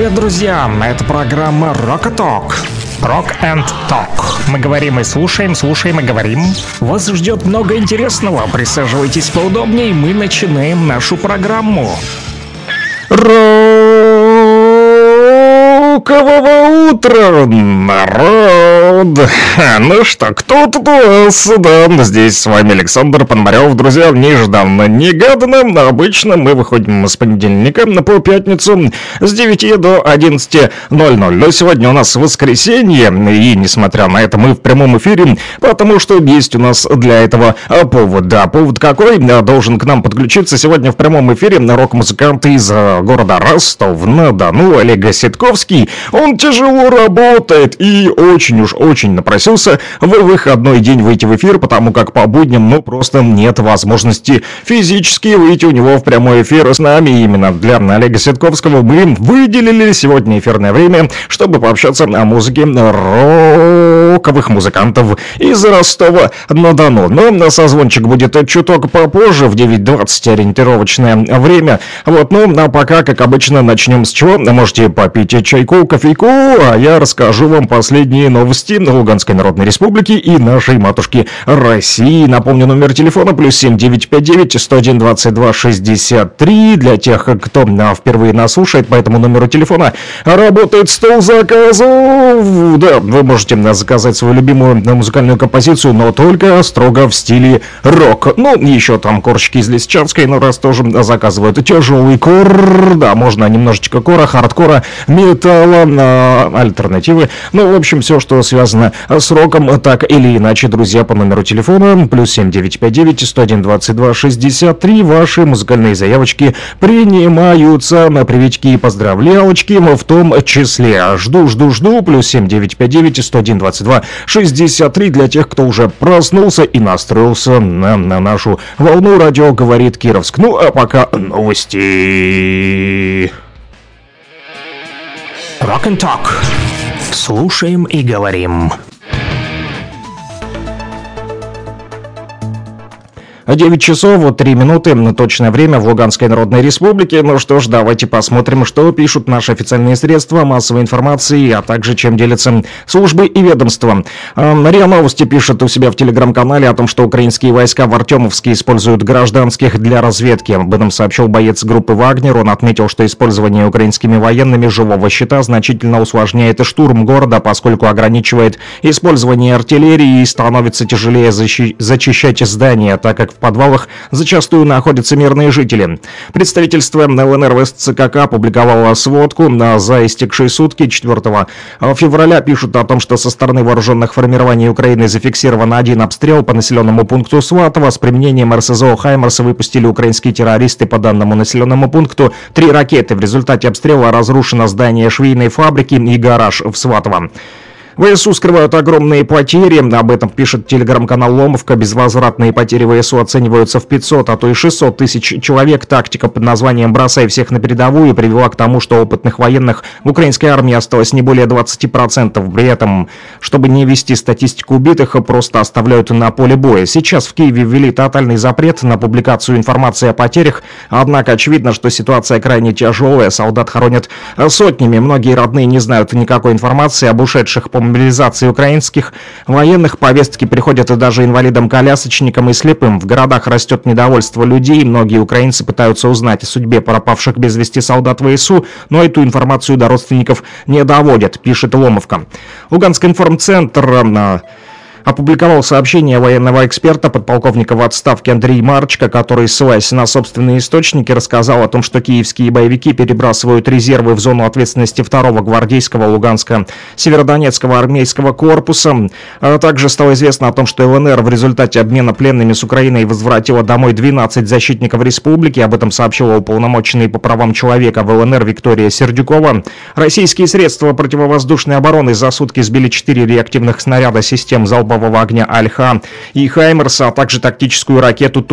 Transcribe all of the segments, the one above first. Привет, друзья! Это программа Rock and Talk. Rock and Talk. Мы говорим и слушаем, слушаем и говорим. Вас ждет много интересного. Присаживайтесь поудобнее, мы начинаем нашу программу. Рокового утра, народ! Ну что, кто тут у нас? Да, здесь с вами Александр Пономарев, друзья, нежданно-негаданно. Обычно мы выходим с понедельника по пятницу с 9 до 11:00. Но сегодня у нас воскресенье, и несмотря на это мы в прямом эфире, потому что есть у нас для этого повод. Да, повод какой? Должен к нам подключиться сегодня в прямом эфире рок-музыкант из города Ростов-на-Дону Олег Ситковский. Он тяжело работает и очень напросился в выходной день выйти в эфир, потому как по будням, просто нет возможности физически выйти у него в прямой эфир с нами. И именно для Олега Ситковского мы выделили сегодня эфирное время, чтобы пообщаться о музыке роковых музыкантов из Ростова-на-Дону. Но созвончик будет чуток попозже, в 9:20 ориентировочное время. А пока, как обычно, начнем с чего? Можете попить чайку, кофейку, а я расскажу вам последние новости Луганской Народной Республики и нашей матушки России. Напомню, номер телефона +7 959 101 22 63. Для тех, кто впервые нас слушает, по этому номеру телефона работает стол заказов. Да, вы можете заказать свою любимую музыкальную композицию, но только строго в стиле рок. Еще там корочки из Лисичанской, раз тоже заказывают. Тяжелый кор, да, можно немножечко кора, хардкора, металла, альтернативы. В общем, все, что связано с роком, так или иначе, друзья, по номеру телефона +7 959 101 22 63. Ваши музыкальные заявочки принимаются. Приветики и поздравлялочки в том числе. Жду. +7 959 101 22 63 для тех, кто уже проснулся и настроился на нашу волну. Радио говорит Кировск. А пока новости. Rock and Talk. Слушаем и говорим. 9:03 на точное время в Луганской Народной Республике. Что ж, давайте посмотрим, что пишут наши официальные средства массовой информации, а также чем делятся службы и ведомства. РИА Новости пишет у себя в телеграм-канале о том, что украинские войска в Артемовске используют гражданских для разведки. Об этом сообщил боец группы «Вагнер». Он отметил, что использование украинскими военными живого щита значительно усложняет штурм города, поскольку ограничивает использование артиллерии и становится тяжелее зачищать здания, так как в подвалах зачастую находятся мирные жители. Представительство ЛНР в СЦКК опубликовало сводку за истекшие сутки. 4 февраля пишут о том, что со стороны вооруженных формирований Украины зафиксирован один обстрел по населенному пункту Сватово. С применением РСЗО «Хаймарс» выпустили украинские террористы по данному населенному пункту 3 ракеты. В результате обстрела разрушено здание швейной фабрики и гараж в Сватово. ВСУ скрывают огромные потери, об этом пишет телеграм-канал «Ломовка». Безвозвратные потери ВСУ оцениваются в 500, а то и 600 тысяч человек. Тактика под названием «бросай всех на передовую» привела к тому, что опытных военных в украинской армии осталось не более 20%. При этом, чтобы не вести статистику убитых, просто оставляют на поле боя. Сейчас в Киеве ввели тотальный запрет на публикацию информации о потерях, однако очевидно, что ситуация крайне тяжелая. Солдат хоронят сотнями, многие родные не знают никакой информации об ушедших. По мобилизации украинских военных повестки приходят и даже инвалидам-колясочникам и слепым. В городах растет недовольство людей. Многие украинцы пытаются узнать о судьбе пропавших без вести солдат ВСУ, но эту информацию до родственников не доводят, пишет «Ломовка». Луганский информцентр опубликовал сообщение военного эксперта, подполковника в отставке Андрея Марчка, который, ссылаясь на собственные источники, рассказал о том, что киевские боевики перебрасывают резервы в зону ответственности 2-го гвардейского Луганско-Северодонецкого армейского корпуса. Также стало известно о том, что ЛНР в результате обмена пленными с Украиной возвратила домой 12 защитников республики. Об этом сообщила уполномоченная по правам человека в ЛНР Виктория Сердюкова. Российские средства противовоздушной обороны за сутки сбили 4 реактивных снаряда систем залпового огня «Альха» и «Хаймерса», а также тактическую ракету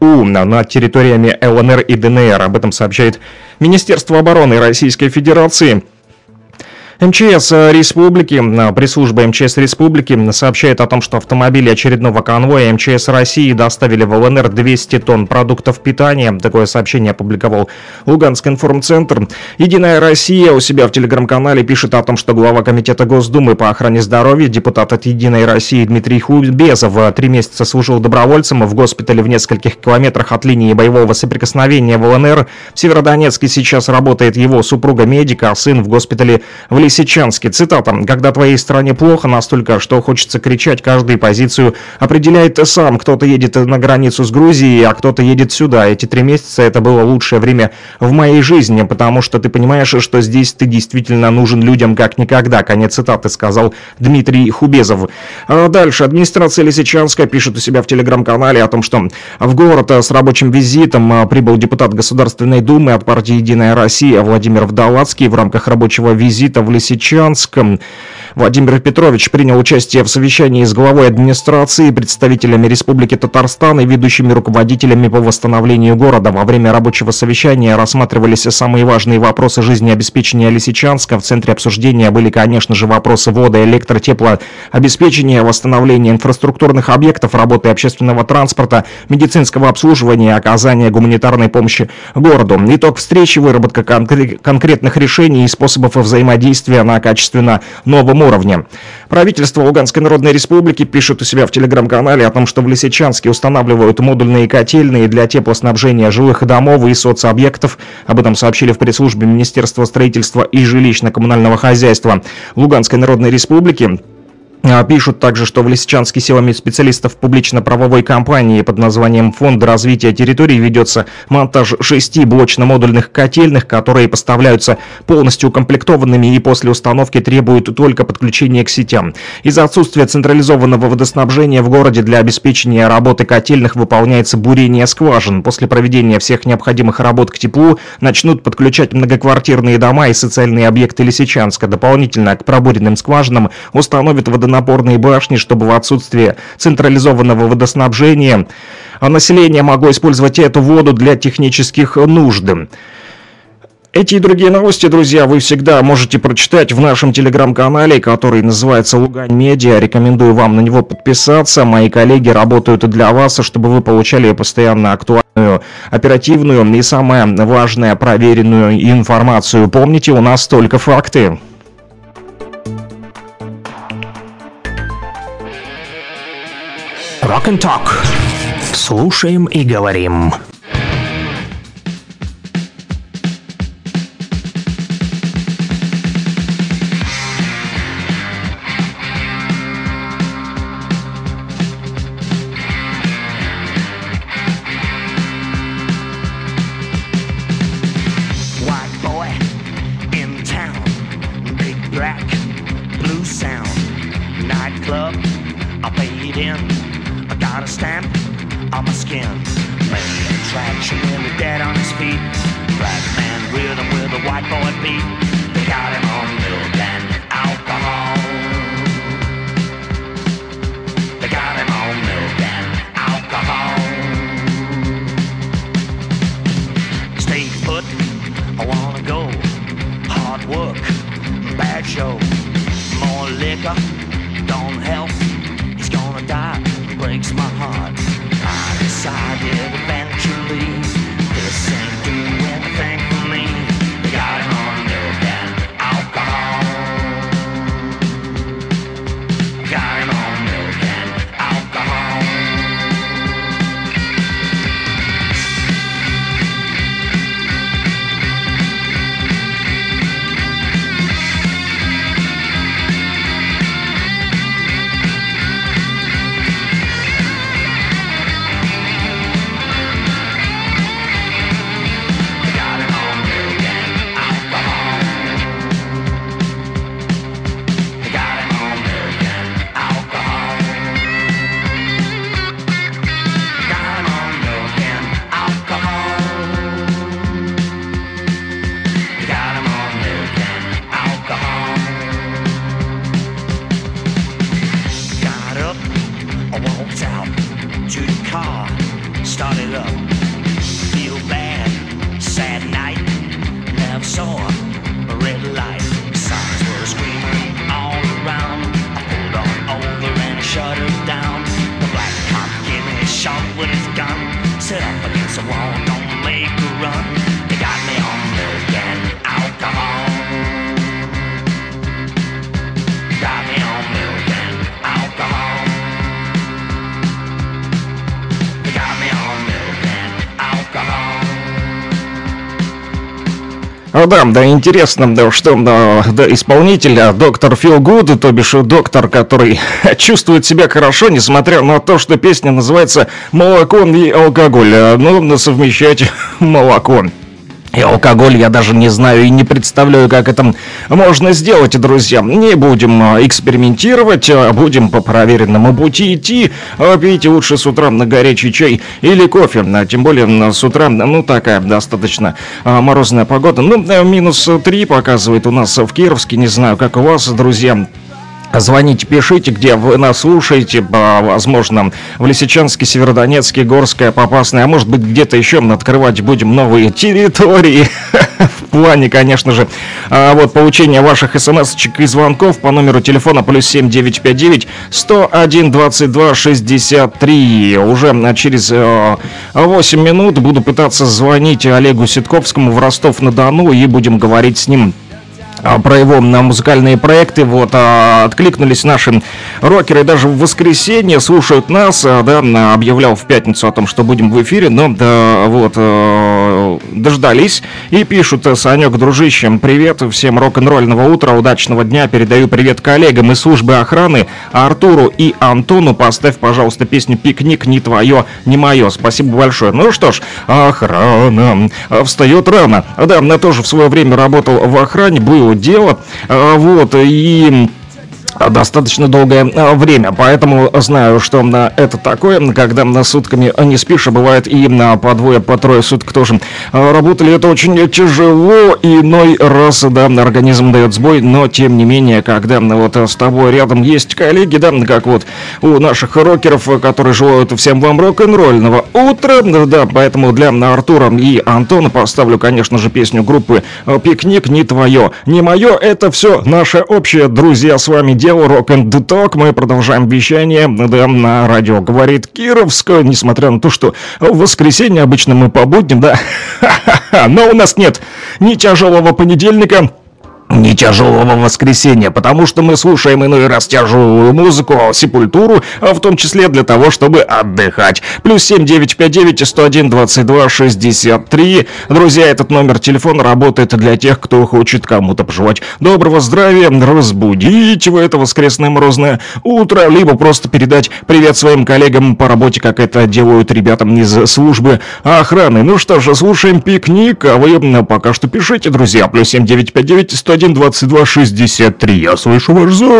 «.У» над территориями ЛНР и ДНР. Об этом сообщает Министерство обороны Российской Федерации. МЧС Республики, пресс-служба МЧС Республики сообщает о том, что автомобили очередного конвоя МЧС России доставили в ЛНР 200 тонн продуктов питания. Такое сообщение опубликовал Луганский информцентр. «Единая Россия» у себя в телеграм-канале пишет о том, что глава Комитета Госдумы по охране здоровья, депутат от «Единой России» Дмитрий Хубезов 3 месяца служил добровольцем в госпитале в нескольких километрах от линии боевого соприкосновения в ЛНР. В Северодонецке сейчас работает его супруга-медик, а сын в госпитале в Лисичанске. Цитата. «Когда твоей стране плохо настолько, что хочется кричать, каждую позицию определяет сам. Кто-то едет на границу с Грузией, а кто-то едет сюда. Эти 3 месяца это было лучшее время в моей жизни, потому что ты понимаешь, что здесь ты действительно нужен людям как никогда». Конец цитаты, сказал Дмитрий Хубезов. А дальше. Администрация Лисичанска пишет у себя в телеграм-канале о том, что в город с рабочим визитом прибыл депутат Государственной Думы от партии «Единая Россия» Владимир Вдолацкий. В рамках рабочего визита в Лисичанском Владимир Петрович принял участие в совещании с главой администрации, представителями Республики Татарстан и ведущими руководителями по восстановлению города. Во время рабочего совещания рассматривались самые важные вопросы жизнеобеспечения Лисичанска. В центре обсуждения были, конечно же, вопросы вода, электро, теплообеспечения, восстановления инфраструктурных объектов, работы общественного транспорта, медицинского обслуживания, оказания гуманитарной помощи городу. Итог встречи — выработка конкретных решений и способов взаимодействия на качественно новом уровне. Правительство Луганской Народной Республики пишет у себя в телеграм-канале о том, что в Лисичанске устанавливают модульные котельные для теплоснабжения жилых домов и соцобъектов. Об этом сообщили в пресс-службе Министерства строительства и жилищно-коммунального хозяйства Луганской Народной Республики. Пишут также, что в Лисичанске силами специалистов публично-правовой компании под названием «Фонд развития территории» ведется монтаж 6 блочно-модульных котельных, которые поставляются полностью укомплектованными и после установки требуют только подключения к сетям. Из-за отсутствия централизованного водоснабжения в городе для обеспечения работы котельных выполняется бурение скважин. После проведения всех необходимых работ к теплу начнут подключать многоквартирные дома и социальные объекты Лисичанска. Дополнительно к пробуренным скважинам установят водоснабжение напорные башни, чтобы в отсутствие централизованного водоснабжения население могло использовать эту воду для технических нужд. Эти и другие новости, друзья, вы всегда можете прочитать в нашем телеграм-канале, который называется «Лугань Медиа». Рекомендую вам на него подписаться. Мои коллеги работают для вас, чтобы вы получали постоянно актуальную, оперативную и, самое важное, проверенную информацию. Помните, у нас только факты. Rock and Talk. Слушаем и говорим. Red light, signs were screaming. Да, интересно, что исполнитель доктор Фил Гуд, то бишь доктор, который чувствует себя хорошо, несмотря на то, что песня называется «Молоко и алкоголь». Ну, совмещать молоко и алкоголь я даже не знаю и не представляю, как это можно сделать, друзья. Не будем экспериментировать, будем по проверенному пути идти. Пейте лучше с утра на горячий чай или кофе. Тем более с утра, ну, такая достаточно морозная погода. Ну, минус 3 показывает у нас в Кировске. Не знаю, как у вас, друзья. Звоните, пишите, где вы нас слушаете. Возможно, в Лисичанске, Северодонецке, Горская, Попасная. А может быть, где-то еще открывать будем новые территории. В плане, конечно же, вот получение ваших смс-очек и звонков по номеру телефона +7 959 101 22 63. Уже через 8 минут буду пытаться звонить Олегу Ситковскому в Ростов-на-Дону. И будем говорить с ним про его музыкальные проекты. Вот, откликнулись наши рокеры даже в воскресенье, слушают нас, да, объявлял в пятницу о том, что будем в эфире, но, да, вот, дождались и пишут: Санек, дружище, привет, всем рок-н-ролльного утра, удачного дня, передаю привет коллегам из службы охраны, Артуру и Антону, поставь, пожалуйста, песню «Пикник», не твое, не мое, спасибо большое. Ну что ж, охрана встает рано, да, она тоже в свое время работал в охране, был дело, вот, и достаточно долгое время, поэтому знаю, что это такое, когда на сутками не спишь, а бывает и по двое, по трое суток тоже работали, это очень тяжело, иной раз, да, организм дает сбой, но тем не менее, когда вот с тобой рядом есть коллеги, да, как вот у наших рокеров, которые желают всем вам рок-н-ролльного утра, да, поэтому для Артура и Антона поставлю, конечно же, песню группы «Пикник», не твое, не мое, это все наше общее, друзья, с вами Рок энд Ток. Мы продолжаем вещание, да, на радио «Говорит Кировск», несмотря на то, что в воскресенье обычно мы по будням, да, но у нас нет ни тяжелого понедельника, не тяжелого воскресенья, потому что мы слушаем иной раз тяжелую музыку, Сепультуру, в том числе для того, чтобы отдыхать. +7 959 101 22 63. Друзья, этот номер телефона работает для тех, кто хочет кому-то пожелать доброго здравия, разбудить в это воскресное морозное утро, либо просто передать привет своим коллегам по работе, как это делают ребятам из службы охраны. Ну что же, слушаем «Пикник», а вы пока что пишите, друзья. +7 959 101 22 63. Я слышу ваш зов.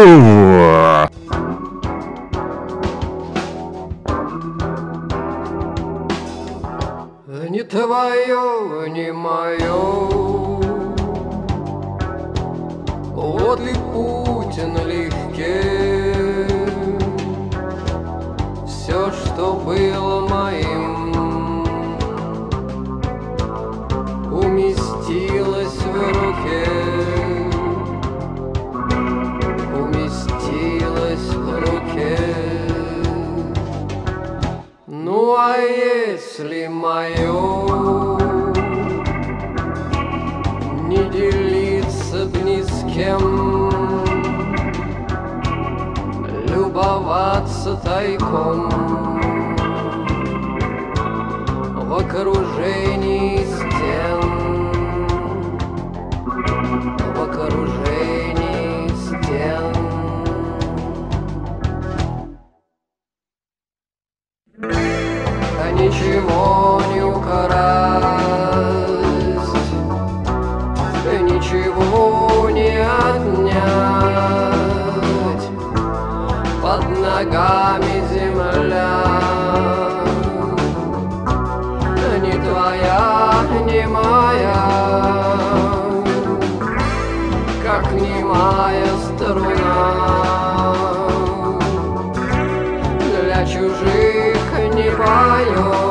Не твое, не мое. Вот ли путь налегке. Все, что было моим, уместилось в руке. Ну а если мое не делиться б ни с кем, любоваться тайком в окружении стен, в окружении стен. Ничего не украсть, ничего не отнять, под ногами земля, не твоя, не моя, как немая струна для чужих не поет.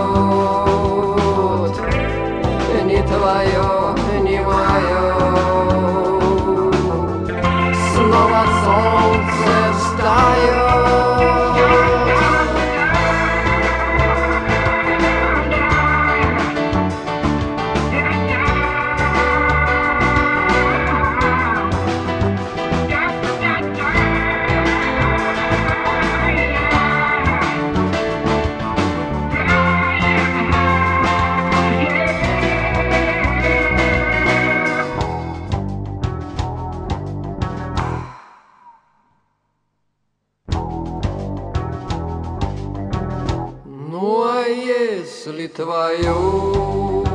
мысли твою,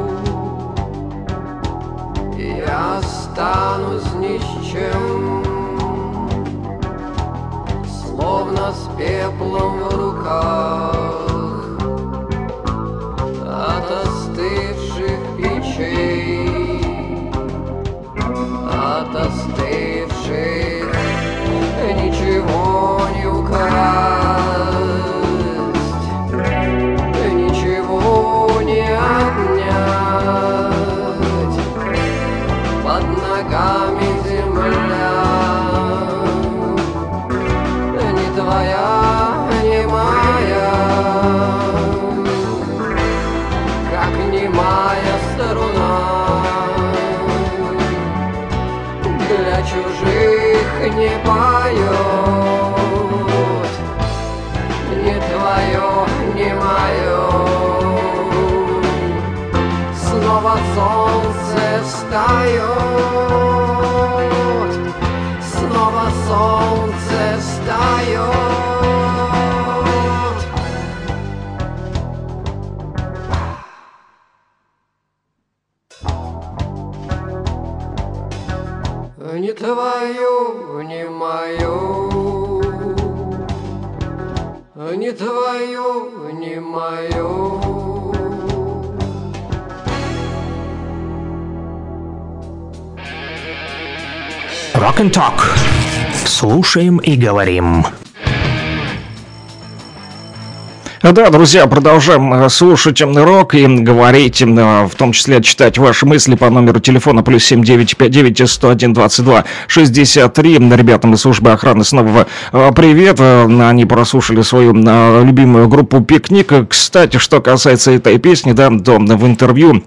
я останусь ни с чем, словно с пеплом в руках от остывших печей, от остывших ничего не украсть, ничего не отнять, под ногами земля, не твоя, не моя, как немая струна для чужих не поет. Не мое, снова солнце встает, снова солнце встает. Не твою, не мою, не твою, не мою. Rock and Talk. Слушаем и говорим. Да, друзья, продолжаем слушать рок и говорить, в том числе читать ваши мысли по номеру телефона +7 959 101 22 63. Ребятам из службы охраны снова привет. Они прослушали свою любимую группу «Пикник». Кстати, что касается этой песни, да, то в интервью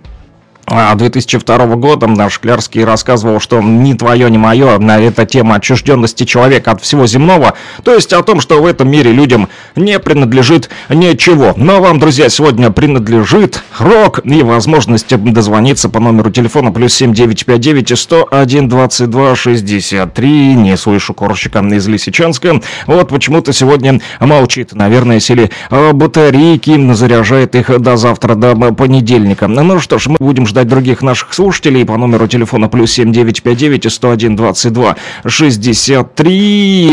2002 года наш Клярский рассказывал, что «Ни твое, ни мое» — это тема отчужденности человека от всего земного, то есть о том, что в этом мире людям не принадлежит ничего. Но вам, друзья, сегодня принадлежит рок и возможность дозвониться по номеру телефона +7 959 101 22 63. Не слышу Корщика из Лисичанска. Вот почему-то сегодня молчит. Наверное, сели батарейки, заряжает их до завтра, до понедельника. Ну что ж, мы будем ждать других наших слушателей по номеру телефона +7 959 101 22 63.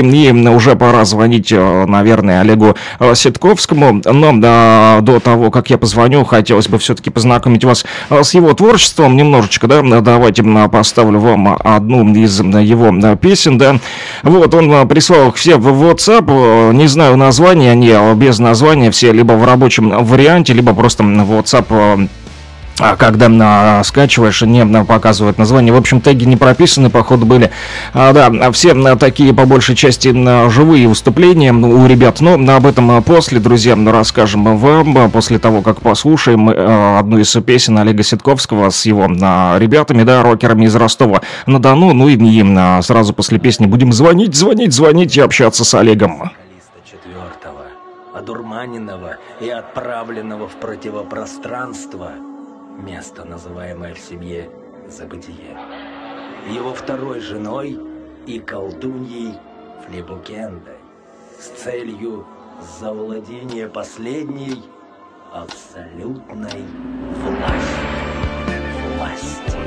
И уже пора звонить, наверное, Олегу Ситковскому. Но до того, как я позвоню, хотелось бы все-таки познакомить вас с его творчеством немножечко, да. Давайте поставлю вам одну из его песен, да. Вот, он прислал их все в WhatsApp. Не знаю названия, они без названия, все либо в рабочем варианте, либо просто в WhatsApp. А когда скачиваешь, не показывают название. В общем, теги не прописаны, походу, были. Да, все такие, по большей части, живые выступления у ребят. Но об этом после, друзья, расскажем вам, после того, как послушаем одну из песен Олега Ситковского с его ребятами, да, рокерами из Ростова-на-Дону. Ну и им сразу после песни будем звонить и общаться с Олегом. Четвертого, одурманенного и отправленного в противопространство, место, называемое в семье забытие, его второй женой и колдуньей Флебукендой, с целью завладения последней абсолютной властью.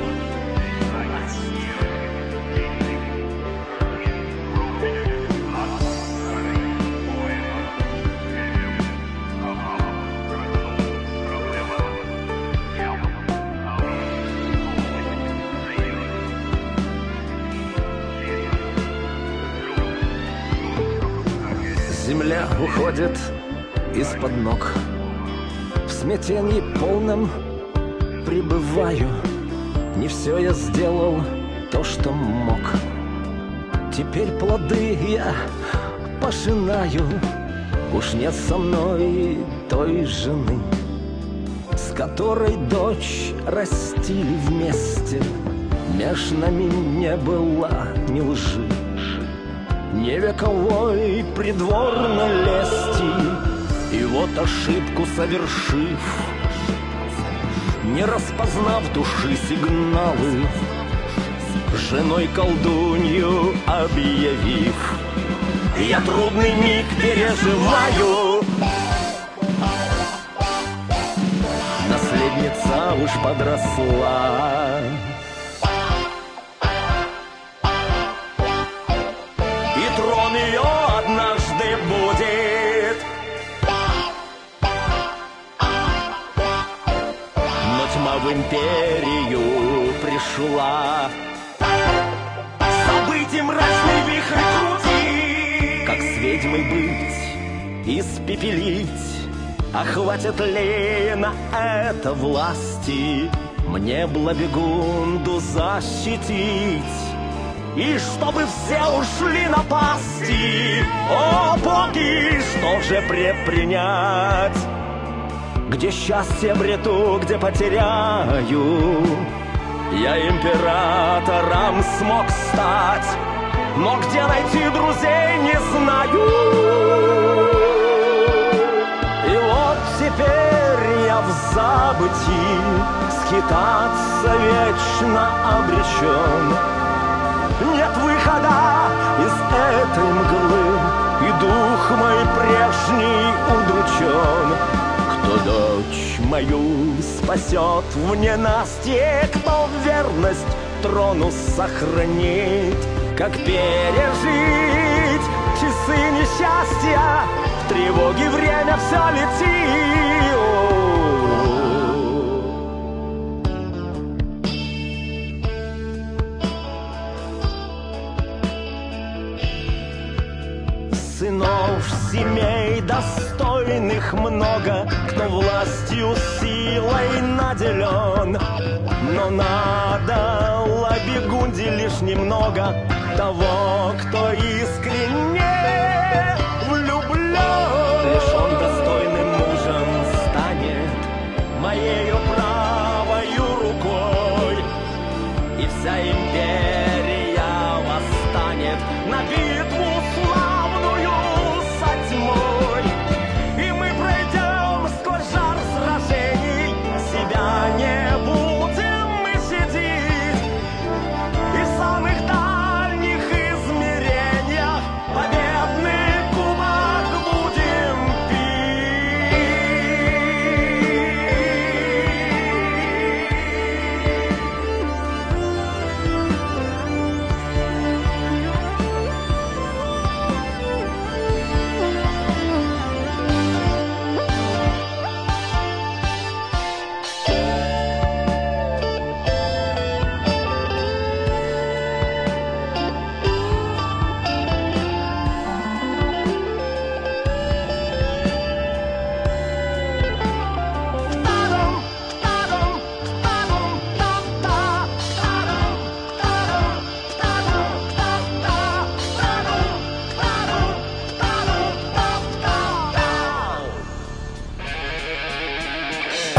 Земля уходит из-под ног, в смятении полном пребываю. Не все я сделал то, что мог. Теперь плоды я пожинаю. Уж нет со мной той жены, с которой дочь растили вместе. Меж нами не было ни лжи, не вековой придворной лести. И вот, ошибку совершив, не распознав души сигналы, женой колдунью объявив, я трудный миг переживаю. уж подросла. И трон ее однажды будет. Но тьма в империю пришла. Событий мрачный вихрь крути. Как с ведьмой быть, испепелить. А хватит ли на это власти? Мне Блабегунду защитить, и чтобы все ушли на пасти. О, боги, что же предпринять? Где счастье обрету, где потеряю? Я императором смог стать, но где найти друзей, не знаю. Теперь я в забытии, скитаться вечно обречен. Нет выхода из этой мглы, и дух мой прежний удручен. Кто дочь мою спасет в ненастье, кто верность трону сохранит. Как пережить часы несчастья? В тревоге время все летит. Сынов семей достойных много, кто властью, силой наделен. Но надо Лабегунде лишь немного того, кто искренне влюблен. Лишь он достойным мужем станет моею правою рукой, и вся империя восстанет на битву славную со тьмой. И мы пройдем сквозь жар сражений, себя не будем мы щадить. И в самых дальних измерениях победный кубок будем пить.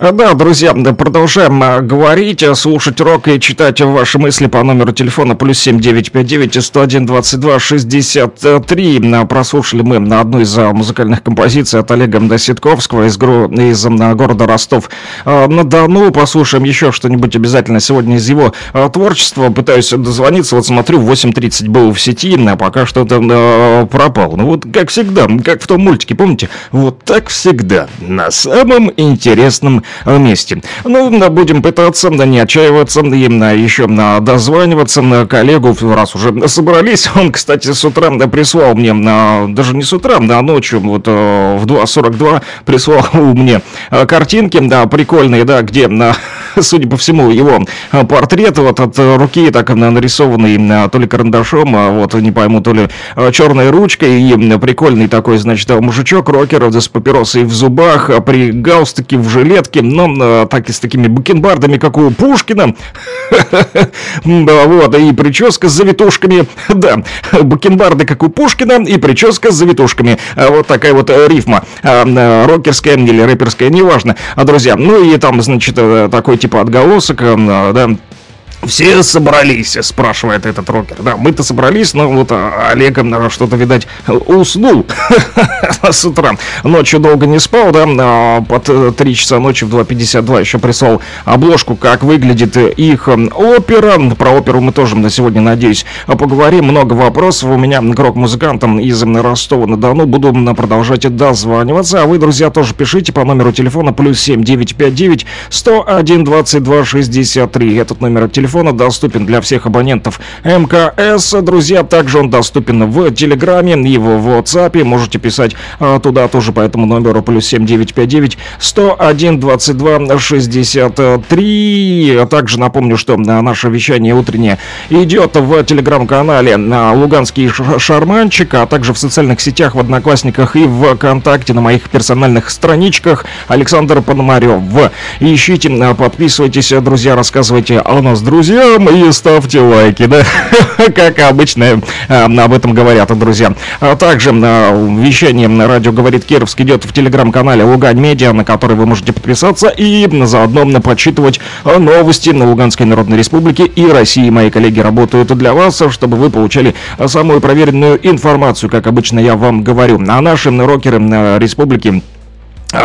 Да, друзья, продолжаем говорить, слушать рок и читать ваши мысли по номеру телефона +7 959 101 22 63. Прослушали мы на одну из музыкальных композиций от Олега Доситковского из города Ростов-на-Дону. Послушаем еще что-нибудь обязательно сегодня из его творчества. Пытаюсь дозвониться, вот смотрю, в 8:30 был в сети, а пока что-то пропал. Ну вот как всегда, как в том мультике, помните? Вот так всегда, на самом интересном месте. Ну, будем пытаться, не отчаиваться, именно еще дозваниваться на коллегу, раз уже собрались. Он, кстати, с утра прислал мне, даже не с утра, ночью, вот в 2:42 прислал мне картинки, прикольные, где, судя по всему, его портрет вот от руки, так нарисованный то ли карандашом, вот не пойму, то ли черной ручкой, и прикольный такой, значит, мужичок, рокер, с папиросой в зубах, при галстуке, в жилетке, но так и с такими бакенбардами, как у Пушкина. Вот, и прическа с завитушками. Да, бакенбарды, как у Пушкина, и прическа с завитушками. Вот такая вот рифма. Рокерская или рэперская, неважно, друзья. Ну и там, значит, такой типа отголосок, да, Все собрались, спрашивает этот рокер. Да, мы-то собрались, но вот Олег что-то, видать, уснул с утра. Ночью долго не спал, да, под 3 часа ночи в 2:52 еще прислал обложку, как выглядит их опера. Про оперу мы тоже на сегодня, надеюсь, поговорим. Много вопросов у меня к рок-музыкантам из Ростова-на-Дону. Буду продолжать дозваниваться. А вы, друзья, тоже пишите по номеру телефона +7 959 101 22 63. Этот номер телефона доступен для всех абонентов МКС. Друзья, также он доступен в Телеграме и в WhatsApp. Можете писать туда тоже по этому номеру +7 959 101 22 63. Также напомню, что наше вещание утреннее идет в Телеграм-канале «Луганский шарманчик», а также в социальных сетях, в Одноклассниках и ВКонтакте, на моих персональных страничках Александр Пономарев. Ищите, подписывайтесь, друзья, рассказывайте о нас друзьям и ставьте лайки, да, как обычно об этом говорят, друзья. Также вещание «Радио говорит Кировск» идет в Телеграм-канале «Лугань Медиа», на который вы можете подписаться и заодно почитывать новости на Луганской Народной Республике и России. Мои коллеги работают для вас, чтобы вы получали самую проверенную информацию, как обычно я вам говорю. А наши рокеры республики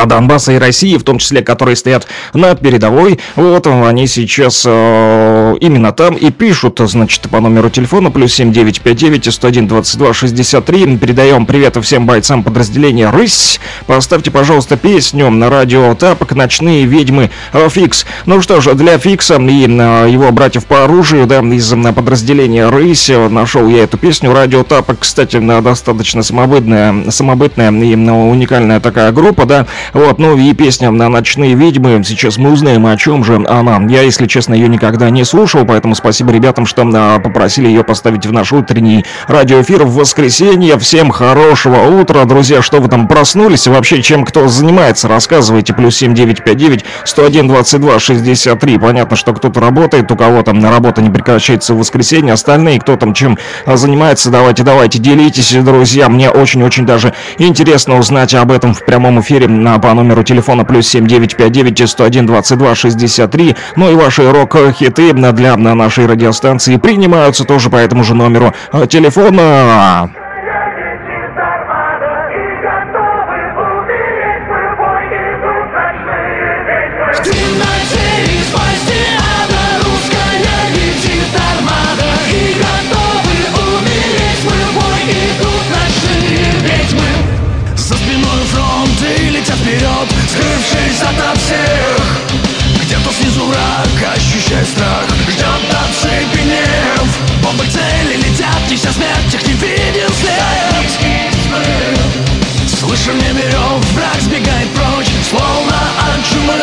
Донбасса и России, в том числе, которые стоят на передовой, вот они сейчас именно там и пишут, значит, по номеру телефона +7 959 101 22 63. Передаем привет всем бойцам подразделения «Рысь». Поставьте, пожалуйста, песню на радио «Тапок» «Ночные ведьмы» Фикс. Ну что ж, для Фикса и его братьев по оружию, да, из подразделения «Рысь» нашел я эту песню. Радио «Тапок», кстати, достаточно самобытная и уникальная такая группа, да. Вот, ну и песня на «Ночные ведьмы». Сейчас мы узнаем, о чем же она. Я, если честно, ее никогда не слушал, поэтому спасибо ребятам, что попросили ее поставить в наш утренний радиоэфир в воскресенье. Всем хорошего утра, друзья. Что вы там проснулись? Вообще, чем кто занимается? Рассказывайте. +7 959 101 22 63. Понятно, что кто-то работает, у кого там работа не прекращается в воскресенье. Остальные, кто там чем занимается, давайте, делитесь, друзья. Мне очень-очень даже интересно узнать об этом в прямом эфире по номеру телефона +7 959 101 22 63. Ну и ваши рок-хиты для нашей радиостанции принимаются тоже по этому же номеру телефона. Скрывшись ото всех, где-то снизу враг, ощущая страх, ждет оцепенев. Бомбы к цели летят, неся смерть, их не виден след. Слышим в небе рев, враг сбегает прочь, словно от чумы.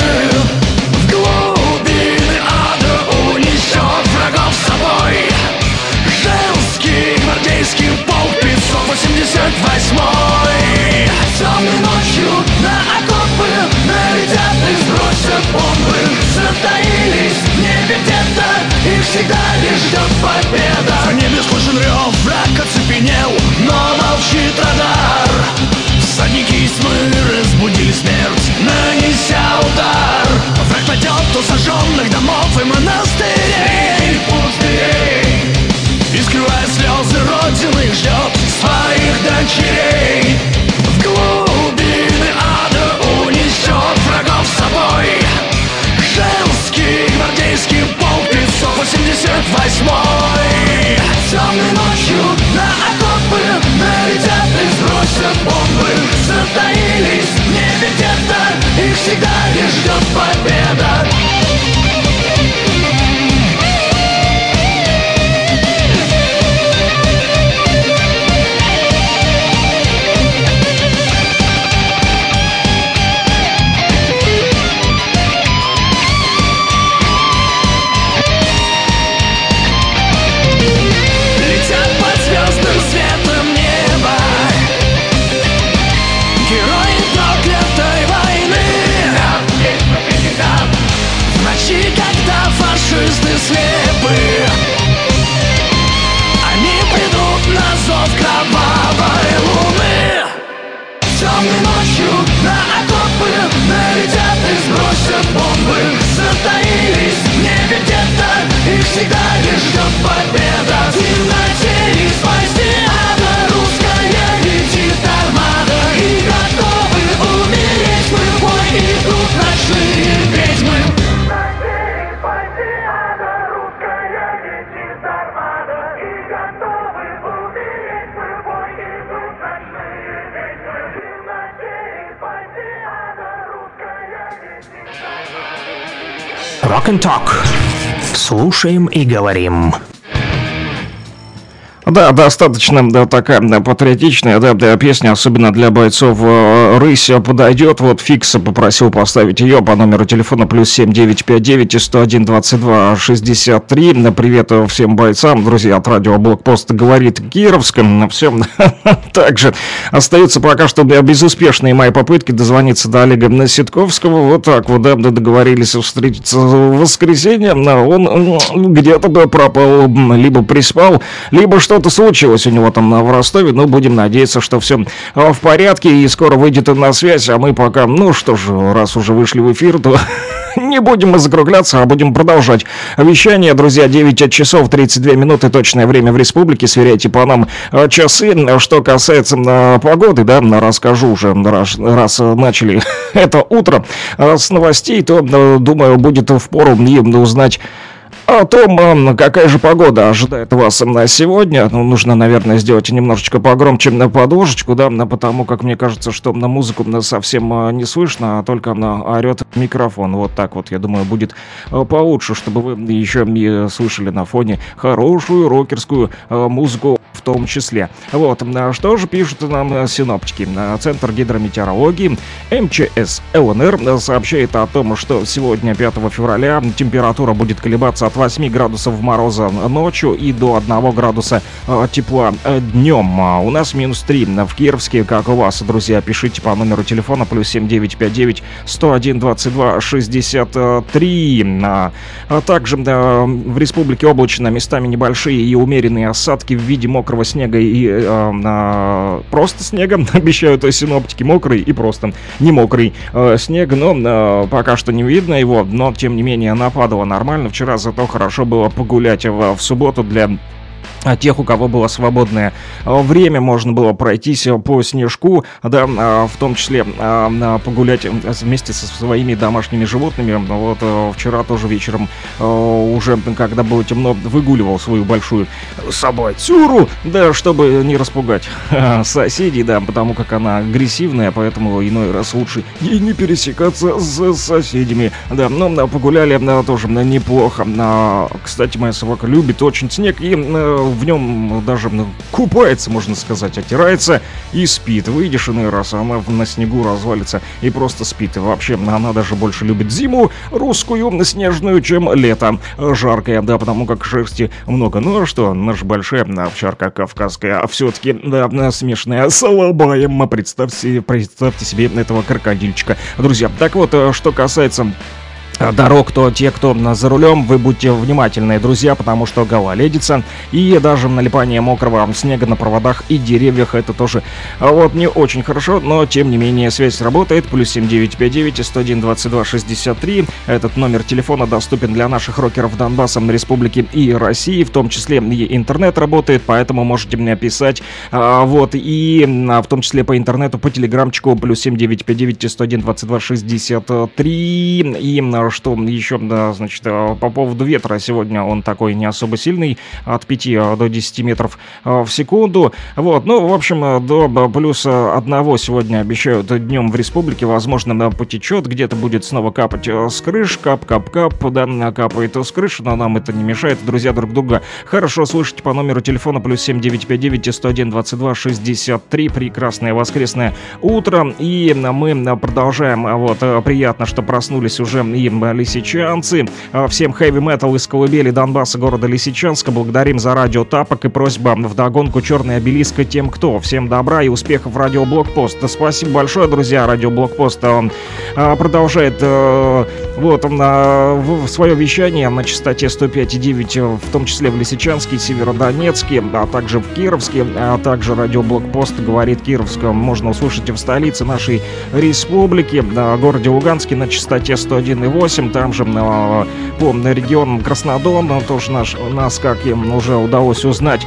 В глубины ада унесет врагов с собой женский гвардейский полк 588-й. Темной ночью на окопе налетят и сбросят бомбы. Затаились в небе где-то, их всегда лишь ждет победа. В небе слышен рев, враг оцепенел, но молчит радар. Всадники тьмы Rock and Talk. Слушаем и говорим. Да, достаточно такая патриотичная песня, особенно для бойцов «Рысь» подойдет. Вот Фикс попросил поставить ее по номеру телефона +7 959 101 22 63. Привет всем бойцам, друзья, от радио «Блокпост» говорит Кировск. Все так же остаются пока что безуспешные мои попытки дозвониться до Олега Ситковского. Вот так вот договорились встретиться в воскресенье. Он где-то пропал, либо приспал, либо что что-то случилось у него там в Ростове, но будем надеяться, что все в порядке и скоро выйдет на связь, а мы пока, ну что же, раз уже вышли в эфир, то не будем закругляться, а будем продолжать вещание, друзья. 9 часов 32 минуты, точное время в республике, сверяйте по нам часы. Что касается погоды, да, расскажу уже, раз начали это утро с новостей, то, думаю, будет впору им узнать о том, какая же погода ожидает вас на сегодня. Ну, нужно, наверное, сделать немножечко погромче на подложечку, да, потому как мне кажется, что на музыку совсем не слышно, а только орет микрофон. Вот так вот, я думаю, будет получше, чтобы вы еще не слышали на фоне хорошую рокерскую музыку в том числе. Вот, что же пишут нам синоптики? Центр гидрометеорологии МЧС ЛНР сообщает о том, что сегодня, 5 февраля, температура будет колебаться от 8 градусов мороза ночью и до 1 градуса тепла днем. У нас минус 3 в Кировске. Как у вас, друзья, пишите по номеру телефона +7 959 101 22 63. А также в республике облачно, местами небольшие и умеренные осадки в виде мокрого снега и просто снега. Обещают синоптики мокрый и просто не мокрый снег, но пока что не видно его, но тем не менее нападало нормально. Вчера зато хорошо было погулять в субботу. Для тех, у кого было свободное время, можно было пройтись по снежку, да, в том числе погулять вместе со своими домашними животными. Вот вчера тоже вечером, уже когда было темно, выгуливал свою большую собацюру, да, чтобы не распугать соседей, да, потому как она агрессивная, поэтому иной раз лучше ей не пересекаться с соседями, да, но погуляли тоже неплохо. Кстати, моя собака любит очень снег и в нем даже купается, можно сказать, отирается и спит. Выйдешь иной раз, она на снегу развалится и просто спит. И вообще, она даже больше любит зиму русскую, снежную, чем лето жаркое, да, потому как шерсти много. Ну а что, наша большая овчарка кавказская, а все-таки, да, смешная с алабаем. Представьте себе этого крокодильчика. Друзья, так вот, что касается дорог, то те, кто за рулем, вы будьте внимательны, друзья, потому что гололедица и даже налипание мокрого снега на проводах и деревьях — это тоже вот не очень хорошо, но тем не менее связь работает. +7 959 101 22 63. Этот номер телефона доступен для наших рокеров Донбасса, республики и России, в том числе и интернет работает, поэтому можете мне писать, вот, и в том числе по интернету, по телеграмчику +7 959 101 22 63. И что еще, да, значит, по поводу ветра. Сегодня он такой не особо сильный, от 5 до 10 метров в секунду. Вот, ну, в общем, до +1 сегодня обещают днем в республике. Возможно, потечет, где-то будет снова капать с крыш. Кап-кап-кап, да, капает с крыш, но нам это не мешает, друзья, друг друга хорошо слышите по номеру телефона +7 959 101 22 63. Прекрасное воскресное утро, и мы продолжаем. Вот, приятно, что проснулись уже и лисичанцы. Всем хэви-метал из колыбели Донбасса, города Лисичанска. Благодарим за радио «Тапок» и просьба вдогонку «Черный обелиск» тем, кто. Всем добра и успехов, радио «Блокпост». Спасибо большое, друзья. Радио «Блокпост» продолжает вот свое вещание на частоте 105,9, в том числе в Лисичанске, Северодонецке, а также в Кировске. А также радио «Блокпост» говорит Кировска. Можно услышать в столице нашей республики, городе Луганске, на частоте 101,8. Там же по регионам Краснодон, тоже нас, как им уже удалось узнать,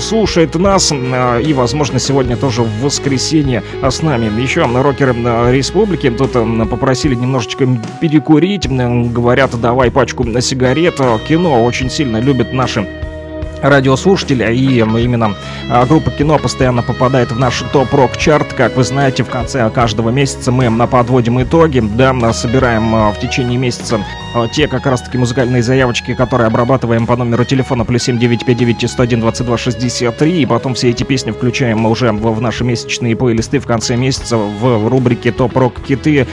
слушает нас, и, возможно, сегодня тоже в воскресенье с нами. Еще рокеры республики тут попросили немножечко перекурить, говорят, давай пачку на сигарет. Кино очень сильно любят наши радиослушателя, и именно группа «Кино» постоянно попадает в наш топ-рок-чарт. Как вы знаете, в конце каждого месяца мы подводим итоги, да, собираем в течение месяца те как раз таки музыкальные заявочки, которые обрабатываем по номеру телефона +7 959 101 22 63, и потом все эти песни включаем мы уже в наши месячные плейлисты в конце месяца в рубрике Топ-рок-киты.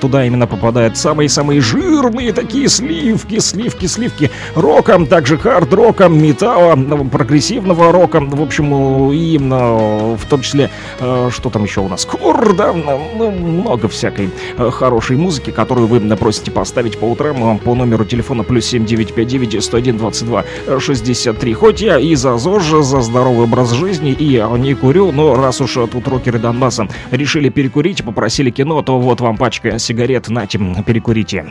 Туда именно попадают самые-самые жирные такие сливки роком, также хард-роком, металла, прогрессивного рока, в общем, и в том числе, что там еще у нас, кор, да, много всякой хорошей музыки, которую вы просите поставить по утрам по номеру телефона +7 959 101 22 63. Хоть я и за ЗОЖ, за здоровый образ жизни, и не курю, но раз уж тут рокеры Донбасса решили перекурить, попросили кино, то вот вам пачка сигарет, нате, перекурите.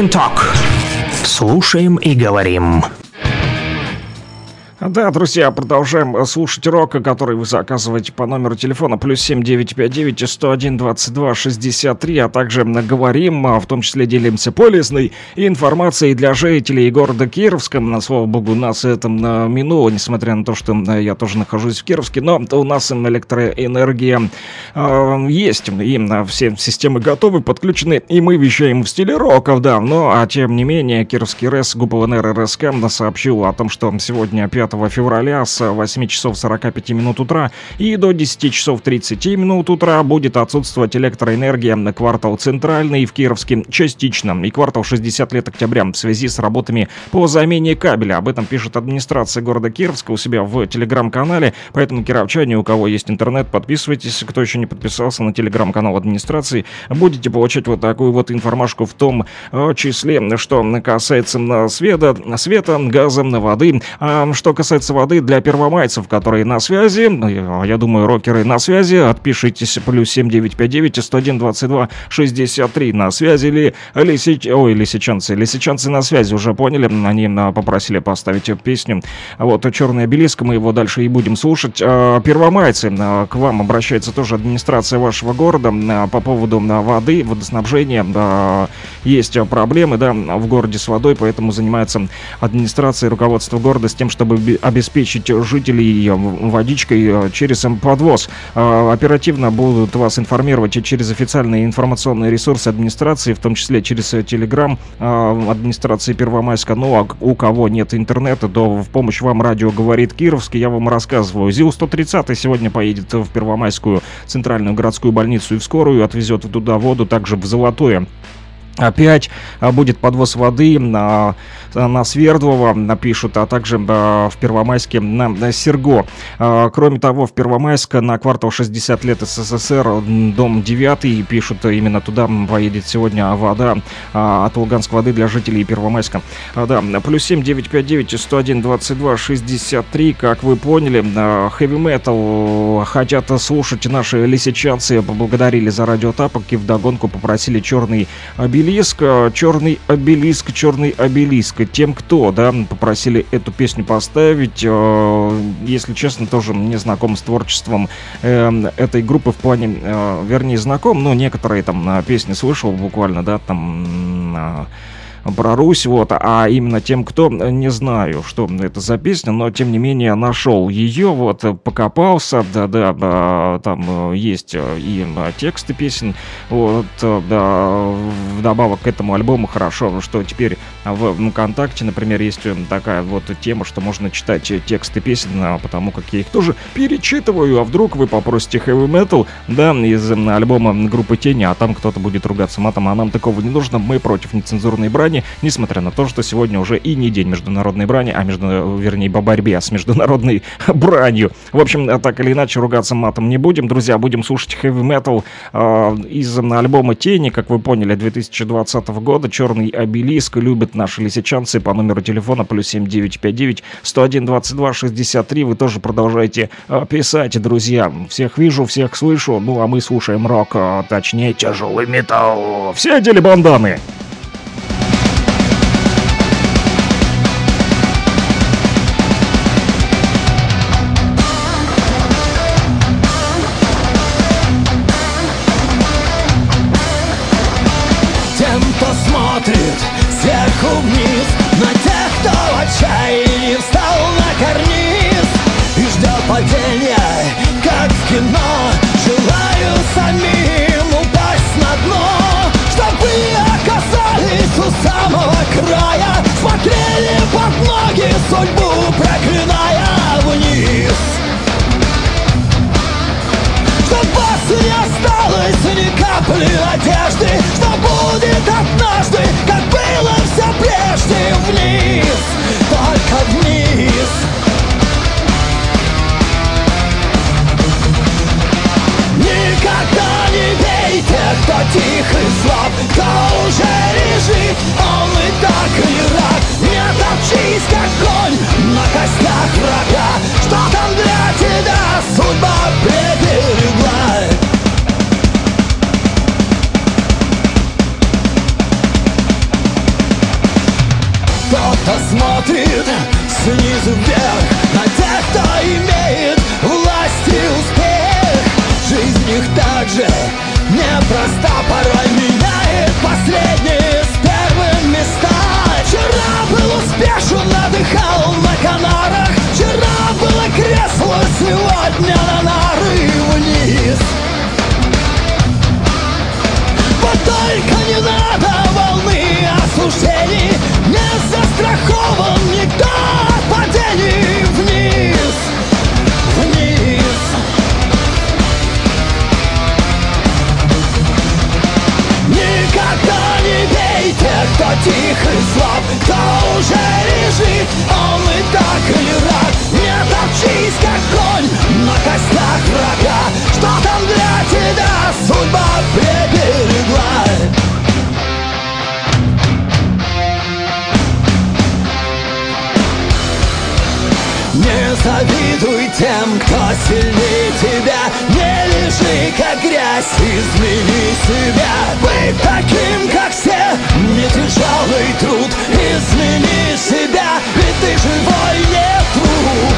and talk. Слушаем и говорим. Да, друзья, продолжаем слушать рок, который вы заказываете по номеру телефона +7 959 101 22 63, а также говорим, в том числе делимся полезной информацией для жителей города Кировска. Слава богу, нас это минуло, несмотря на то, что я тоже нахожусь в Кировске, но у нас электроэнергия есть, и все системы готовы, подключены, и мы вещаем в стиле роков, да, но, а тем не менее, Кировский РЭС, ГУПЛНР РСК сообщил о том, что сегодня 5 февраля с 8 часов 45 минут утра и до 10 часов 30 минут утра будет отсутствовать электроэнергия на квартал Центральный в Кировске частично и квартал 60 лет октября в связи с работами по замене кабеля. Об этом пишет администрация города Кировска у себя в телеграм-канале, поэтому кировчане, у кого есть интернет, подписывайтесь, кто еще не подписался на телеграм-канал администрации, будете получать вот такую вот информашку, в том числе, что касается света, газа, воды. Что касается воды, для первомайцев, которые на связи, я думаю, рокеры на связи, отпишитесь +7 959 101 22 63. На связи ли лисичанцы? Лисичанцы на связи, уже поняли, они попросили поставить песню. Вот «Черный обелиск», мы его дальше и будем слушать. Первомайцы, к вам обращается тоже администрация вашего города по поводу воды, водоснабжения. Есть проблемы, да, в городе с водой, поэтому занимается администрация и руководство города с тем, чтобы обеспечить жителей водичкой через подвоз. Оперативно будут вас информировать через официальные информационные ресурсы администрации, в том числе через телеграм администрации Первомайска. Ну а у кого нет интернета, то в помощь вам радио «Говорит Кировск». Я вам рассказываю, ЗИЛ-130 сегодня поедет в Первомайскую центральную городскую больницу и в скорую, отвезет туда воду, также в Золотое. Опять будет подвоз воды на Свердлова, напишут, а также в Первомайске на Серго. Кроме того, в Первомайске на квартал 60 лет СССР, дом 9, пишут, именно туда поедет сегодня вода от Луганской воды для жителей Первомайска. Да, +7 959 101 22 63, как вы поняли, хэви-метал хотят слушать наши лисичанцы, поблагодарили за радио тапок и вдогонку попросили «Черный обелиск». «Черный обелиск, черный обелиск». Тем, кто, да, попросили эту песню поставить, если честно, тоже не знаком с творчеством этой группы в плане, вернее, знаком, но некоторые там песни слышал буквально, да, там... про Русь, вот, а именно тем, кто, не знаю, что это за песня, но тем не менее нашел ее, вот, покопался, да, там есть и тексты песен, вот, да, вдобавок к этому альбому хорошо, что теперь в ВКонтакте, например, есть такая вот тема, что можно читать тексты песен, потому как я их тоже перечитываю, а вдруг вы попросите heavy metal, да, из альбома группы «Тени», а там кто-то будет ругаться матом, а нам такого не нужно, мы против нецензурной брани, несмотря на то, что сегодня уже и не день международной брани, а вернее, по борьбе с международной бранью. В общем, так или иначе, ругаться матом не будем. Друзья, будем слушать хэви-метал из альбома «Тени», как вы поняли, 2020 года. «Черный обелиск» любят наши лисичанцы по номеру телефона +7 959 101 22 63. Вы тоже продолжаете писать, друзья. Всех вижу, всех слышу. Ну, а мы слушаем рок, точнее, тяжелый металл. Все одели банданы. Как огонь на костях врага. Что там? пошло сегодня на нарыв вниз. Вот только не надо волны осуждений, не застрахован никто от падений вниз, вниз. Никогда не бейте, кто тих и слаб, кто уже лежит, он и так или рад. Не топчись, как конь на костях врага, что там для тебя судьба приберегла. Не завидуй тем, кто сильнее тебя, не лежи, как грязь, измени себя. Быть таким, как все, не тяжелый труд, измени себя, ведь ты живой не труп.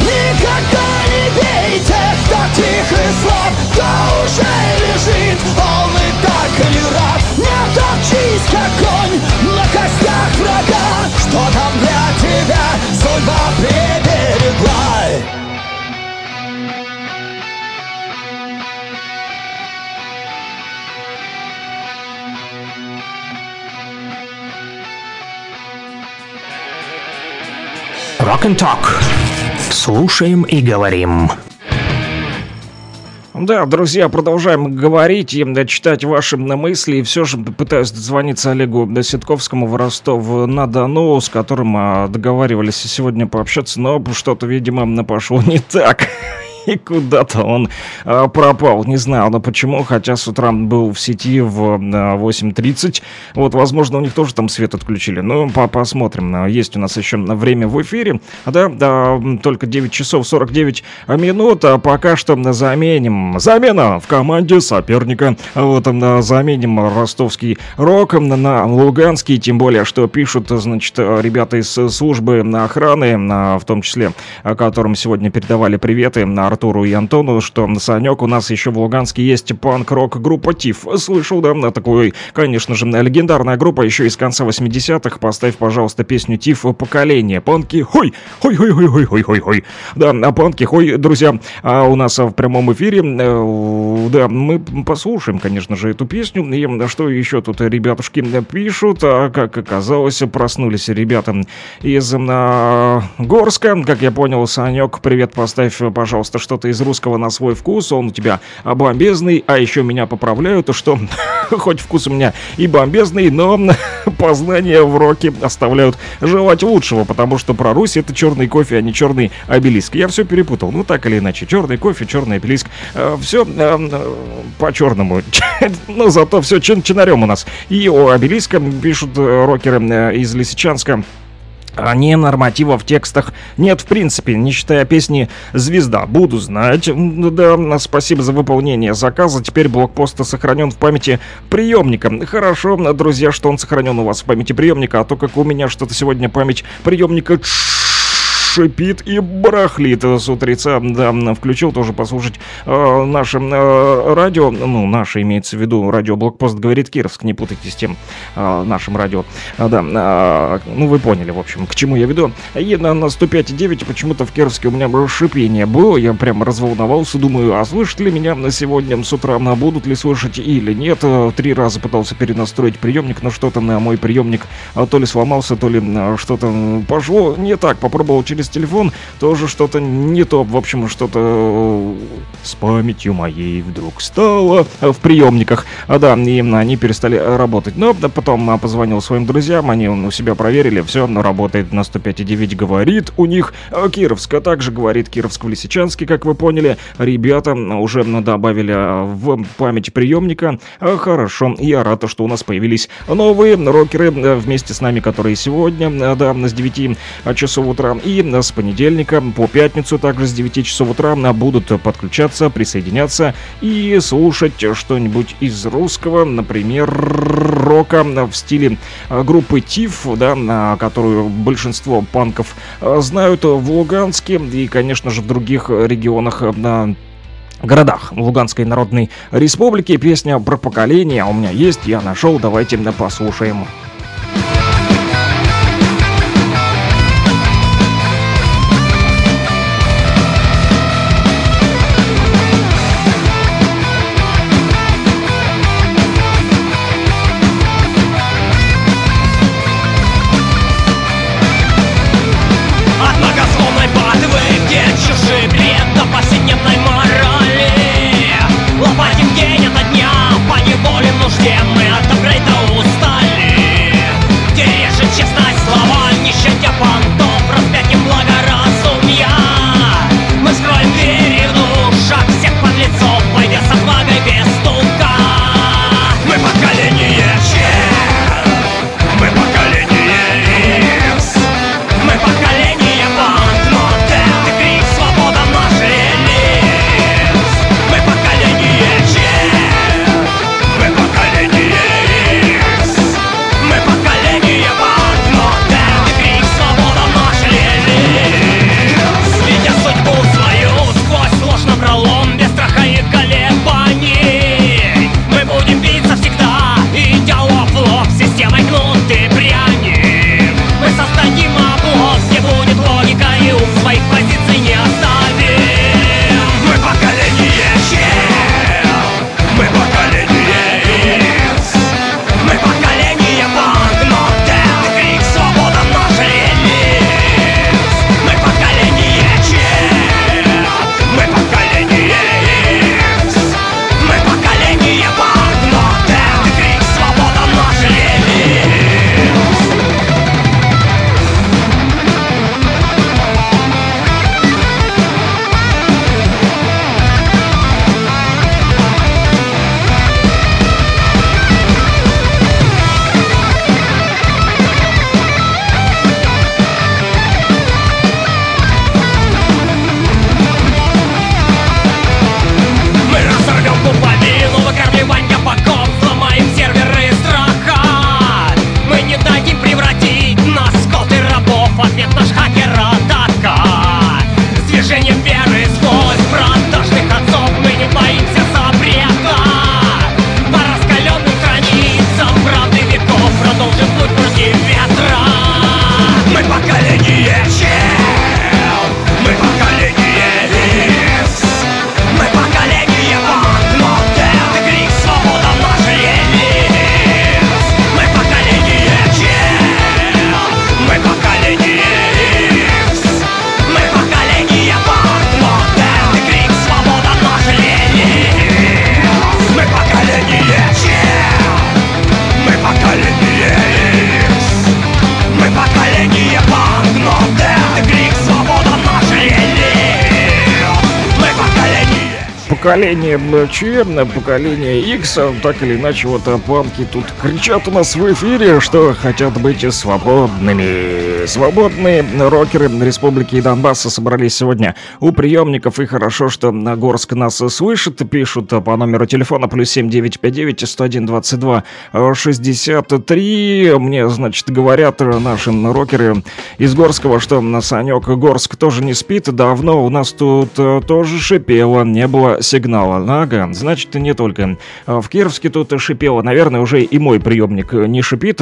Никогда не бейте, кто тих и слаб, кто уже лежит, он и так не рад. Не топчись, как конь на костях врага, что там для тебя судьба приберегла. Rock and Talk. Слушаем и говорим. Да, друзья, продолжаем говорить и читать ваши мысли. И все же пытаюсь дозвониться Олегу Ситковскому в Ростов-на-Дону, с которым договаривались сегодня пообщаться, но что-то, видимо, пошло не так. И куда-то он пропал. Не знаю, но почему, хотя с утра был в сети в 8:30. Вот, возможно, у них тоже там свет отключили. Ну, посмотрим. Есть у нас еще время в эфире. Да, только 9 часов 49 минут. А пока что заменим. Замена в команде соперника. Вот, заменим ростовский рок на луганский. Тем более, что пишут, значит, ребята из службы охраны, в том числе, которым сегодня передавали приветы, Артуру и Антону, что, Санек, у нас еще в Луганске есть панк-рок группа ТИФ. Слышал, да, на такой, конечно же, легендарная группа еще из конца 80-х. Поставь, пожалуйста, песню ТИФ «Поколение». Панки, хой, хой-хой-хой-хой-хой-хой. Да, панки, хой, друзья, у нас в прямом эфире. Да, мы послушаем, конечно же, эту песню. И что еще тут ребятушки пишут? Как оказалось, проснулись ребята из Горска. Как я понял, Санек, привет, поставь, пожалуйста, что-то из русского на свой вкус, он у тебя бомбезный, а еще меня поправляют, что хоть вкус у меня и бомбезный, но познания в роке оставляют желать лучшего, потому что про Русь это черный кофе, а не черный обелиск. Я все перепутал, ну так или иначе, черный кофе, черный обелиск, все по-черному, но зато все чинарем у нас. И о обелиске пишут рокеры из Лисичанска. Не норматива в текстах нет, в принципе, не считая песни «Звезда». Буду знать. Да, спасибо за выполнение заказа. Теперь блокпост сохранен в памяти приемника. Хорошо, друзья, что он сохранен у вас в памяти приемника, а то как у меня что-то сегодня память приемника шипит и барахлит с утреца. Да, включил тоже послушать наше радио. Ну, наше имеется в виду радио «Блокпост говорит Кировск». Не путайте с тем нашим радио. Ну, вы поняли, в общем, к чему я веду. И на 105,9 почему-то в Кировске у меня шипение было. Я прям разволновался. Думаю, а слышат ли меня на сегодня с утра? Будут ли слышать или нет? 3 раза пытался перенастроить приемник, но что-то на мой приемник то ли сломался, то ли что-то пошло не так. Попробовал через телефон, тоже что-то не то. В общем, что-то с памятью моей вдруг стало в приемниках. Да, и они перестали работать. Но потом позвонил своим друзьям, они у себя проверили, все работает на 105,9. Говорит у них Кировск, а также говорит Кировск в Лисичанске, как вы поняли. Ребята уже добавили в память приемника. Хорошо, я рад, что у нас появились новые рокеры вместе с нами, которые сегодня, да, с 9 часов утра и с понедельника по пятницу также с 9 часов утра будут подключаться, присоединяться и слушать что-нибудь из русского, например, рока в стиле группы ТИФ, да, которую большинство панков знают в Луганске и, конечно же, в других регионах городах Луганской Народной Республики. Песня про поколение у меня есть, я нашел, давайте послушаем. поколение ЧМ, поколение X, так или иначе, вот панки тут кричат у нас в эфире, что хотят быть свободными. Свободные рокеры Республики Донбасса собрались сегодня у приемников, и хорошо, что Горск нас слышит, пишут по номеру телефона +7 959 101 22 63. Мне, значит, говорят наши рокеры из Горского, что Санек, Горск тоже не спит, давно у нас тут тоже шипело, не было сигнала. Ага, значит, не только в Кировске тут шипело, наверное, уже и мой приемник не шипит.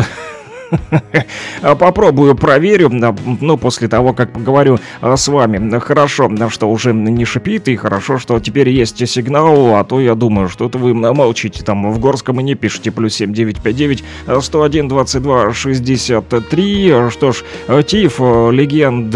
Попробую, проверю, но после того, как поговорю с вами. Хорошо, что уже не шипит, и хорошо, что теперь есть сигнал, а то я думаю, что-то вы молчите там в Горском и не пишите. +7 959 101 22 63. Что ж, Тиф, легенд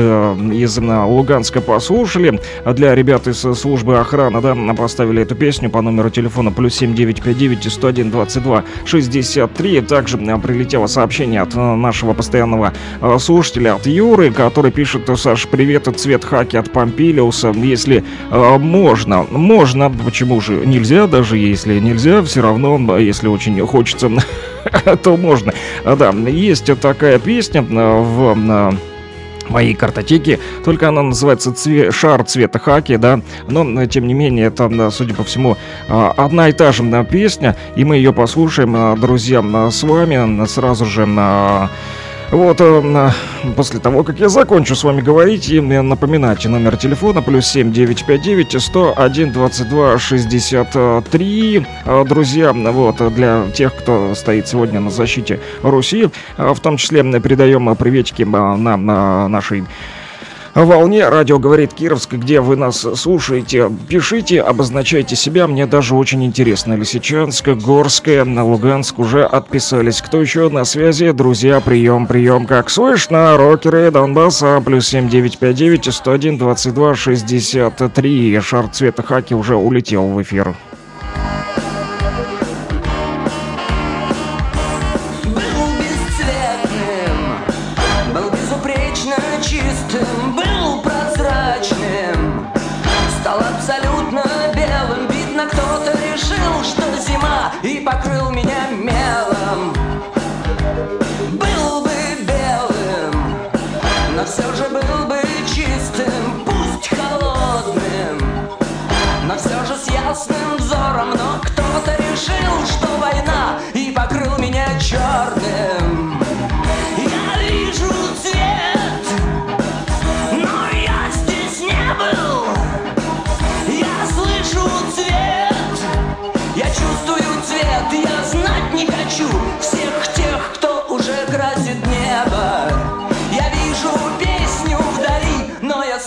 из Луганска послушали. Для ребят из службы охраны, да, поставили эту песню по номеру телефона +7 959 101 22 63. Также прилетело сообщение от нашего постоянного слушателя, от Юры, который пишет: Саш, привет, цвет хаки от Помпилиуса. Если можно, почему же нельзя, даже если нельзя, все равно, если очень хочется, то можно. Да, есть такая песня в моей картотеки, только она называется «Шар цвета хаки», да, но, тем не менее, это, судя по всему, одна и та же песня, и мы ее послушаем, друзья, с вами сразу же на... Вот, после того, как я закончу с вами говорить, и напоминайте номер телефона +7 959 101 22 63. Друзья, вот, для тех, кто стоит сегодня на защите Руси, в том числе мы передаем приветики на нашей волне. Радио говорит Кировск, где вы нас слушаете. Пишите, обозначайте себя. Мне даже очень интересно. Лисичанск, Горская, Луганск уже отписались. Кто еще на связи? Друзья, прием, прием. Как слышно, рокеры Донбасса. +7 959 101 22 63. Шар цвета хаки уже улетел в эфир.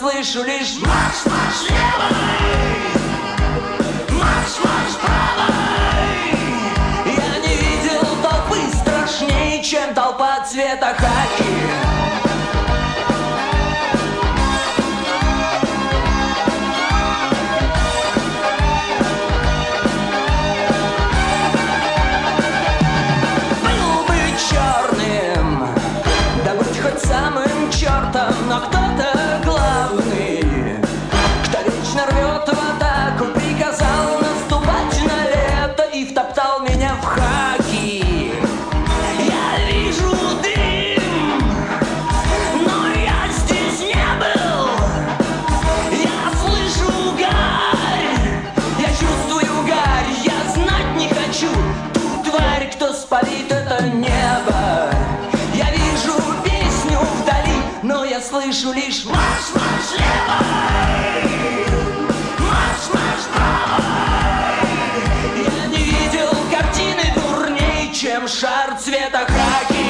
Слышу лишь марш-марш левый, марш-марш правый. Я не видел толпы страшнее, чем толпа цвета хаки. Слышу лишь марш-марш левой, марш-марш правой. Я не видел картины дурней, чем шар цвета хаки.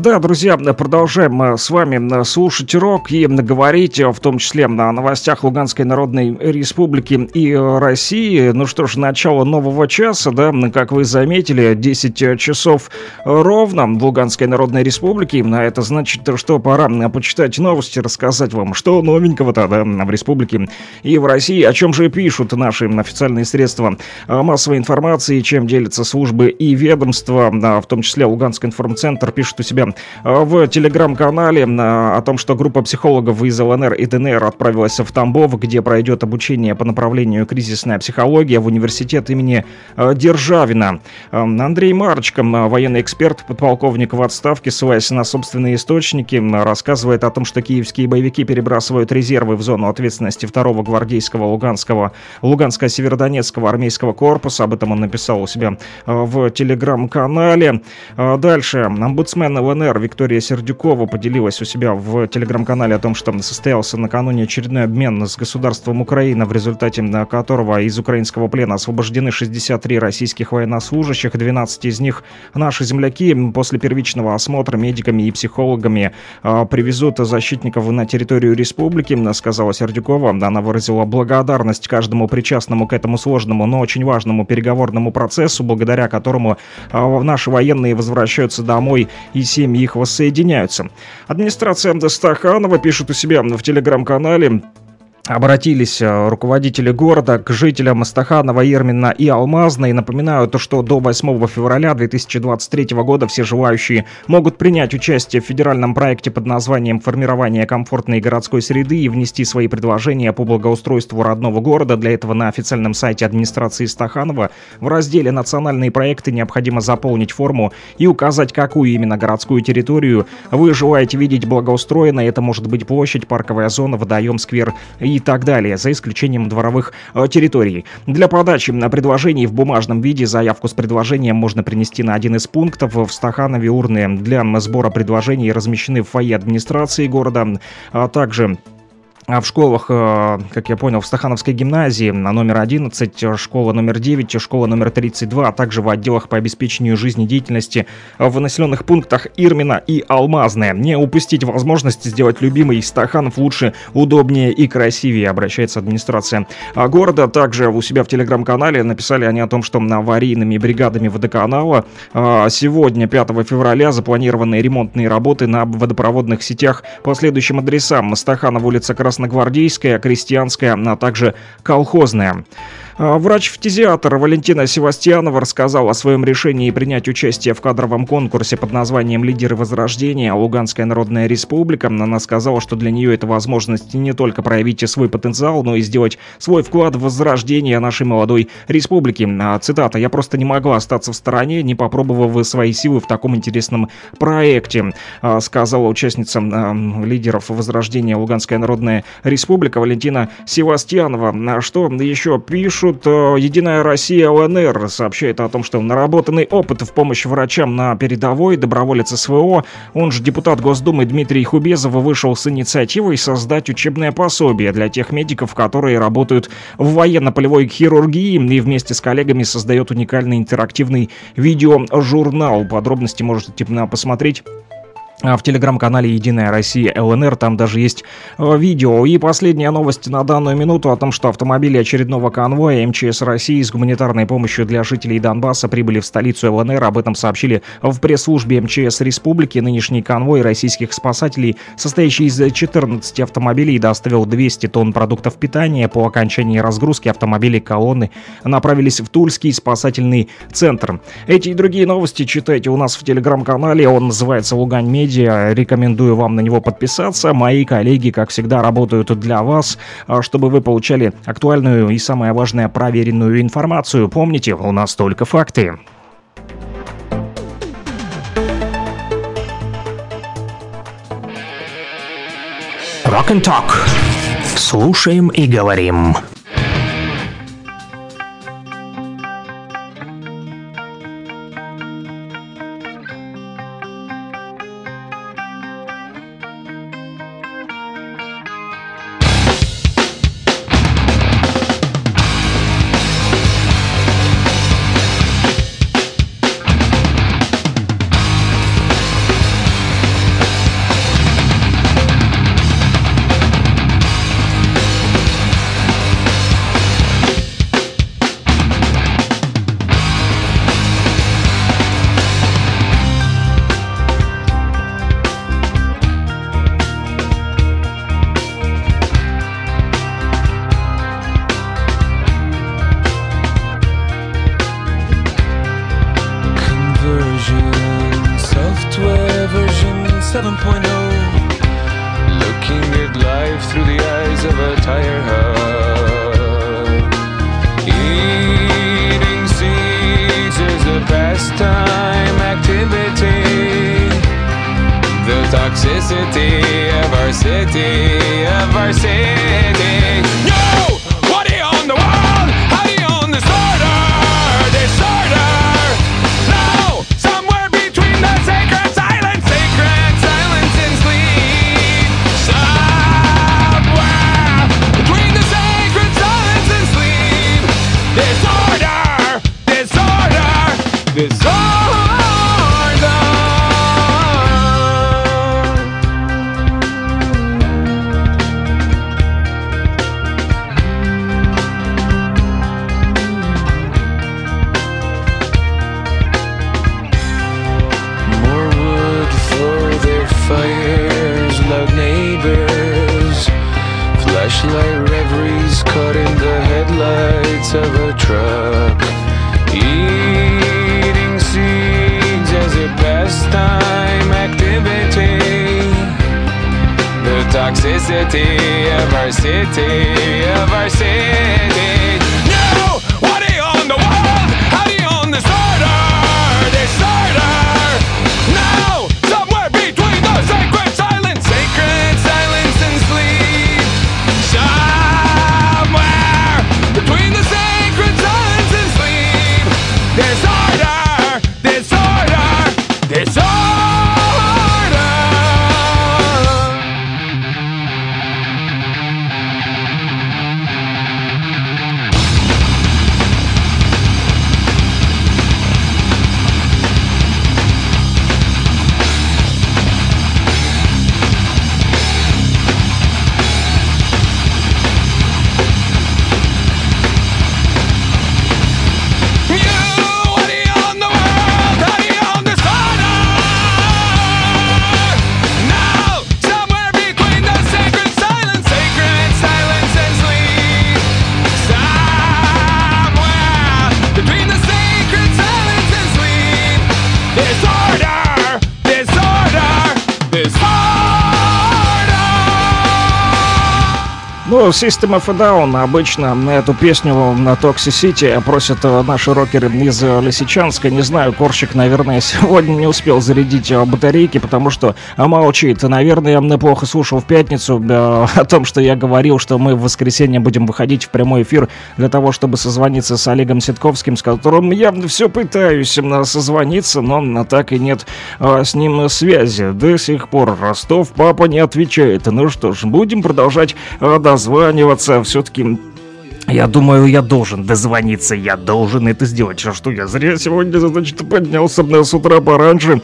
Да, друзья, продолжаем с вами слушать рок и говорить, в том числе, о новостях Луганской Народной Республики и России. Ну что ж, начало нового часа, да, как вы заметили, 10 часов ровно в Луганской Народной Республике. А это значит, что пора почитать новости, рассказать вам, что новенького-то, да, в республике и в России, о чем же пишут наши официальные средства массовой информации, чем делятся службы и ведомства, в том числе Луганский информцентр пишет у себя в телеграм-канале о том, что группа психологов из ЛНР и ДНР отправилась в Тамбов, где пройдет обучение по направлению кризисная психология в университет имени Державина. Андрей Марочко, военный эксперт, подполковник в отставке, ссылаясь на собственные источники, рассказывает о том, что киевские боевики перебрасывают резервы в зону ответственности 2-го гвардейского Луганско-Северодонецкого армейского корпуса. Об этом он написал у себя в телеграм-канале. Дальше. Омбудсмен ЛНР Виктория Сердюкова поделилась у себя в телеграм-канале о том, что состоялся накануне очередной обмен с государством Украина, в результате которого из украинского плена освобождены 63 российских военнослужащих, 12 из них наши земляки. После первичного осмотра медиками и психологами привезут защитников на территорию республики, сказала Сердюкова. Она выразила благодарность каждому причастному к этому сложному, но очень важному переговорному процессу, благодаря которому наши военные возвращаются домой и семьи их воссоединяются. Администрация МВД Стаханова пишет у себя в телеграм-канале. Обратились руководители города к жителям Стаханова, Ирмина и Алмазной. Напоминаю, что до 8 февраля 2023 года все желающие могут принять участие в федеральном проекте под названием «Формирование комфортной городской среды» и внести свои предложения по благоустройству родного города. Для этого на официальном сайте администрации Стаханова в разделе «Национальные проекты» необходимо заполнить форму и указать, какую именно городскую территорию вы желаете видеть благоустроенной. Это может быть площадь, парковая зона, водоем, сквер и так далее, за исключением дворовых территорий. Для подачи на предложений в бумажном виде заявку с предложением можно принести на один из пунктов. В Стаханове урны для сбора предложений размещены в фойе администрации города, а также в школах, как я понял, в Стахановской гимназии номер 11, школа номер 9, школа номер 32, а также в отделах по обеспечению жизнедеятельности в населенных пунктах Ирмина и Алмазная. Не упустить возможность сделать любимый Стаханов лучше, удобнее и красивее, обращается администрация города. Также у себя в телеграм-канале написали они о том, что аварийными бригадами водоканала сегодня, 5 февраля, запланированы ремонтные работы на водопроводных сетях по следующим адресам: Стаханова, улица Красногвардейская, Крестьянская, а также Колхозная. Врач-фтизиатр Валентина Севастьянова рассказала о своем решении принять участие в кадровом конкурсе под названием «Лидеры Возрождения. Луганская Народная Республика». Она сказала, что для нее это возможность не только проявить свой потенциал, но и сделать свой вклад в возрождение нашей молодой республики. Цитата: «Я просто не могла остаться в стороне, не попробовав свои силы в таком интересном проекте», сказала участница лидеров Возрождения Луганская Народная Республика Валентина Севастьянова. На что еще пишут? Единая Россия ЛНР сообщает о том, что наработанный опыт в помощь врачам на передовой доброволец СВО, он же депутат Госдумы Дмитрий Хубезов, вышел с инициативой создать учебное пособие для тех медиков, которые работают в военно-полевой хирургии, и вместе с коллегами создает уникальный интерактивный видеожурнал. Подробности можете посмотреть в телеграм-канале «Единая Россия ЛНР», там даже есть видео. И последняя новость на данную минуту о том, что автомобили очередного конвоя МЧС России с гуманитарной помощью для жителей Донбасса прибыли в столицу ЛНР. Об этом сообщили в пресс-службе МЧС Республики. Нынешний конвой российских спасателей, состоящий из 14 автомобилей, доставил 200 тонн продуктов питания. По окончании разгрузки автомобилей колонны направились в Тульский спасательный центр. Эти и другие новости читайте у нас в телеграм-канале. Он называется «Лугань Медиа». Рекомендую вам на него подписаться. Мои коллеги, как всегда, работают для вас, чтобы вы получали актуальную и, самое важное, проверенную информацию. Помните, у нас только факты. Rock and Talk. Слушаем и говорим. 1.0, looking at life through the eyes of a tired heart. Eating seeds is a pastime activity. The toxicity of our city, of our city. No! Flashlight reveries caught in the headlights of a truck. Eating seeds as a pastime activity. The toxicity of our city, of our city. No! What do you own the world? How do you own this order? This order! Now! Somewhere between the sacred silence, sacred silence and sleep. Somewhere between the sacred silence and sleep. Disorder, disorder, System of a Down. Обычно на эту песню на Toxicity просят наши рокеры из Лисичанска. Не знаю, Корщик, наверное, сегодня не успел зарядить батарейки, потому что молчит. Наверное, плохо слушал в пятницу о том, что я говорил, что мы в воскресенье будем выходить в прямой эфир для того, чтобы созвониться с Олегом Ситковским, с которым я все пытаюсь созвониться, но так и нет с ним связи. До сих пор Ростов папа не отвечает. Ну что ж, будем продолжать дозвон. Все-таки, я думаю, я должен дозвониться, я должен это сделать. Что я зря сегодня, значит, поднялся с утра пораньше,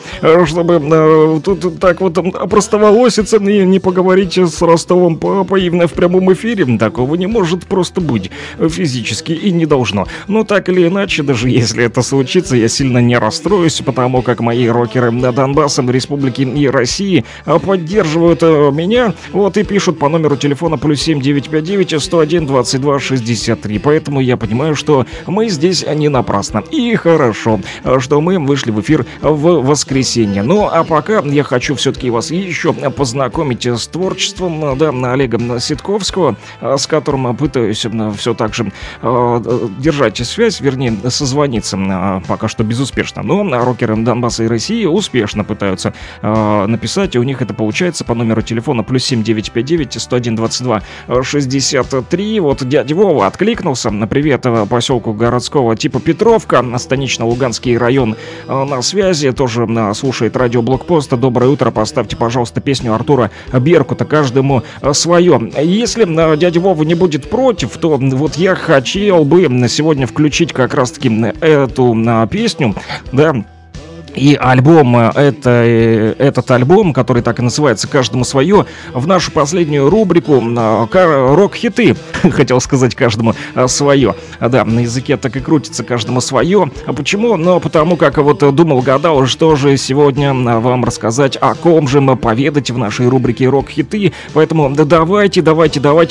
чтобы тут так вот опростоволоситься и не поговорить с Ростовым папой в прямом эфире. Такого не может просто быть физически и не должно. Но так или иначе, даже если это случится, я сильно не расстроюсь, потому как мои рокеры на Донбассе, Республики и России поддерживают меня. Вот и пишут по номеру телефона +7 959 101 22 63. Поэтому я понимаю, что мы здесь не напрасно. И хорошо, что мы вышли в эфир в воскресенье. Ну, а пока я хочу все-таки вас еще познакомить с творчеством Олега Ситковского, с которым пытаюсь все так же держать связь, вернее, созвониться, пока что безуспешно. Но рокеры Донбасса и России успешно пытаются написать, и у них это получается по номеру телефона +7 959 101 22 63. Вот дядя Вова откликнулся на привет поселку городского типа Петровка, станично-луганский район на связи, тоже слушает радио Блокпоста. Доброе утро, поставьте, пожалуйста, песню Артура Беркута «Каждому свое». Если дядя Вова не будет против, то вот я хотел бы сегодня включить как раз-таки эту песню, да. И альбом, этот альбом, который так и называется «Каждому свое», в нашу последнюю рубрику «Рок-хиты», хотел сказать «Каждому свое». Да, на языке так и крутится «Каждому свое». Почему? Ну, потому как вот думал, гадал, что же сегодня вам рассказать, о ком же поведать в нашей рубрике «Рок-хиты». Поэтому давайте,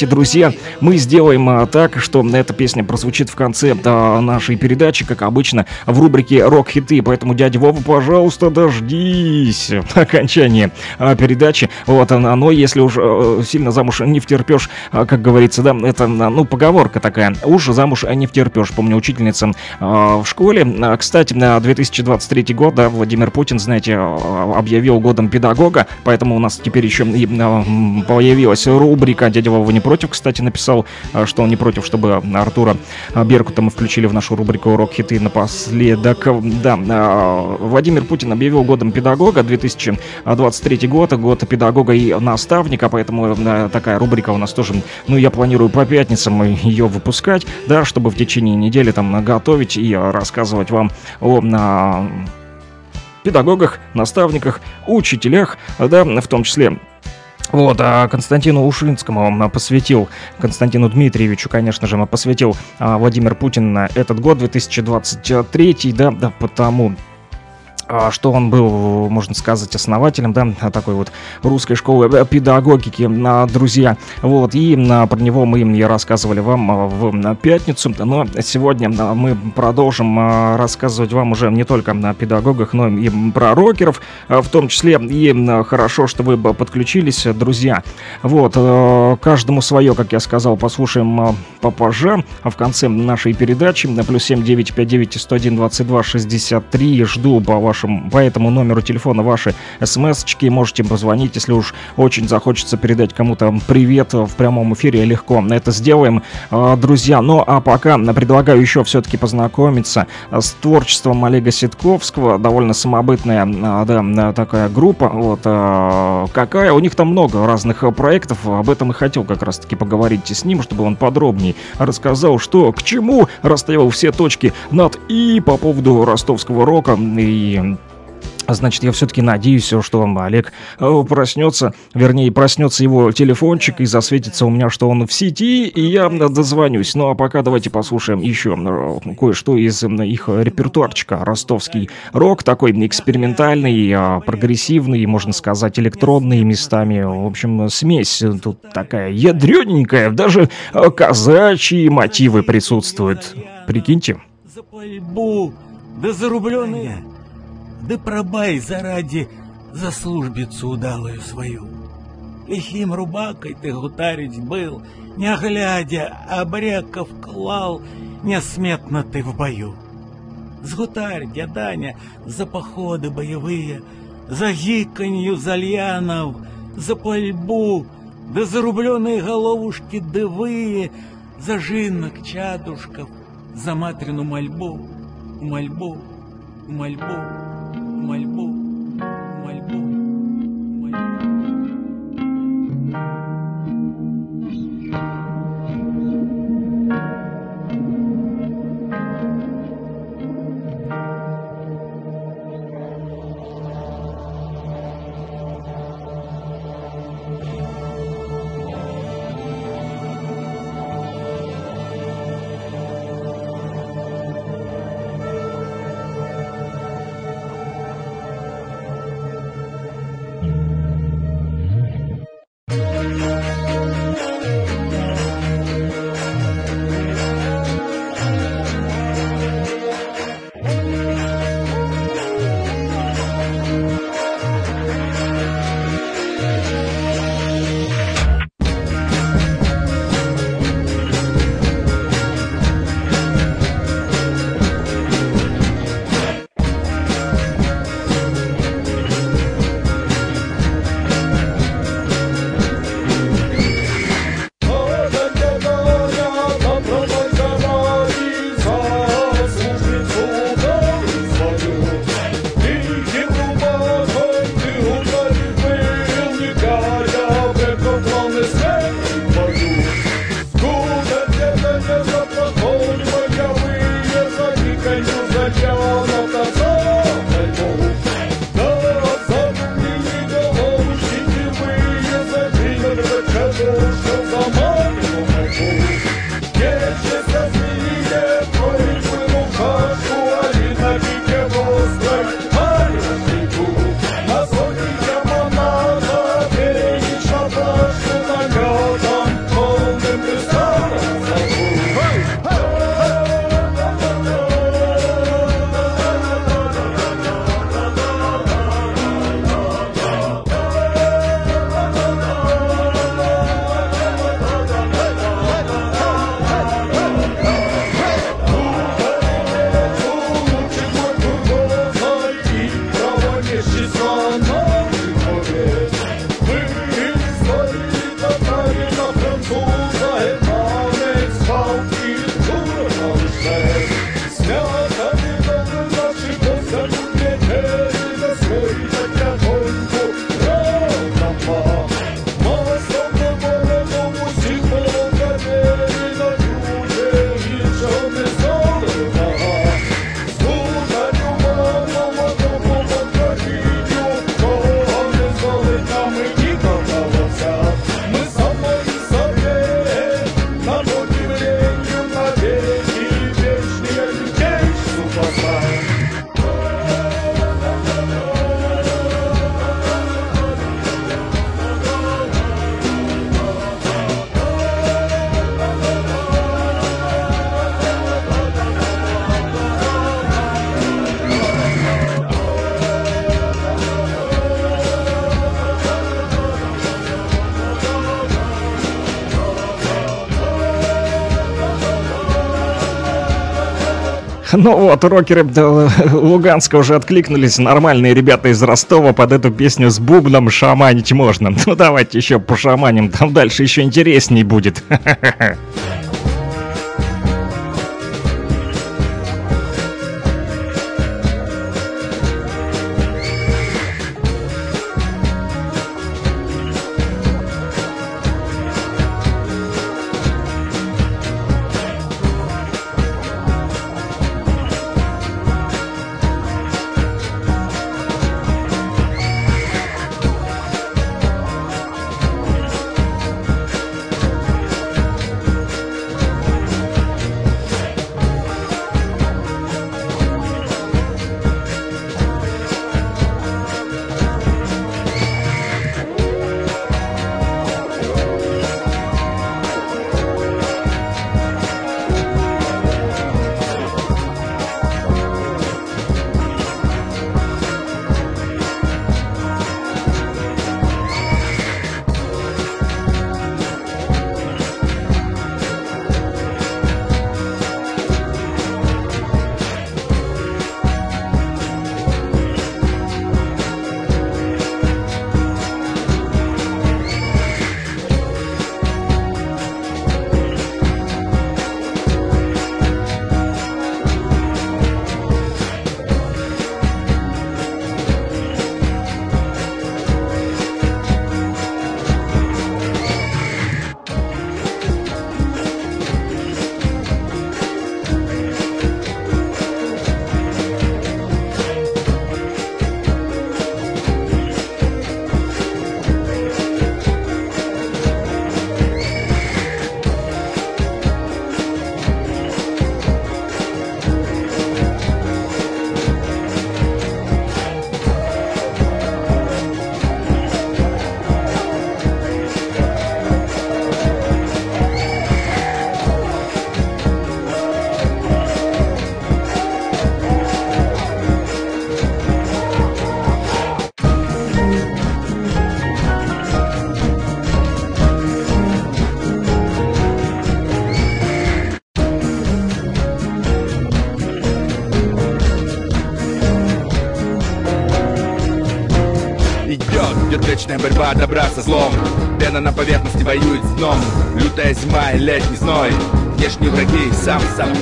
друзья, мы сделаем так, что эта песня прозвучит в конце нашей передачи, как обычно, в рубрике «Рок-хиты». Поэтому дядя Вова пожалуйста, дождись окончания передачи. Вот оно, если уж сильно замуж не втерпешь, как говорится, да, это, ну, поговорка такая. Уж замуж не втерпешь, помню, учительница в школе. Кстати, на 2023 год, да, Владимир Путин, знаете, объявил годом педагога, поэтому у нас теперь еще и появилась рубрика. Дядя Вова не против, кстати, написал, что он не против, чтобы Артура Беркута мы включили в нашу рубрику «Урок-хиты» напоследок. Да, Владимир Путин объявил годом педагога, 2023 год, год педагога и наставника, поэтому такая рубрика у нас тоже, ну, я планирую по пятницам ее выпускать, да, чтобы в течение недели там готовить и рассказывать вам о педагогах, наставниках, учителях, да, в том числе. Вот, а Константину Ушинскому посвятил, Константину Дмитриевичу, конечно же, посвятил Владимир Путин этот год, 2023, да, да, потому что он был, можно сказать, основателем, да, такой вот русской школы педагогики, друзья. Вот, и про него мы и рассказывали вам в пятницу. Но сегодня мы продолжим рассказывать вам уже не только о педагогах, но и про рокеров, в том числе. И хорошо, что вы подключились, друзья. Вот, каждому свое, как я сказал, послушаем попозже в конце нашей передачи. Плюс 7 959 101 22 63. Жду по этому номеру телефона ваши смс-очки, можете позвонить, если уж очень захочется передать кому-то привет в прямом эфире, легко это сделаем, друзья. Ну а пока предлагаю еще все-таки познакомиться с творчеством Олега Ситковского, довольно самобытная, да, такая группа, вот какая, у них там много разных проектов, об этом и хотел как раз-таки поговорить с ним, чтобы он подробнее рассказал, что к чему, расставил все точки над «и» по поводу ростовского рока. И значит, я все-таки надеюсь, что Олег проснется, вернее, проснется его телефончик и засветится у меня, что он в сети, и я дозвонюсь. Ну а пока давайте послушаем еще кое-что из их репертуарчика. Ростовский рок, такой экспериментальный, прогрессивный, можно сказать, электронный местами. В общем, смесь тут такая ядрененькая, даже казачьи мотивы присутствуют. Прикиньте. За пальбу, да зарубленные, да пробай заради за службицу удалую свою. Лихим рубакой ты гутарить был, не глядя, обреков клал, несметно ты в бою. Сгутарь, дяданя, за походы боевые, за гиканью зальянов, за пальбу, да зарубленные головушки дывые, за жинок, чадушков, за матрину мольбу, мольбу, мольбу. Мольбу, мольбу, мольбу. Ну вот, рокеры Луганска уже откликнулись. Нормальные ребята из Ростова под эту песню с бубном шаманить можно. Ну давайте еще пошаманим, там дальше еще интересней будет. Борьба добра со злом, пена на поверхности воюет с дном. Лютая зима и летний зной, внешние враги сам собой.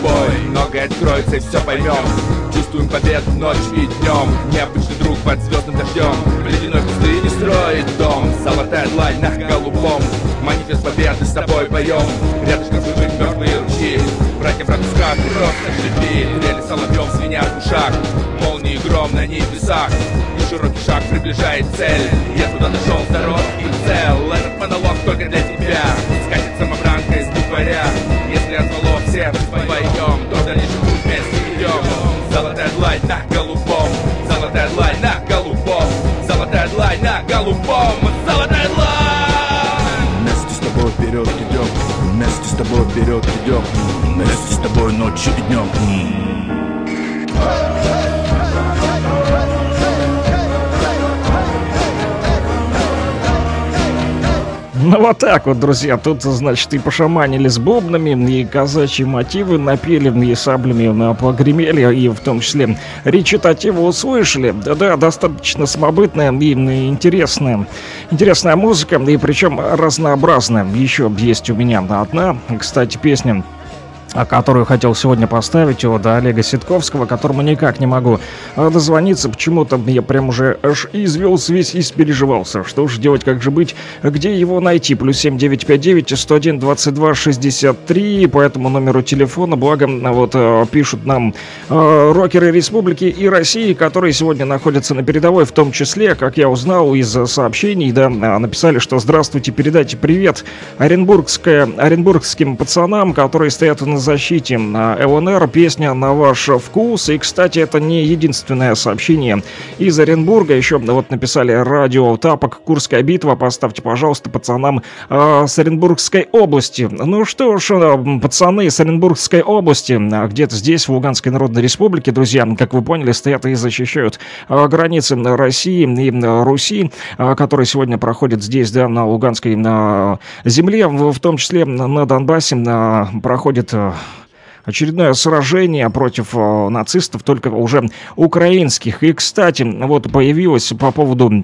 Многое откроется и все поймем, чувствуем побед ночь и днем. Необычный друг под звездным дождем, в ледяной пустыне строит дом. Золотая длань на голубом, манифест победы с тобой поем. Рядышком служит мертвые ручьи, братья в ракушках и просто шипит. Трели соловьев звенят в ушах, молнии гром на небесах. Широкий шаг приближает цель. Я туда дошел, здоров и цел. Этот монолог только для тебя. Скатит самобранка из букваря. Если отвало всех вдвоем, то дальнейший путь вместе идем. Золотая длань на голубом, золотая длань на голубом, золотая длань на голубом, золотая длань. Вместе с тобой вперед идем, вместе с тобой вперед идем, вместе с тобой ночью и днем. Ну вот так вот, друзья, тут, значит, и пошаманили с бубнами, и казачьи мотивы напели, и саблями погремели, и в том числе речитативы услышали. Да, достаточно самобытная и интересная, интересная музыка, и причем разнообразная. Еще есть у меня одна, кстати, песня, которую хотел сегодня поставить от Олега Ситковского, которому никак не могу дозвониться. Почему-то я прям уже аж извелся весь и спереживался. Что же делать, как же быть, где его найти? Плюс 7959-101-22-63 по этому номеру телефона. Благо, вот пишут нам рокеры Республики и России, которые сегодня находятся на передовой, в том числе, как я узнал из сообщений, да, написали, что здравствуйте, передайте привет оренбургским пацанам, которые стоят на защите ЛНР, песня на ваш вкус. И, кстати, это не единственное сообщение из Оренбурга. Еще вот написали: радио Тапок, Курская битва, поставьте, пожалуйста, пацанам с Оренбургской области. Ну что ж, пацаны с Оренбургской области где-то здесь, в Луганской Народной Республике, друзья, как вы поняли, стоят и защищают границы России и Руси, которые сегодня проходят здесь, да, на Луганской земле, в том числе на Донбассе проходит очередное сражение против нацистов, только уже украинских. И, кстати, вот появилось по поводу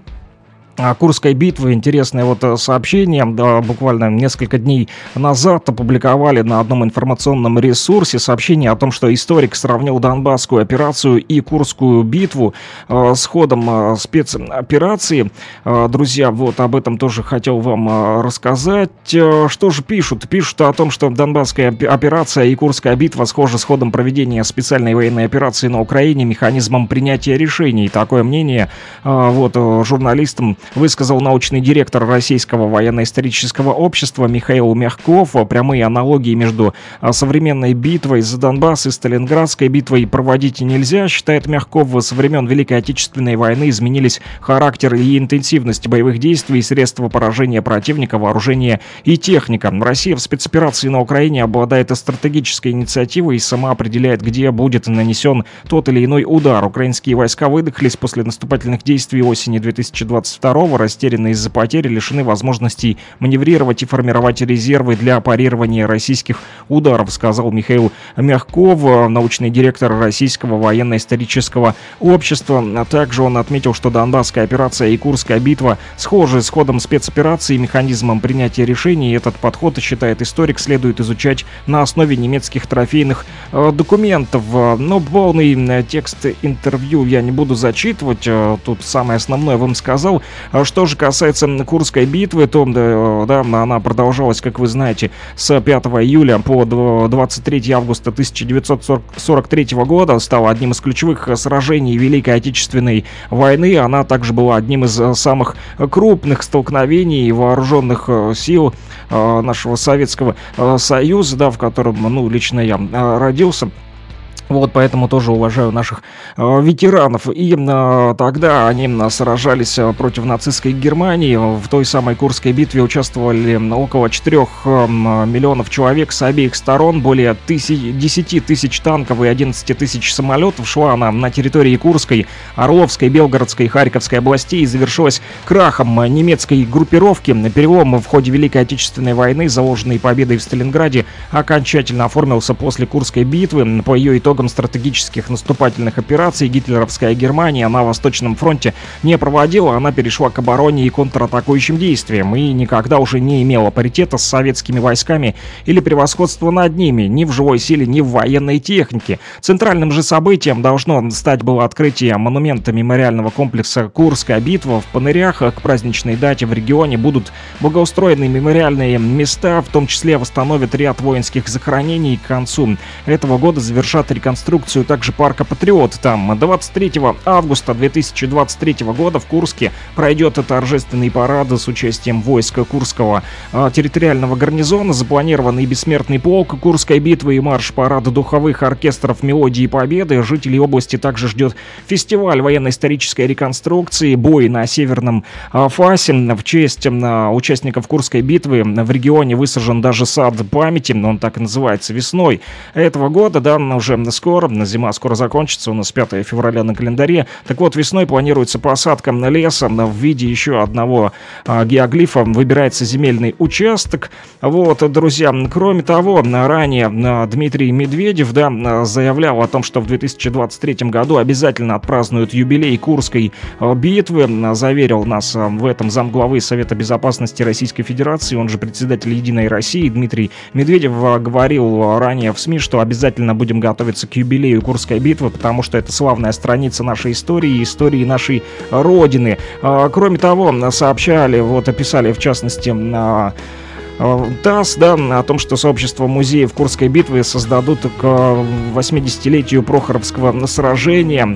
Курской битвы интересное вот сообщение, да, буквально несколько дней назад опубликовали на одном информационном ресурсе сообщение о том, что историк сравнил Донбасскую операцию и Курскую битву с ходом спецоперации. Друзья, вот об этом тоже хотел вам рассказать. Что же пишут? Пишут о том, что Донбасская операция и Курская битва схожи с ходом проведения специальной военной операции на Украине, механизмом принятия решений. Такое мнение вот журналистам высказал научный директор Российского военно-исторического общества Михаил Мягков. Прямые аналогии между современной битвой за Донбасс и Сталинградской битвой проводить нельзя, считает Мягков. Со времен Великой Отечественной войны изменились характер и интенсивность боевых действий, средства поражения противника, вооружение и техника. Россия в спецоперации на Украине обладает стратегической инициативой и сама определяет, где будет нанесен тот или иной удар. Украинские войска выдохлись после наступательных действий осени 2022-го, растерянные из-за потери, лишены возможностей маневрировать и формировать резервы для парирования российских ударов, сказал Михаил Мягков, научный директор Российского военно-исторического общества. Также он отметил, что Донбасская операция и Курская битва схожи с ходом спецоперации и механизмом принятия решений. Этот подход, считает историк, следует изучать на основе немецких трофейных документов. Но полный текст интервью я не буду зачитывать, тут самое основное вам сказал. Что же касается Курской битвы, то да, она продолжалась, как вы знаете, с 5 июля по 23 августа 1943 года, стала одним из ключевых сражений Великой Отечественной войны. Она также была одним из самых крупных столкновений вооруженных сил нашего Советского Союза, да, в котором, ну, лично я родился. Вот поэтому тоже уважаю наших ветеранов. И тогда они сражались против нацистской Германии. В той самой Курской битве участвовали около 4 миллионов человек с обеих сторон, более 10 тысяч танков и 11 тысяч самолетов. Шла она на территории Курской, Орловской, Белгородской и Харьковской областей и завершилась крахом немецкой группировки. Перелом в ходе Великой Отечественной войны, заложенный победой в Сталинграде, окончательно оформился после Курской битвы. По ее итогам стратегических наступательных операций гитлеровская Германия на Восточном фронте не проводила, она перешла к обороне и контратакующим действиям и никогда уже не имела паритета с советскими войсками или превосходства над ними ни в живой силе, ни в военной технике. Центральным же событием должно стать было открытие монумента мемориального комплекса «Курская битва». В Панырях к праздничной дате в регионе будут благоустроены мемориальные места, в том числе восстановят ряд воинских захоронений. К концу этого года завершат реконструкцию также парка «Патриот». Там 23 августа 2023 года в Курске пройдет торжественный парад с участием войск Курского территориального гарнизона, запланированный бессмертный полк Курской битвы и марш-парад духовых оркестров «Мелодии Победы». Жителей области также ждет фестиваль военно-исторической реконструкции «Бой на Северном Фасе». В честь участников Курской битвы в регионе высажен даже сад памяти, он так и называется, весной этого года, да, уже скоро, зима скоро закончится, у нас 5 февраля на календаре. Так вот, весной планируется посадка на леса в виде еще одного геоглифа. Выбирается земельный участок. Вот, друзья, кроме того, ранее Дмитрий Медведев, да, заявлял о том, что в 2023 году обязательно отпразднуют юбилей Курской битвы. Заверил нас в этом замглавы Совета Безопасности Российской Федерации, он же председатель «Единой России» Дмитрий Медведев, говорил ранее в СМИ, что обязательно будем готовиться к юбилею Курской битвы, потому что это славная страница нашей истории нашей Родины. Кроме того, сообщали, вот описали в частности ТАСС, да, о том, что сообщество музеев Курской битвы создадут к 80-летию Прохоровского сражения.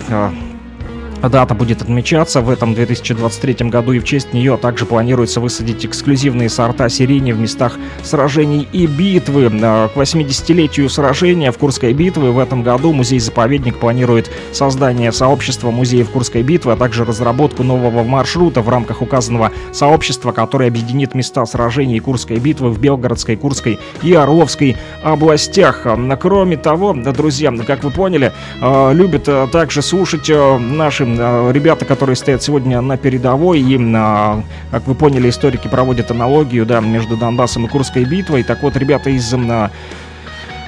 Дата будет отмечаться в этом 2023 году, и в честь нее также планируется высадить эксклюзивные сорта сирени в местах сражений и битвы. К 80-летию сражения в Курской битве в этом году музей-заповедник планирует создание сообщества музеев Курской битвы, а также разработку нового маршрута в рамках указанного сообщества, которое объединит места сражений Курской битвы в Белгородской, Курской и Орловской областях. Кроме того, друзья, как вы поняли, любят также слушать наши ребята, которые стоят сегодня на передовой, и, как вы поняли, историки проводят аналогию, да, между Донбассом и Курской битвой. Так вот, ребята из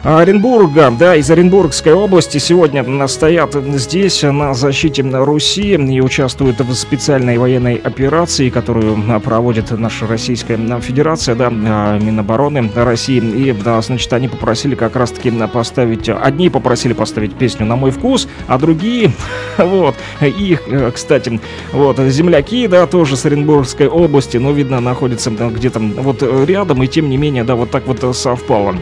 Оренбурга, да, из Оренбургской области сегодня стоят здесь на защите Руси и участвуют в специальной военной операции, которую проводит наша Российская Федерация, да, Минобороны России. И, да, значит, они попросили как раз-таки поставить, одни попросили поставить песню «На мой вкус», а другие, вот, их, кстати, вот, земляки, да, тоже с Оренбургской области, но, видно, находятся где-то вот рядом, и тем не менее, да, вот так вот совпало.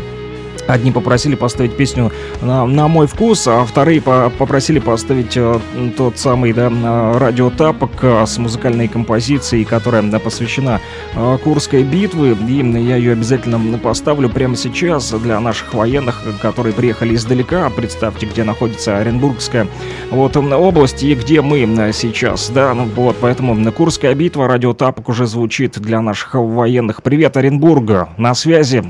Одни попросили поставить песню «На мой вкус», а вторые попросили поставить тот самый, да, радиотапок с музыкальной композицией, которая посвящена Курской битве. И я ее обязательно поставлю прямо сейчас для наших военных, которые приехали издалека. Представьте, где находится Оренбургская вот область и где мы сейчас, да, ну, вот, поэтому Курская битва, радиотапок уже звучит для наших военных. Привет, Оренбурга, на связи.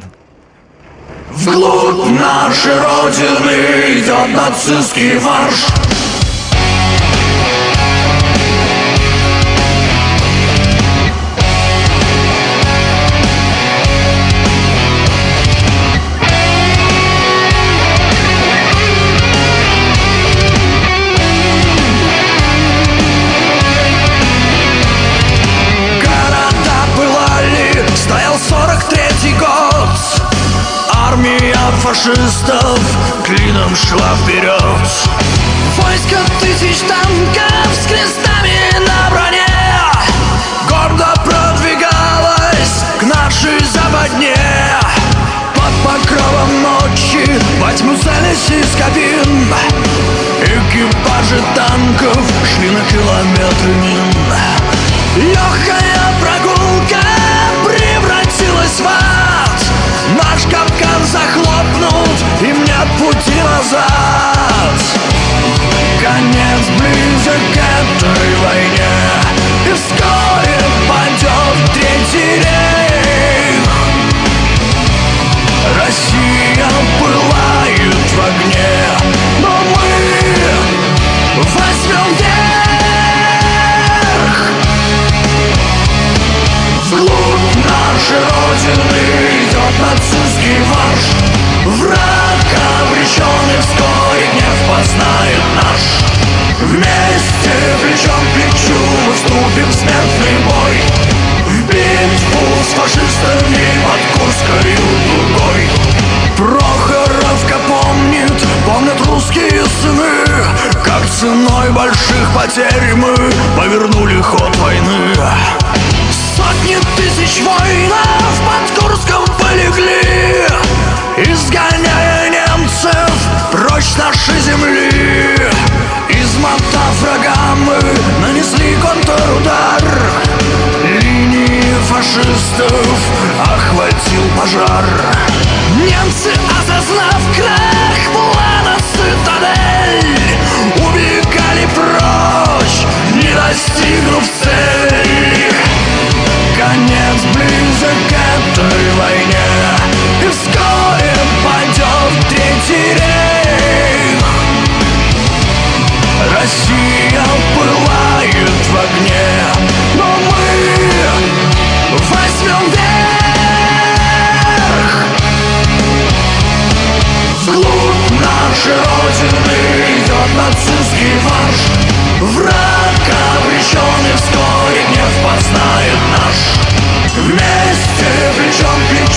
Вглубь нашей Родины идет нацистский марш. Города пылали, стоял 43-й год. Армия фашистов клином шла вперед. Войско тысяч танков с крестами на броне гордо продвигалось к нашей западне. Под покровом ночи во тьму сались из кабин экипажи танков, шли на километры мин. Легкая прогулка превратилась в ад. Наш капкан захлопнут, и нет пути назад. Конец близок к этой войне, и вскоре падет Третий рейх. Россия пылает в огне, но мы возьмем верх. Вглубь нашей Родины идет нацистский марш. Враг обречен, и вскоре гнев познает наш. Вместе, плечом к плечу, мы вступим в смертный бой, в битву с фашистами под Курской дугой. Прохоровка помнит, помнят русские сыны, как ценой больших потерь мы повернули ход войны. Сотни тысяч воинов под Курском полегли, изгоняя немцев прочь нашей земли. Измотав врага мы нанесли контрудар, линии фашистов охватил пожар. Немцы, осознав крах плана «Цитадель», убегали прочь, не достигнув цели. Конец близок к этой войне, и вскоре падет Третий рейх. Россия пылает в огне, но мы возьмем верх. Вглубь нашей Родины идет нацистский марш. Враг обречен, и вскоре гнев познает наш. Вместе, плечом к плечу,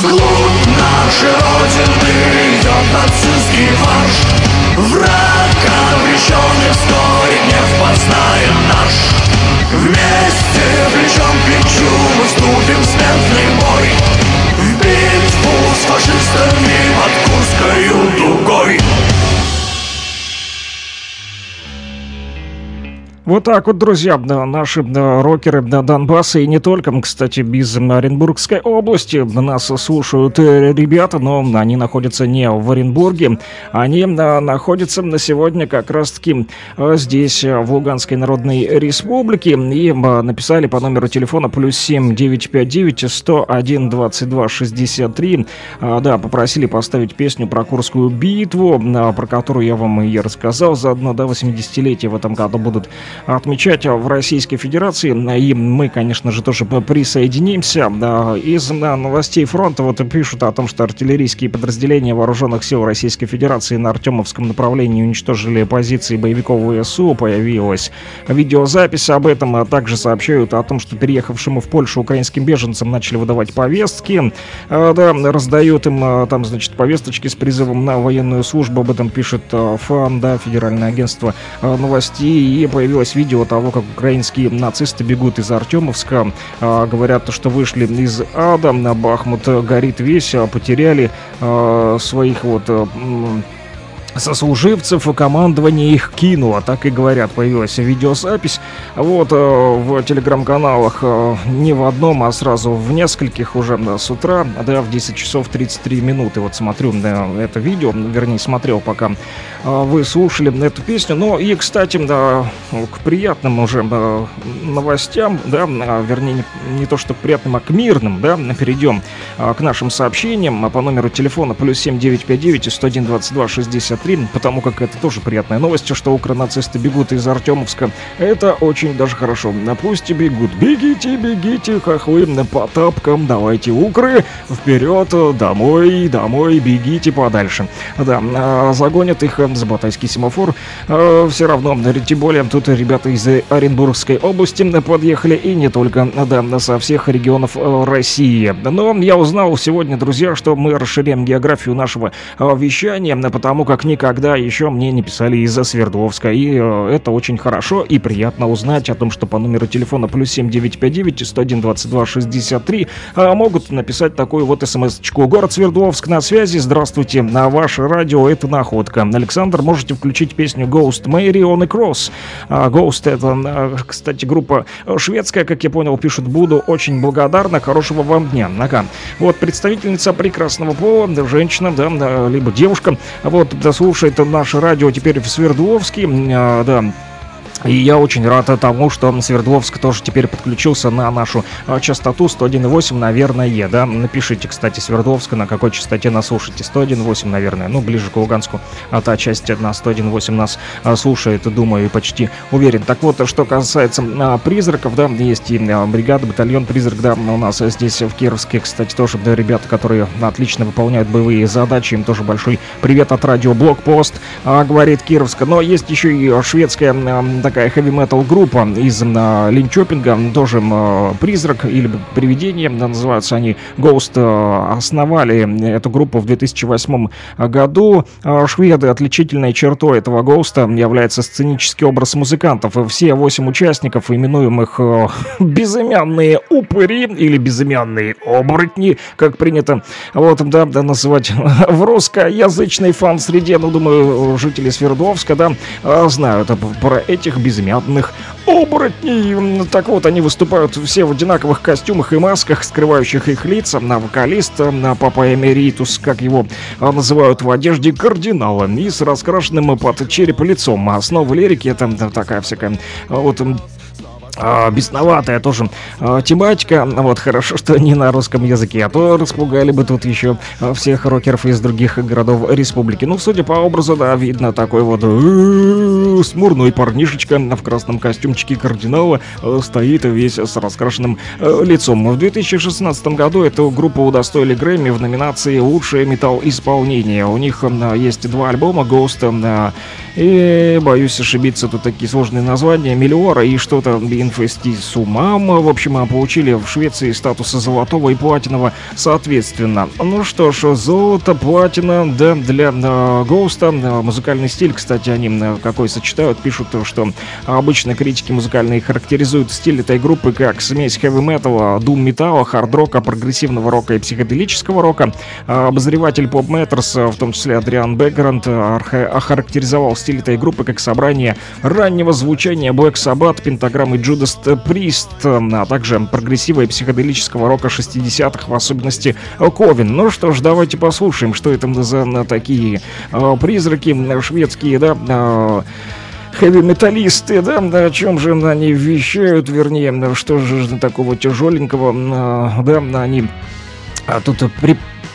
Вглубь нашей Родины идет нацистский марш. Враг обреченный вскоре гнев познает наш. Вместе плечом к плечу мы вступим в смертный бой, в битву с фашистами под Курскою дугой. Вот так вот, друзья, наши рокеры Донбасса, и не только, кстати, из Оренбургской области нас слушают ребята, но они находятся не в Оренбурге, они находятся на сегодня как раз-таки здесь, в Луганской Народной Республике, и написали по номеру телефона +7 959 101 22 63, да, попросили поставить песню про Курскую битву, про которую я вам и рассказал, заодно, да, 80-летие в этом году будут отмечать в Российской Федерации, и мы, конечно же, тоже присоединимся. Из новостей фронта вот пишут о том, что артиллерийские подразделения вооруженных сил Российской Федерации на Артемовском направлении уничтожили позиции боевиков ВСУ, появилась видеозапись об этом, а также сообщают о том, что переехавшим в Польшу украинским беженцам начали выдавать повестки, да, раздают им там, значит, повесточки с призывом на военную службу, об этом пишет ФАМ, да, Федеральное агентство новостей, и появилось видео того, как украинские нацисты бегут из Артемовска. Говорят, что вышли из ада, на Бахмут горит весь, потеряли своих вот... сослуживцев, командование их кинуло, так и говорят, появилась видеозапись. Вот в телеграм-каналах не в одном, а сразу в нескольких уже с утра, да, в 10 часов 33 минуты. Вот смотрю это видео, вернее, смотрел, пока вы слушали эту песню. Ну и, кстати, да, к приятным уже новостям, да, вернее, не то что к приятным, а к мирным, да, перейдем к нашим сообщениям по номеру телефона +7 959 101 22 63, потому как это тоже приятная новость, что укронацисты бегут из Артемовска. Это очень даже хорошо. Пусть и бегут. Бегите, бегите, хохлы, по тапкам, давайте укры, вперед, домой, домой, бегите подальше. Да, загонят их за Батайский семафор. Все равно, тем более, тут ребята из Оренбургской области подъехали, и не только, да, со всех регионов России. Но я узнал сегодня, друзья, что мы расширяем географию нашего вещания, потому как никогда еще мне не писали из-за Свердловска. И это очень хорошо и приятно узнать о том, что по номеру телефона +7 959 101 22 63 могут написать такую вот смс-очку. Город Свердловск на связи. Здравствуйте, на ваше радио это находка. Александр, можете включить песню Ghost Mary on the Cross. Ghost — это, кстати, группа шведская, как я понял, пишут. Буду очень благодарна. Хорошего вам дня. Нога. Вот представительница прекрасного пола, женщина, да, либо девушка. Вот слушает наше радио теперь в Свердловске, да. И я очень рад тому, что Свердловск тоже теперь подключился на нашу частоту 101.8, наверное, да. Напишите, кстати, Свердловска, на какой частоте нас слушаете. 101.8, наверное, ну, ближе к Луганску, а та часть на 101.8 нас слушает, думаю, и почти уверен. Так вот, что касается призраков, да, есть и бригада, батальон «Призрак», да, у нас здесь в Кировске, кстати, тоже, да, ребята, которые отлично выполняют боевые задачи, им тоже большой привет от радио «Блокпост», говорит Кировска. Но есть еще и шведская такая хэви-метал группа из Линчопинга, тоже «Призрак» или «Привидение», называются они «Ghost». Основали эту группу в 2008 году. Шведы. Отличительной чертой этого «Ghost» является сценический образ музыкантов. Все 8 участников, именуемых «безымянные упыри» или «безымянные оборотни», как принято, вот, да, да, называть в русскоязычной фан-среде, ну, думаю, жители Свердловска, да, знают про этих безымянных оборотней. Так вот, они выступают все в одинаковых костюмах и масках, скрывающих их лица. На вокалиста, на папа эмеритус, как его называют в одежде кардинала, и с раскрашенным под череп лицом. Основа лирики — это такая всякая вот... бесноватая тоже тематика. Вот хорошо, что не на русском языке, а то распугали бы тут еще всех рокеров из других городов республики. Ну, судя по образу, да, видно такой вот смурной парнишечка в красном костюмчике кардинала стоит весь с раскрашенным лицом. В 2016 году эту группу удостоили Грэмми в номинации «Лучшее металл-исполнение». У них есть два альбома «Ghost» и, боюсь ошибиться, тут такие сложные названия, «Миллиора» и что-то инфестисумам. В общем, получили в Швеции статусы золотого и платинового соответственно. Ну что ж, золото, платина, да, для Гоуста. Музыкальный стиль, кстати, они какой сочетают. Пишут, что обычно критики музыкальные характеризуют стиль этой группы как смесь хэви-металла, дум-металла, хард-рока, прогрессивного рока и психоделического рока. Обозреватель Pop Matters, в том числе Адриан Бекгранд, охарактеризовал стиль этой группы как собрание раннего звучания Black Sabbath, Пентаграммы Judas Priest, а также прогрессива и психоделического рока 60-х, в особенности Ковен. Ну что ж, давайте послушаем, что это за такие призраки шведские, да, хэви-металлисты, да, о чем же они вещают, вернее, что же такого тяжеленького, да, они тут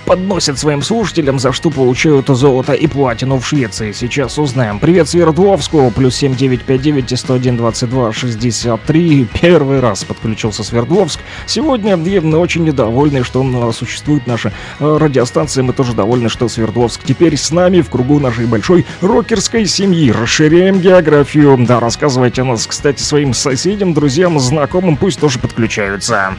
подносят своим слушателям, за что получают золото и платину в Швеции. Сейчас узнаем. Привет, Свердловску, плюс 7959 и 101-22-63. Первый раз подключился Свердловск. Сегодня мы очень недовольны, что существует наша радиостанция. Мы тоже довольны, что Свердловск теперь с нами в кругу нашей большой рокерской семьи. Расширяем географию. Да, рассказывайте о нас, кстати, своим соседям, друзьям, знакомым. Пусть тоже подключаются.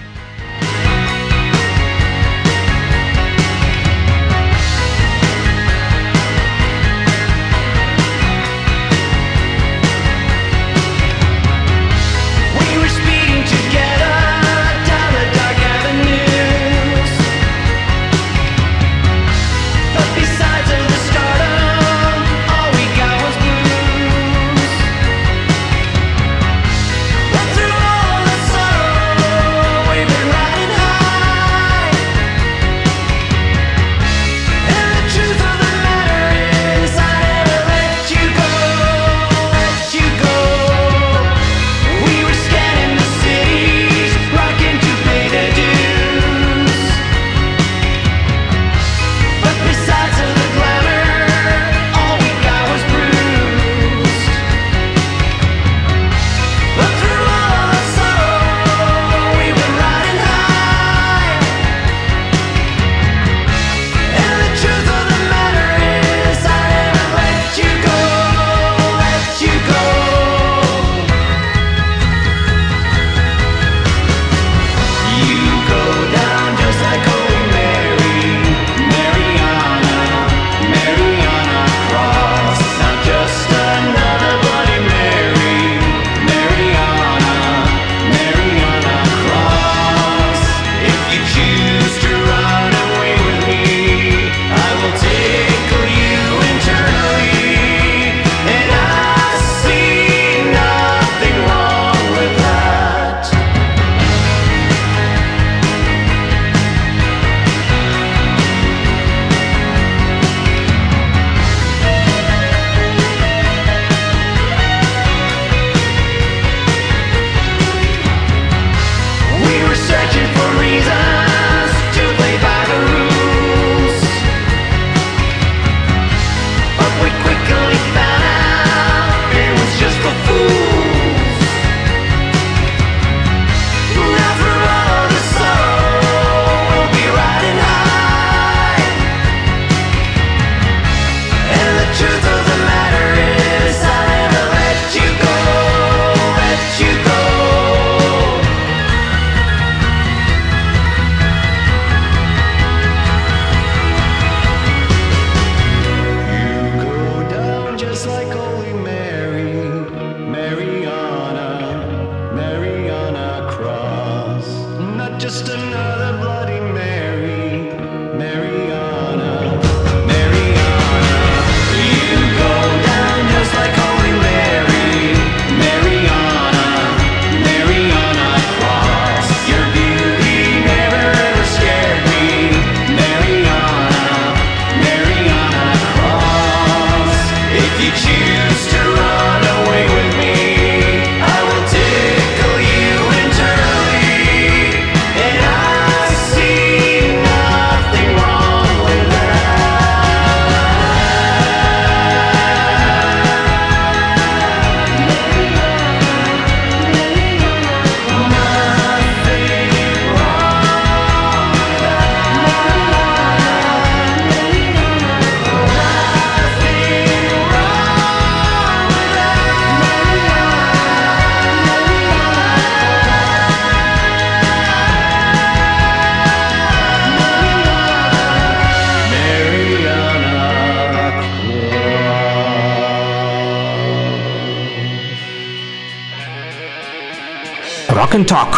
and talk.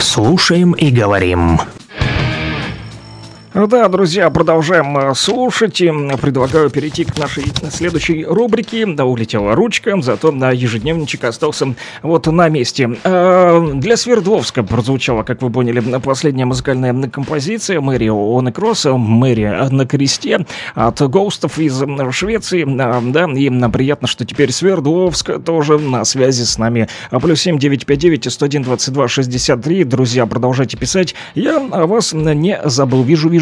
Слушаем и говорим. Да, друзья, продолжаем слушать. Предлагаю перейти к нашей следующей рубрике. Да, улетела ручка, зато на ежедневничек остался вот на месте. Для Свердловска прозвучала, как вы поняли, последняя музыкальная композиция «Мэри on a Cross», «Мэри на кресте» от Гоустов из Швеции. Да, им приятно, что теперь Свердловск тоже на связи с нами. +7 959 101 22 63. Друзья, продолжайте писать. Я вас не забыл. Вижу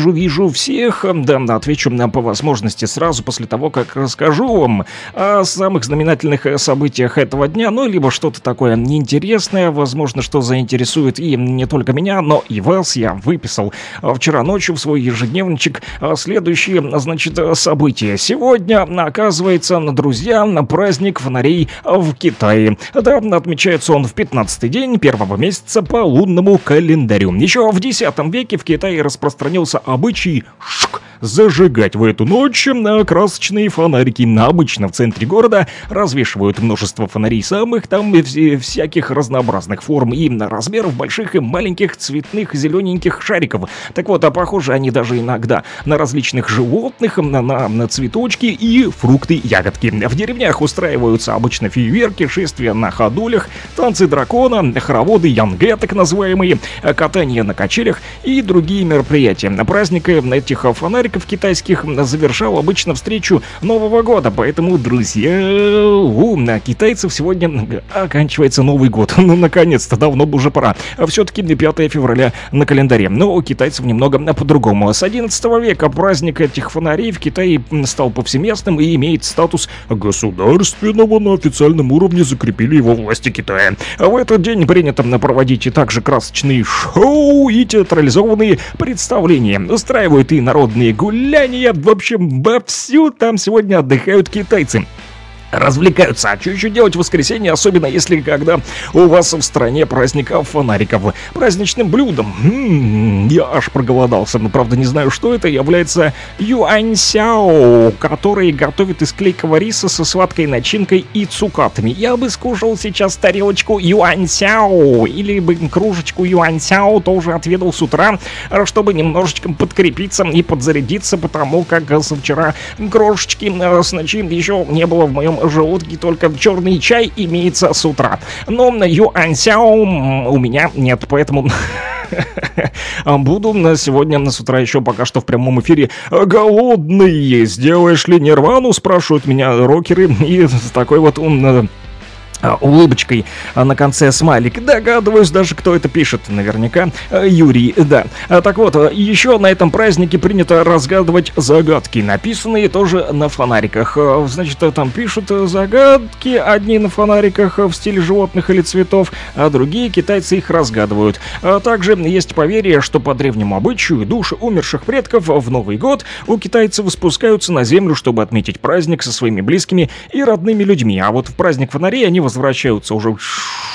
всех, да, отвечу по возможности сразу после того, как расскажу вам о самых знаменательных событиях этого дня, ну, либо что-то такое неинтересное, возможно, что заинтересует и не только меня, но и вас. Я выписал вчера ночью в свой ежедневничек следующие, значит, события. Сегодня, оказывается, друзья, праздник фонарей в Китае. Да, отмечается он в 15-й день первого месяца по лунному календарю. Еще в 10 веке в Китае распространился обычай зажигать в эту ночь красочные фонарики. Обычно в центре города развешивают множество фонарей самых там всяких разнообразных форм и размеров, больших и маленьких, цветных, зелененьких шариков. Так вот, а похожи они даже иногда на различных животных, на цветочки и фрукты, ягодки. В деревнях устраиваются обычно фейерверки, шествия на ходулях, танцы дракона, хороводы янге, так называемые, катание на качелях и другие мероприятия. Праздник этих фонариков китайских завершал обычно встречу Нового года, поэтому, друзья, у китайцев сегодня оканчивается Новый год. Ну, наконец-то, давно бы уже пора. А все-таки 5 февраля на календаре. Но у китайцев немного по-другому. С 11 века праздник этих фонарей в Китае стал повсеместным и имеет статус государственного. На официальном уровне закрепили его власти Китая. А в этот день принято проводить и также красочные шоу и театрализованные представления. Устраивают и народные гуляния. В общем, вовсю там сегодня отдыхают китайцы. Развлекаются. А что еще делать в воскресенье, особенно если когда у вас в стране праздник фонариков? Праздничным блюдом, я аж проголодался, но правда не знаю, что это, является юаньсяо, который готовят из клейкого риса со сладкой начинкой и цукатами. Я бы скушал сейчас тарелочку юаньсяо или бы кружечку юаньсяо тоже отведал с утра, чтобы немножечко подкрепиться и подзарядиться, потому как со вчера крошечки с ночи еще не было в моем желудке, только черный чай имеется с утра. Но на юаньсяо у меня нет, поэтому буду на сегодня с утра еще пока что в прямом эфире голодный. Сделаешь ли нирвану, спрашивают меня рокеры, и с такой вот улыбочкой на конце смайлик. Догадываюсь даже, кто это пишет. Наверняка Юрий, да. Так вот, еще на этом празднике принято разгадывать загадки, написанные тоже на фонариках. Значит, там пишут загадки, одни на фонариках в стиле животных или цветов, а другие китайцы их разгадывают. Также есть поверье, что по древнему обычаю души умерших предков в Новый год у китайцев спускаются на землю, чтобы отметить праздник со своими близкими и родными людьми. А вот в праздник фонарей они возвращаются уже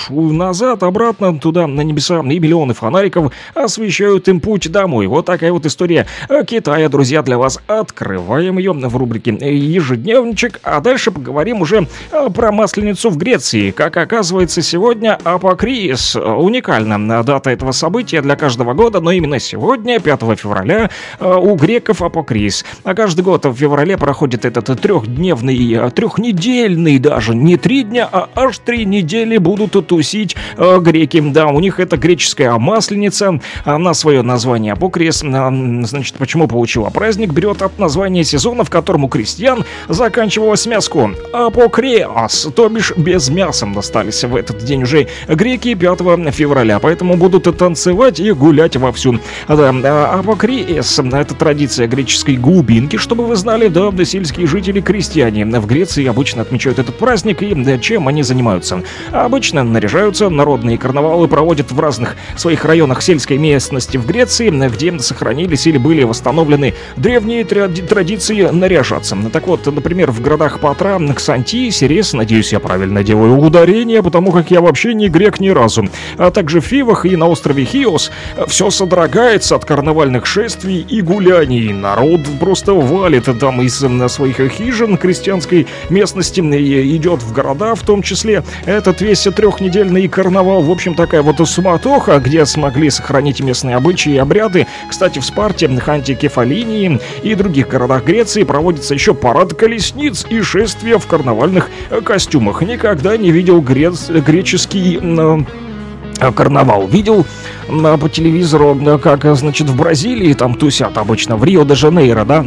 назад, обратно, туда, на небеса, и миллионы фонариков освещают им путь домой. Вот такая вот история Китая, друзья, для вас. Открываем ее в рубрике «Ежедневничек», а дальше поговорим уже про Масленицу в Греции. Как оказывается, сегодня Апокрис. Уникальна дата этого события для каждого года, но именно сегодня, 5 февраля, у греков Апокрис. А каждый год в феврале проходит этот трехнедельный даже, не 3 дня, а аж 3 недели будут тусить греки. Да, у них это греческая масленица. Она свое название Апокрис, значит, почему получила праздник, берет от названия сезона, в котором у крестьян заканчивалось мяско. Апокреас, то бишь без мяса, достались в этот день уже греки 5 февраля. Поэтому будут танцевать и гулять вовсю. Да, Апокреас — это традиция греческой глубинки, чтобы вы знали, да, сельские жители-крестьяне в Греции обычно отмечают этот праздник. И чем они занимаются? Обычно наряжаются, народные карнавалы проводят в разных своих районах сельской местности в Греции, где сохранились или были восстановлены древние традиции наряжаться. Так вот, например, в городах Патра, Ксанти, Сирес, надеюсь, я правильно делаю ударение, потому как я вообще не грек ни разу, а также в Фивах и на острове Хиос все содрогается от карнавальных шествий и гуляний. Народ просто валит там из своих хижин крестьянской местности, идет в города, в том числе числе этот весь трехнедельный карнавал. В общем, такая вот суматоха, где смогли сохранить местные обычаи и обряды. Кстати, в Спарте, Ханте, Кефалинии и других городах Греции проводится еще парад колесниц и шествие в карнавальных костюмах. Никогда не видел греческий карнавал. Видел по телевизору, как, значит, в Бразилии там тусят обычно, в Рио-де-Жанейро, да?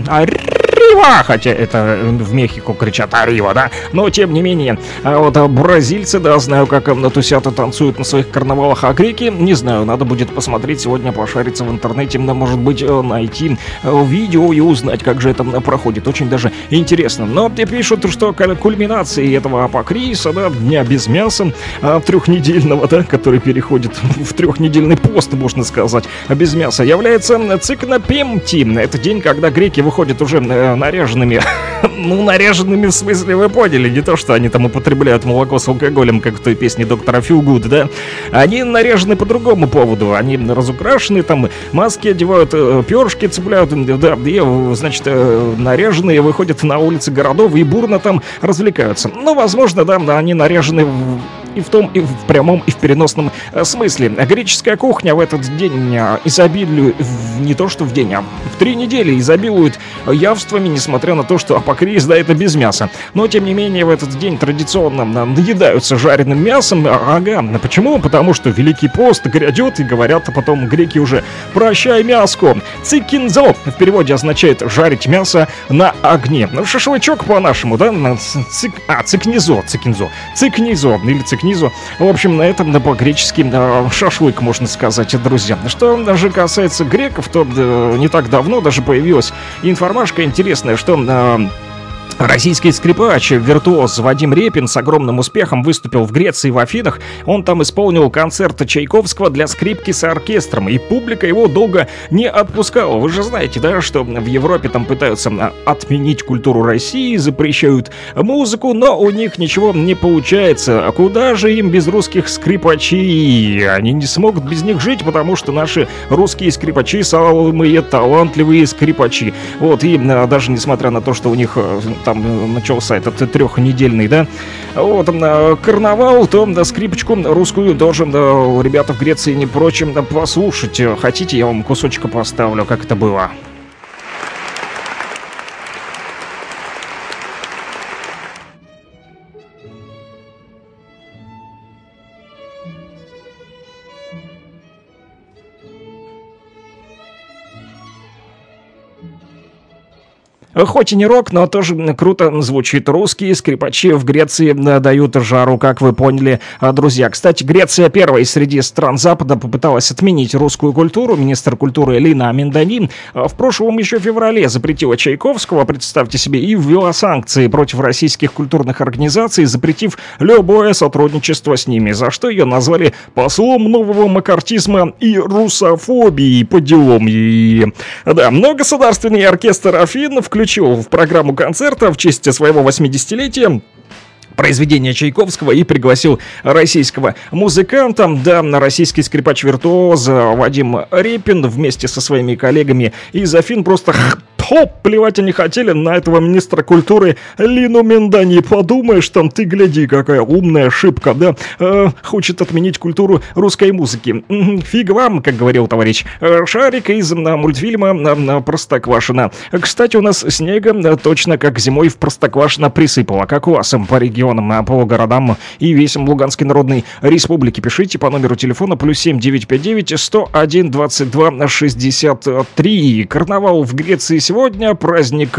Хотя это в Мехико кричат «Арива», да? Но тем не менее, вот бразильцы, да, знаю, как тусят и танцуют на своих карнавалах, а греки, не знаю, надо будет посмотреть сегодня, пошариться в интернете, может быть, найти видео и узнать, как же это проходит. Очень даже интересно. Но пишут, что кульминацией этого апокриса, да, дня без мяса, трехнедельного, да, который переходит в трехнедельный пост, можно сказать, без мяса, является цикнопемти. Это день, когда греки выходят уже наряженными, ну, наряженными в смысле, вы поняли, не то, что они там употребляют молоко с алкоголем, как в той песне доктора Филгуда, да, они наряжены по другому поводу, они разукрашены, там, маски одевают, перышки цепляют, да, и, значит, наряженные выходят на улицы городов и бурно там развлекаются, ну, возможно, да, они наряжены и в том, и в прямом, и в переносном смысле. Греческая кухня в этот день изобилует, не то что в день, а в 3 недели изобилует явствами, несмотря на то, что апокрис, да, это без мяса. Но, тем не менее, в этот день традиционно наедаются жареным мясом. Ага, почему? Потому что Великий пост грядет, и говорят потом греки уже: прощай мяску. Цикинзо в переводе означает жарить мясо на огне. Шашлычок по-нашему, да? Цикнизо, цикинзо. Цикнизо или цикнизо. В общем, на этом по-гречески шашлык, можно сказать, друзья. Что же касается греков, то не так давно даже появилась информашка интересная, что российский скрипач, виртуоз Вадим Репин с огромным успехом выступил в Греции, в Афинах. Он там исполнил концерт Чайковского для скрипки с оркестром, и публика его долго не отпускала. Вы же знаете, да, что в Европе там пытаются отменить культуру России, запрещают музыку, но у них ничего не получается. А куда же им без русских скрипачей? Они не смогут без них жить, потому что наши русские скрипачи самые талантливые скрипачи. Вот, и даже несмотря на то, что у них там начался этот трехнедельный, да, вот, карнавал, то скрипочку русскую должен, ребята в Греции, не прочим, послушать. Хотите, я вам кусочка поставлю, как это было? Хоть и не рок, но тоже круто звучит. Русские скрипачи в Греции дают жару, как вы поняли, друзья. Кстати, Греция первая среди стран Запада попыталась отменить русскую культуру. Министр культуры Элина Аминдани в прошлом еще феврале запретила Чайковского, представьте себе, и ввела санкции против российских культурных организаций, запретив любое сотрудничество с ними, за что ее назвали послом нового макартизма и русофобии, по делам ей. Да, но государственный оркестр Афин включил в программу концерта в честь своего 80-летия произведение Чайковского и пригласил российского музыканта. Да, российский скрипач-виртуоз Вадим Репин вместе со своими коллегами из Афин просто плевать они хотели на этого министра культуры Элину Аминдани. Подумаешь, там, ты гляди, какая умная ошибка, да? Хочет отменить культуру русской музыки. Фиг вам, как говорил товарищ Шарик из мультфильма «Простоквашино». Кстати, у нас снега точно как зимой в Простоквашино присыпало. Как у вас по регионам, по городам и весям Луганской Народной Республики? Пишите по номеру телефона +7 959 101 22 63. Карнавал в Греции сегодня. Сегодня праздник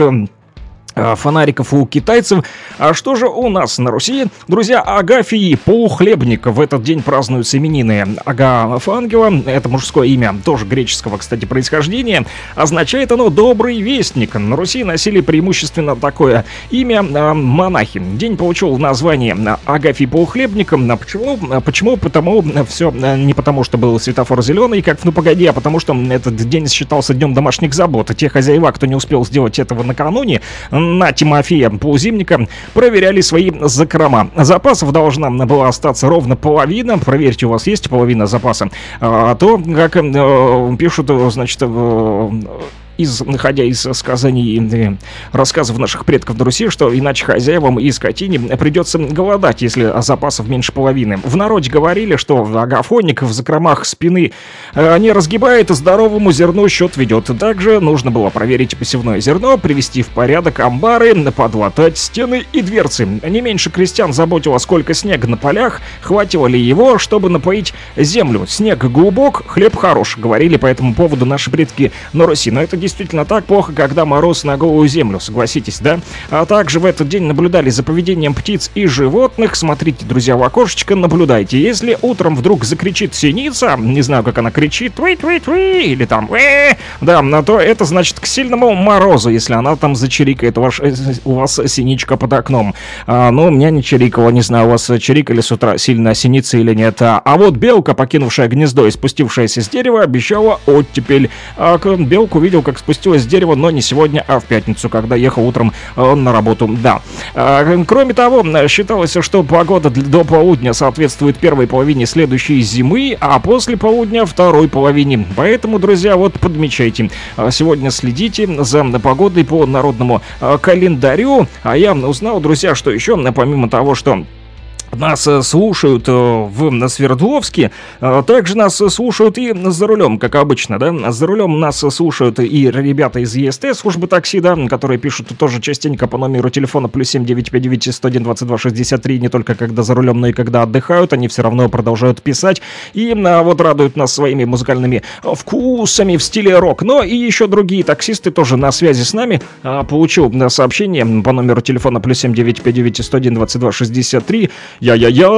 фонариков у китайцев. А что же у нас на Руси? Друзья, Агафьи Полухлебник в этот день празднуются именины. Агаф Ангела, это мужское имя, тоже греческого, кстати, происхождения. Означает оно «добрый вестник». На Руси носили преимущественно такое имя монахи. День получил название Агафьи Полухлебник. Почему? Почему? Потому все не потому, что был светофор зеленый, как в «Ну погоди», а потому что этот день считался днем домашних забот. Те хозяева, кто не успел сделать этого накануне, на Тимофея Полузимника проверяли свои закрома. Запасов должна была остаться ровно половина. Проверьте, у вас есть половина запаса. А то, как пишут, значит, находя из сказаний и рассказов наших предков на Руси, что иначе хозяевам и скотине придется голодать, если запасов меньше половины. В народе говорили, что агафоник в закромах спины не разгибает, и здоровому зерну счет ведет. Также нужно было проверить посевное зерно, привести в порядок амбары, подлатать стены и дверцы. Не меньше крестьян заботило, сколько снега на полях, хватило ли его, чтобы напоить землю. Снег глубок, хлеб хорош, говорили по этому поводу наши предки на Руси. Но это действительно так плохо, когда мороз на голую землю, согласитесь, да? А также в этот день наблюдали за поведением птиц и животных. Смотрите, друзья, в окошечко, наблюдайте. Если утром вдруг закричит синица, не знаю, как она кричит, «Твей-твей-твей», или там да, на то это значит к сильному морозу, если она там зачирикает, у вас синичка под окном. Но у меня не чирикала, не знаю, у вас чирикали с утра сильно синицы или нет. А вот белка, покинувшая гнездо и спустившаяся с дерева, обещала оттепель. Белку видел, как спустилась с дерева, но не сегодня, а в пятницу, когда ехал утром на работу, да. Кроме того, считалось, что погода до полудня соответствует первой половине следующей зимы, а после полудня второй половине. Поэтому, друзья, вот подмечайте. Сегодня следите за погодой по народному календарю. А я узнал, друзья, что еще, помимо того, что нас слушают в Свердловске, также нас слушают и за рулем, как обычно, да, за рулем нас слушают и ребята из ЕСТ, службы такси, да, которые пишут тоже частенько по номеру телефона +7 959 101 22 63, не только когда за рулем, но и когда отдыхают, они все равно продолжают писать и вот радуют нас своими музыкальными вкусами в стиле рок. Но и еще другие таксисты тоже на связи с нами. Получил сообщение по номеру телефона +7 959 101 22 63: Я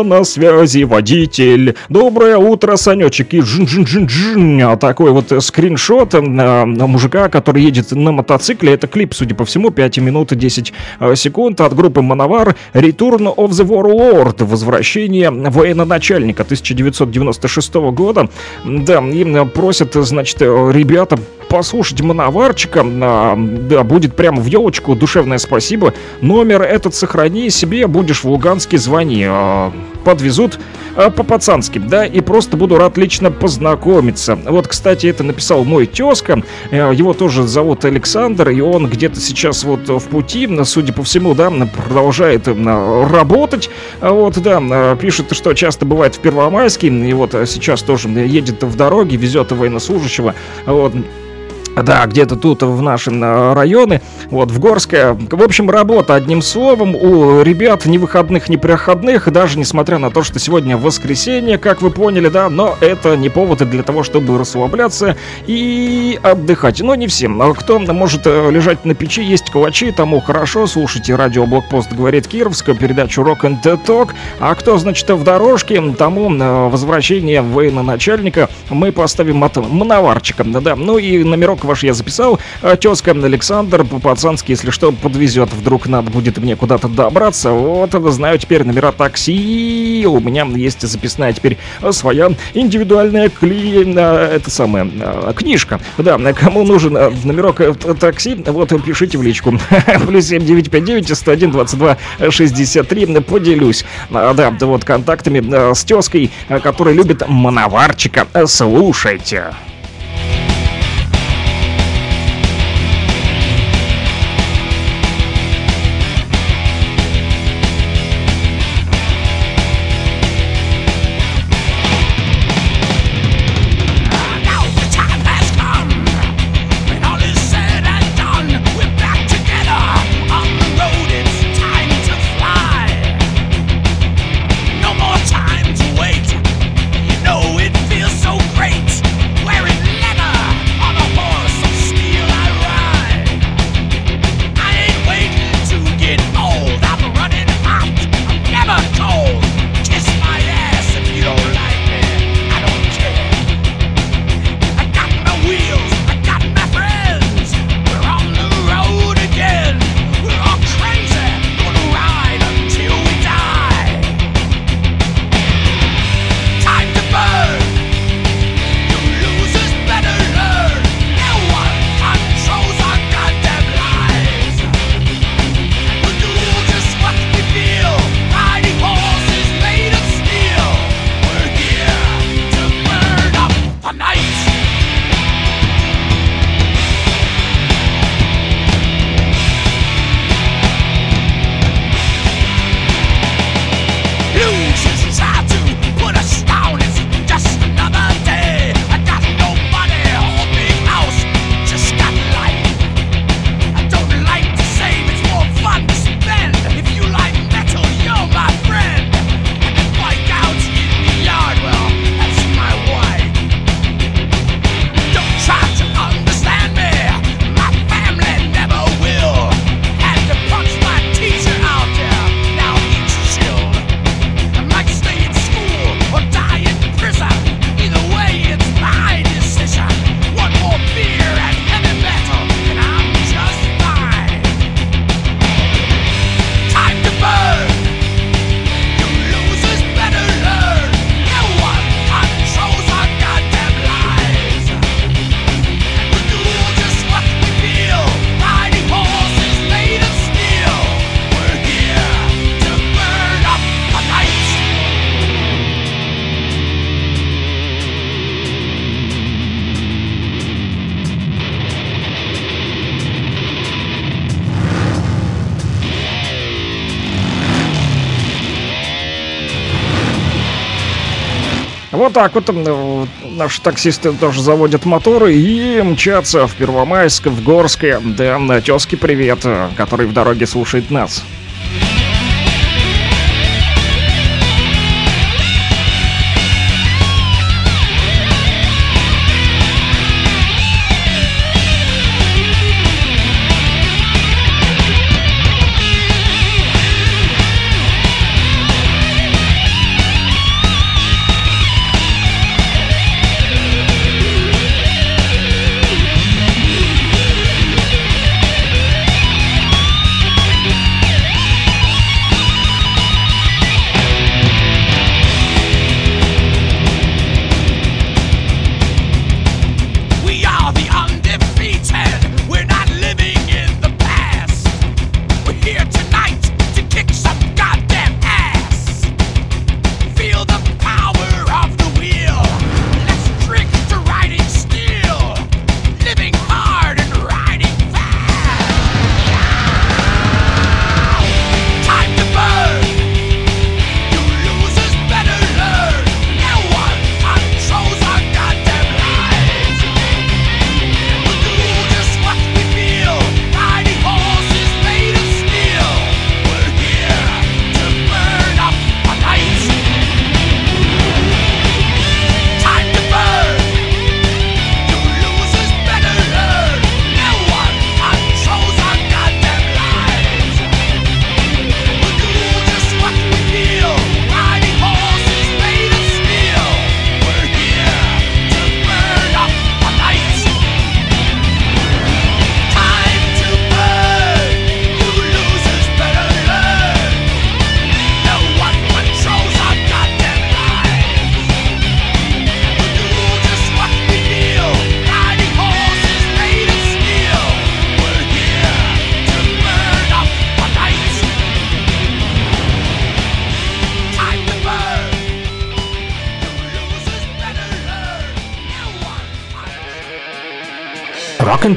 на связи, водитель. Доброе утро, Санечек. И джин-джин-джин-джин. Такой вот скриншот мужика, который едет на мотоцикле. Это клип, судя по всему, 5 минут и 10 секунд от группы Manowar. Return of the Warlord. Возвращение военачальника 1996 года. Да, им просят, значит, ребята, послушать Мановарчика, да, будет прямо в елочку, душевное спасибо. Номер этот сохрани себе, будешь в Луганске, звони. Подвезут по-пацански, да, и просто буду рад лично познакомиться. Вот, кстати, это написал мой тезка, его тоже зовут Александр, и он где-то сейчас вот в пути, судя по всему, да, продолжает работать. Вот, да, пишет, что часто бывает в Первомайске, и вот сейчас тоже едет в дороге, везет военнослужащего, вот. Да, где-то тут в наши районы, вот, в Горское. В общем, работа, одним словом, у ребят ни выходных, ни проходных, даже несмотря на то, что сегодня воскресенье, как вы поняли, да, но это не повод для того, чтобы расслабляться и отдыхать. Но не всем. Кто может лежать на печи, есть калачи, тому хорошо, слушайте радио «Блокпост говорит Кировск», передачу «Rock and the Talk». А кто, значит, в дорожке, тому возвращение военачальника мы поставим от Мановарчика, да. Ну и номерок ваш я записал. Тезка Александр по-пацански, если что, подвезет. Вдруг надо будет мне куда-то добраться. Вот, знаю теперь номера такси. У меня есть записная теперь своя индивидуальная книжка. Да, кому нужен номерок такси, вот пишите в личку. +7 959 101 22 63. Поделюсь, да, вот контактами с тезкой, который любит Мановарчика. Слушайте. Where Вот так вот наши таксисты тоже заводят моторы и мчатся в Первомайск, в Горске. Да, на тезке привет, который в дороге слушает нас.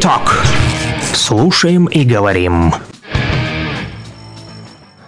Talk. Слушаем и говорим.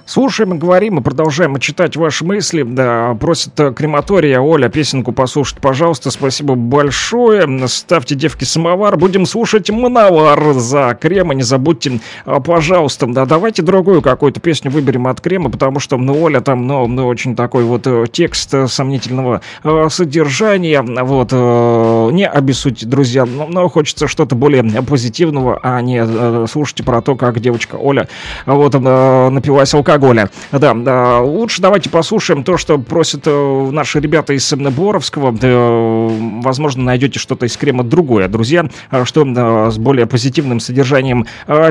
Слушаем и говорим, и продолжаем читать ваши мысли. Да, просит крематория Оля песенку послушать, пожалуйста. Спасибо большое. Ставьте, девки, самовар. Будем слушать Мановар за Крема. Не забудьте, пожалуйста. Да, давайте другую какую-то песню выберем от Крема, потому что, Оля там, очень такой вот текст сомнительного содержания. Вот, не обессудьте, друзья. Но хочется что-то более позитивного, а не слушайте про то, как девочка Оля вот напилась алкоголем. Да, лучше давайте послушаем то, что просят наши ребята из Боровского. Возможно, найдете что-то из Крема другое, друзья, что с более позитивным содержанием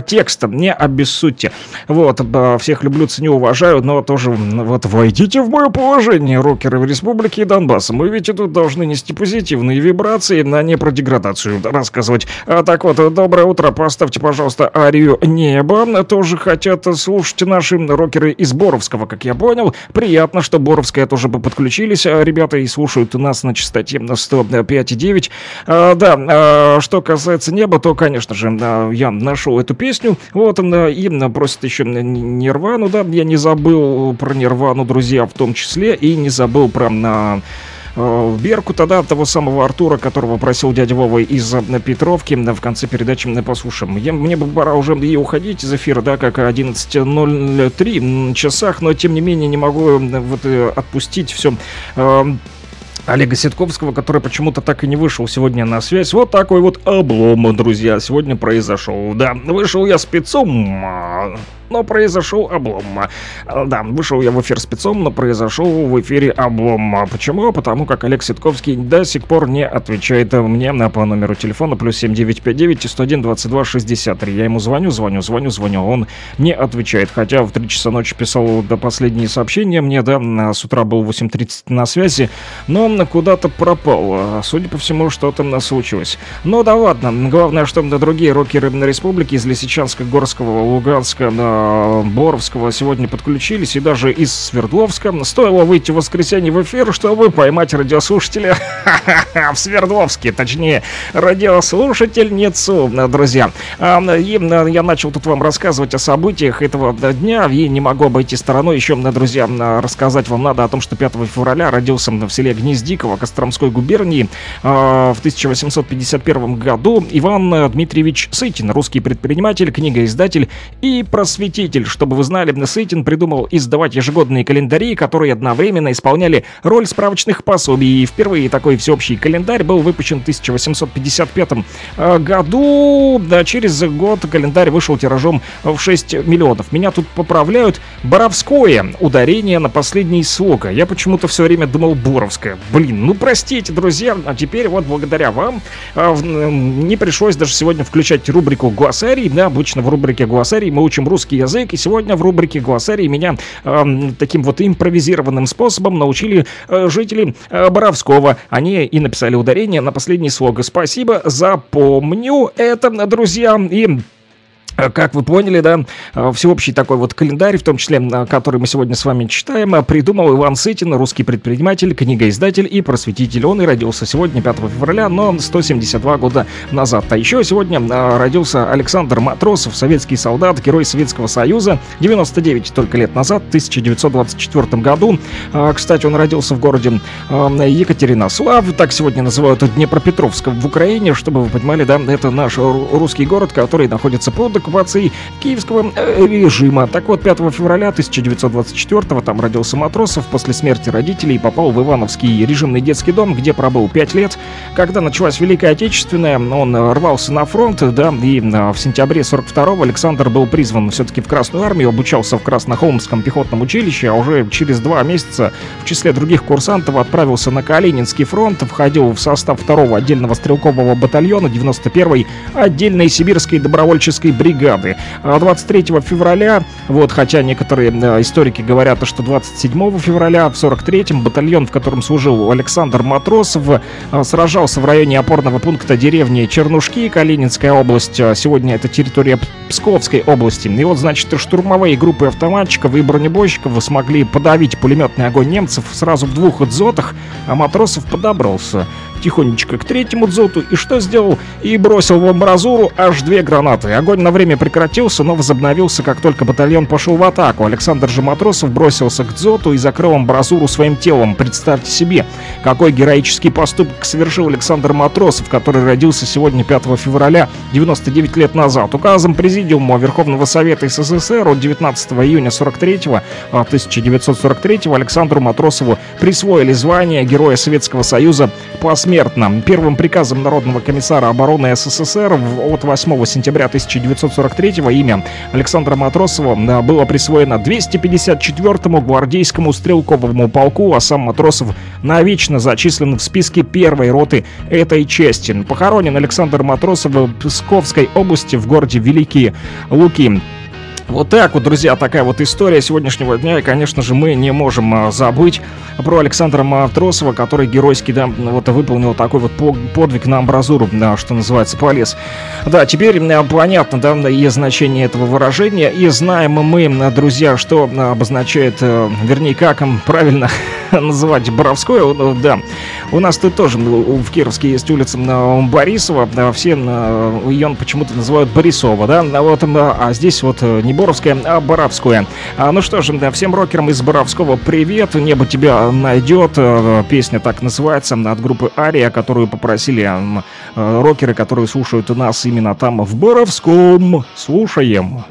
текста. Не обессудьте. Вот, всех люблю, ценю, уважаю, но тоже вот войдите в мое положение, рокеры в Республике и Донбасса. Мы ведь и тут должны нести позитивные вибрации, а не про деградацию рассказывать. Так вот, доброе утро, поставьте, пожалуйста, арию «Небо». Тоже хотят слушать наши рокеры из Боровского, как я понял. Приятно, что Боровская тоже подключились, ребята, и слушают нас на частоте 105,9. Что касается неба, то, конечно же, я нашел эту песню. Вот она, и просит еще Нирвану. Да, я не забыл про Нирвану, друзья, в том числе, и не забыл про Берку тогда, того самого Артура, которого просил дядя Вова из Петровки. В конце передачи мы послушаем. Мне бы пора уже и уходить из эфира, да, как 11:03 часах, но тем не менее не могу вот отпустить все Олега Ситковского, который почему-то так и не вышел сегодня на связь. Вот такой вот облом, друзья, сегодня произошел. Да, вышел я спецом, но произошел облом. Да, вышел я в эфир спецом, но произошел в эфире облом. Почему? Потому как Олег Ситковский до сих пор не отвечает мне по номеру телефона +7 959 101 22 63. Я ему звоню, он не отвечает. Хотя в 3 часа ночи писал последние сообщения мне, да, с утра был 8:30 на связи, но он куда-то пропал. Судя по всему, что-то случилось. Ну да ладно, главное, что другие рокеры Республики из Лисичанска, Горского, Луганска, Боровского сегодня подключились, и даже из Свердловска. Стоило выйти в воскресенье в эфир, чтобы поймать радиослушателя в Свердловске, точнее, радиослушательницу, друзья. Я начал тут вам рассказывать о событиях этого дня, и не могу обойти стороной еще, друзья, рассказать вам надо о том, что 5 февраля родился в селе Гнездиково Костромской губернии в 1851 году Иван Дмитриевич Сытин, русский предприниматель, книгоиздатель и просветитель. Чтобы вы знали, Сытин придумал издавать ежегодные календари, которые одновременно исполняли роль справочных пособий. И впервые такой всеобщий календарь был выпущен в 1855 году. Да, через год календарь вышел тиражом в 6 миллионов. Меня тут поправляют. Боровское ударение на последний слог. Я почему-то все время думал Боровское. Блин, ну простите, друзья. А теперь вот благодаря вам не пришлось даже сегодня включать рубрику «Глоссарий». Да, обычно в рубрике «Глоссарий» мы учим русский язык. И сегодня в рубрике «Глоссарий» меня таким вот импровизированным способом научили жители Боровского. Они и написали ударение на последний слог. Спасибо, запомню это, друзья. И... как вы поняли, да, всеобщий такой вот календарь, в том числе, который мы сегодня с вами читаем, придумал Иван Сытин, русский предприниматель, книгоиздатель и просветитель. Он и родился сегодня, 5 февраля, но 172 года назад. А еще сегодня родился Александр Матросов, советский солдат, герой Советского Союза, 99 только лет назад, в 1924 году. Кстати, он родился в городе Екатеринослав, так сегодня называют Днепропетровск в Украине, чтобы вы понимали, да, это наш русский город, который находится под оккупации киевского режима. Так вот, 5 февраля 1924-го там родился Матросов, после смерти родителей попал в Ивановский режимный детский дом, где пробыл 5 лет. Когда началась Великая Отечественная, он рвался на фронт, да, и в сентябре 42-го Александр был призван все-таки в Красную Армию, обучался в Краснохолмском пехотном училище, а уже через 2 месяца в числе других курсантов отправился на Калининский фронт, входил в состав 2-го отдельного стрелкового батальона 91-й отдельной сибирской добровольческой бригады. 23 февраля, вот, хотя некоторые историки говорят, что 27 февраля в 43-м батальон, в котором служил Александр Матросов, сражался в районе опорного пункта деревни Чернушки, Калининская область, сегодня это территория Псковской области. И вот, значит, штурмовые группы автоматчиков и бронебойщиков смогли подавить пулеметный огонь немцев сразу в 2 дзотах, а Матросов подобрался тихонечко к 3-му дзоту и что сделал? И бросил в амбразуру аж 2 гранаты. Огонь на время прекратился, но возобновился, как только батальон пошел в атаку. Александр же Матросов бросился к дзоту и закрыл амбразуру своим телом. Представьте себе, какой героический поступок совершил Александр Матросов, который родился сегодня 5 февраля 99 лет назад. Указом Президиума Верховного Совета СССР от 19 июня 1943 Александру Матросову присвоили звание Героя Советского Союза посмертно. Первым приказом Народного комиссара обороны СССР от 8 сентября 1943-го имя Александра Матросова было присвоено 254-му гвардейскому стрелковому полку, а сам Матросов навечно зачислен в списке первой роты этой части. Похоронен Александр Матросов в Псковской области в городе Великие Луки. Вот так вот, друзья, такая вот история сегодняшнего дня. И, конечно же, мы не можем забыть про Александра Матросова, который геройски, да, вот выполнил такой вот подвиг на амбразуру, да, что называется, полез. Да, теперь понятно, да, и значение этого выражения. И знаем мы, друзья, что обозначает, вернее, как правильно называть Боровское. Да, у нас тут тоже в Кировске есть улица Борисова, да, все ее почему-то называют Борисова, да, вот, а здесь вот не Боровская, а Боровское. Ну что же, да, всем рокерам из Боровского привет. «Небо тебя найдет». Песня так называется, от группы «Ария», которую попросили рокеры, которые слушают нас именно там, в Боровском. Слушаем.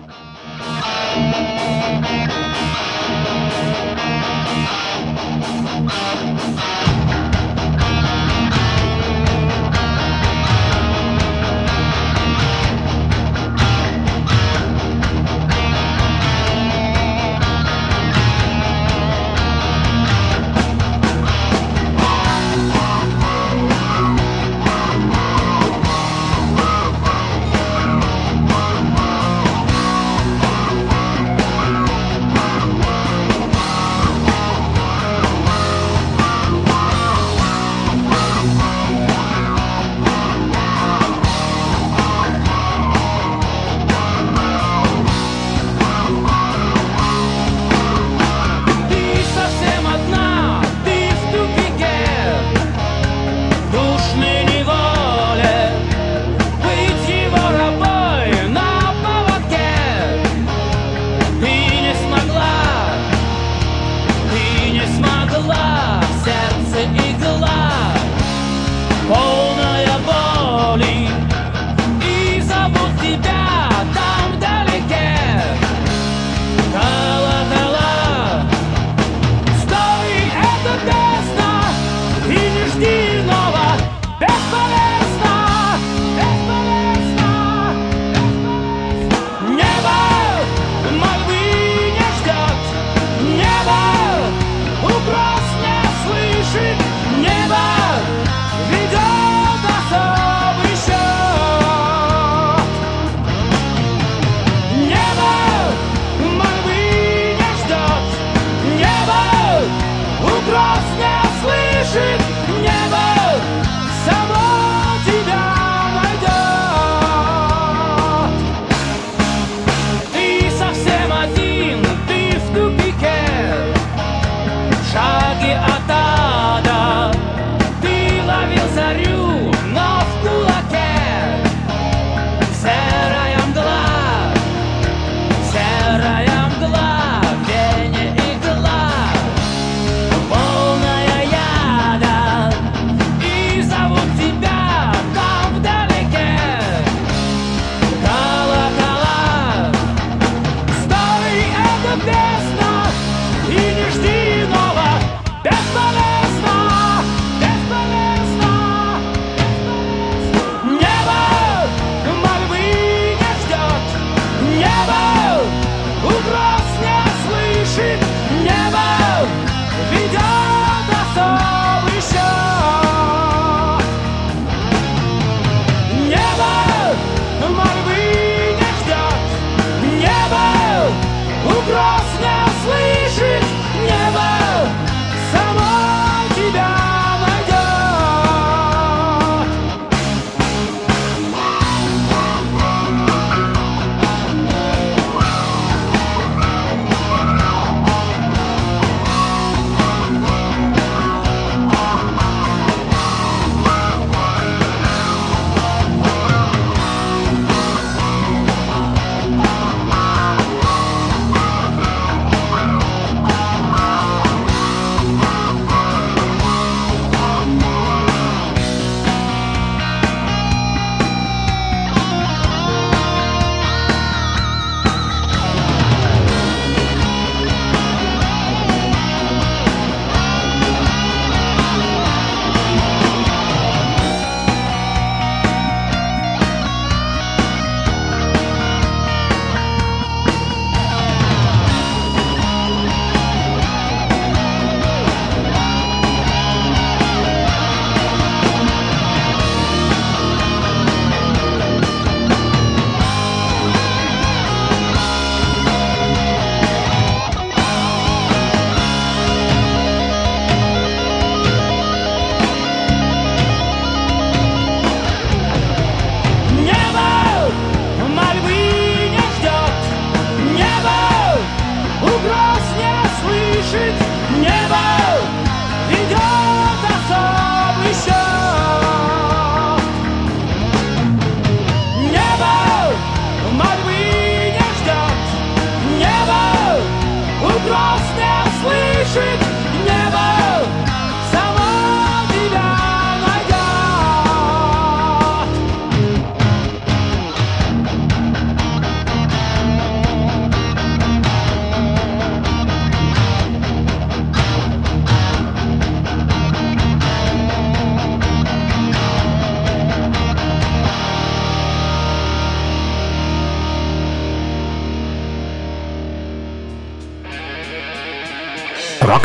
Rock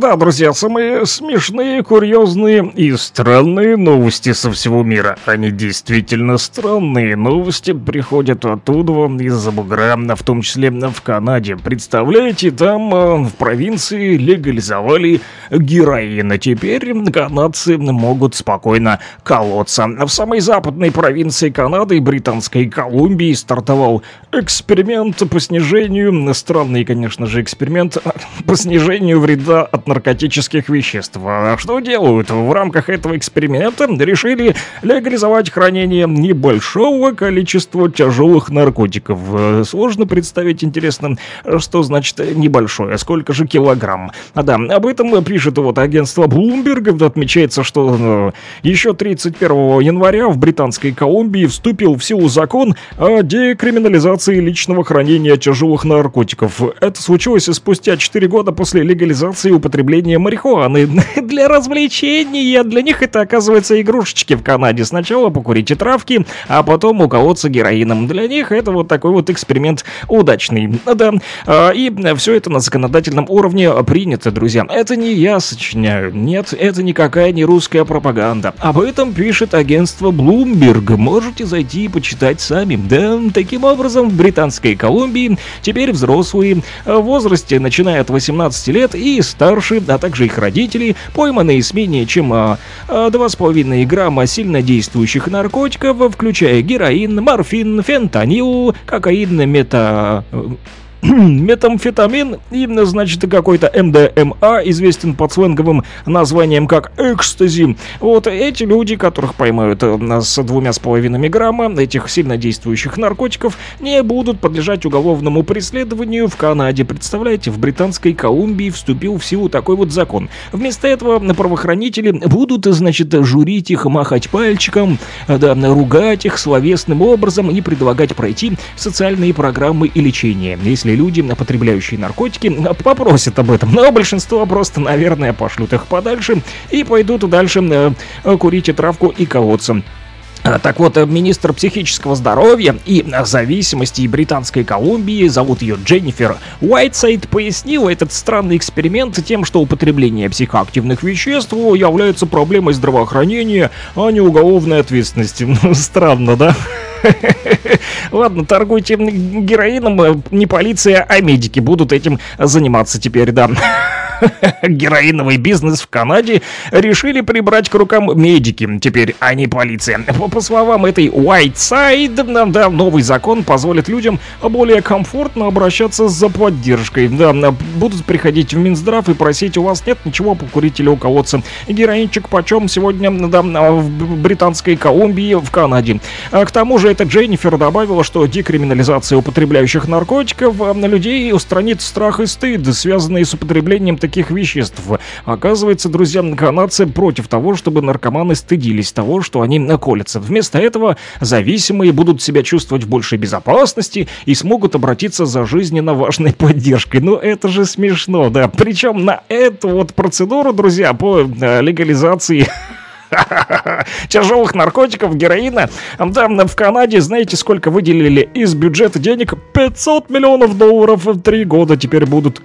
Да, друзья, самые смешные, курьезные и странные новости со всего мира. Они действительно странные новости приходят оттуда, из-за бугра, в том числе в Канаде. Представляете, там в провинции легализовали героин. Теперь канадцы могут спокойно колоться. В самой западной провинции Канады, Британской Колумбии, стартовал эксперимент по снижению, странный, конечно же, эксперимент по снижению вреда от наркотических веществ. А что делают? В рамках этого эксперимента решили легализовать хранение небольшого количества тяжелых наркотиков. Сложно представить, интересно, что значит небольшое, сколько же килограмм. А да, об этом пишет вот агентство Bloomberg. Отмечается, что еще 31 января в Британской Колумбии вступил в силу закон о декриминализации личного хранения тяжелых наркотиков. Это случилось спустя 4 года после легализации употребление марихуаны для развлечения. Для них это, оказывается, игрушечки в Канаде. Сначала покурите травки, а потом уколоться героином. Для них это вот такой вот эксперимент удачный. Да, и все это на законодательном уровне принято, друзья. Это не я сочиняю. Нет, это никакая не русская пропаганда. Об этом пишет агентство Bloomberg. Можете зайти и почитать сами. Да, таким образом, в Британской Колумбии теперь взрослые в возрасте, начиная от 18 лет и старше, а также их родители, пойманные с менее чем 2,5 грамма сильнодействующих наркотиков, включая героин, морфин, фентанил, кокаин, метамфетамин и, значит, какой-то МДМА, известен под сленговым названием как экстази. Вот эти люди, которых поймают с 2,5 грамма этих сильнодействующих наркотиков, не будут подлежать уголовному преследованию в Канаде. Представляете, в Британской Колумбии вступил в силу такой вот закон. Вместо этого правоохранители будут, значит, журить их, махать пальчиком, да, ругать их словесным образом и предлагать пройти социальные программы и лечение. Если люди, потребляющие наркотики, попросят об этом. Но большинство просто, наверное, пошлют их подальше и пойдут дальше курить травку и колоться. Так вот, министр психического здоровья и зависимости Британской Колумбии, зовут ее Дженнифер Уайтсайд, пояснила этот странный эксперимент тем, что употребление психоактивных веществ является проблемой здравоохранения, а не уголовной ответственности. Странно, да? Ладно, торгуйте героином, не полиция, а медики будут этим заниматься теперь, да. Героиновый бизнес в Канаде решили прибрать к рукам медики. Теперь они полиция. По словам этой Уайтсайд, да, новый закон позволит людям более комфортно обращаться за поддержкой. Да, будут приходить в Минздрав и просить: у вас нет ничего, покурить или уколоться. Героинчик почем сегодня, да, в Британской Колумбии, в Канаде. К тому же эта Дженнифер добавила, что декриминализация употребляющих наркотиков на людей устранит страх и стыд, связанные с употреблением таких веществ. Оказывается, друзья, канадцы против того, чтобы наркоманы стыдились того, что они наколятся. Вместо этого зависимые будут себя чувствовать в большей безопасности и смогут обратиться за жизненно важной поддержкой. Ну это же смешно, да. Причем на эту вот процедуру, друзья, по легализации тяжелых наркотиков, героина, да, в Канаде, знаете, сколько выделили из бюджета денег? 500 миллионов долларов в 3 года теперь будут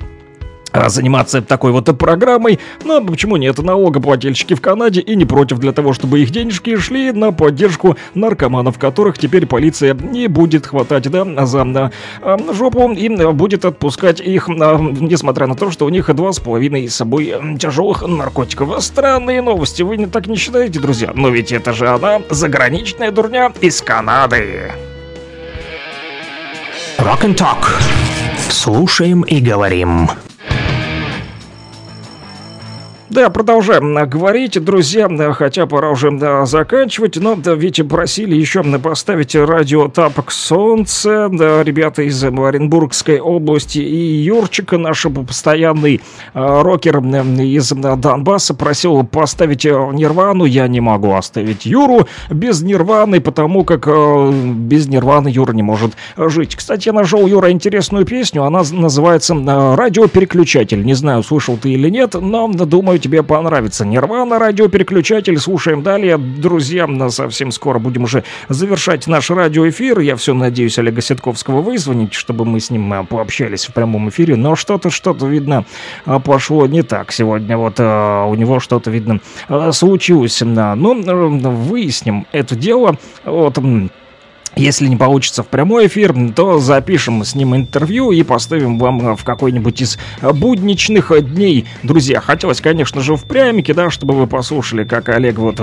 заниматься такой вот программой. Но почему нет? Налогоплательщики в Канаде и не против, для того, чтобы их денежки шли на поддержку наркоманов, которых теперь полиция не будет хватать, да, за жопу, и будет отпускать их, несмотря на то, что у них 2,5 с собой тяжелых наркотиков. Странные новости, вы так не считаете, друзья? Но ведь это же она, заграничная дурня из Канады. Rock and Talk. Слушаем и говорим. Да, продолжаем говорить, друзья, хотя пора уже заканчивать, но ведь просили еще поставить радио «Тапок Солнце», да, ребята из Оренбургской области, и Юрчик, наш постоянный рокер из Донбасса, просил поставить «Нирвану». Я не могу оставить Юру без «Нирваны», потому как без «Нирваны» Юра не может жить. Кстати, я нашел, Юра, интересную песню, она называется «Радиопереключатель». Не знаю, слышал ты или нет, но думаю, тебе понравится. «Нирвана», «Радиопереключатель». Слушаем далее, друзья, совсем скоро будем уже завершать наш радиоэфир. Я все надеюсь Олега Ситковского вызвонить, чтобы мы с ним пообщались в прямом эфире, но что-то, видно, пошло не так сегодня. Вот у него что-то, видно, случилось. Ну, выясним это дело. Вот. Если не получится в прямой эфир, то запишем с ним интервью и поставим вам в какой-нибудь из будничных дней. Друзья, хотелось, конечно же, в прямике, да, чтобы вы послушали, как Олег вот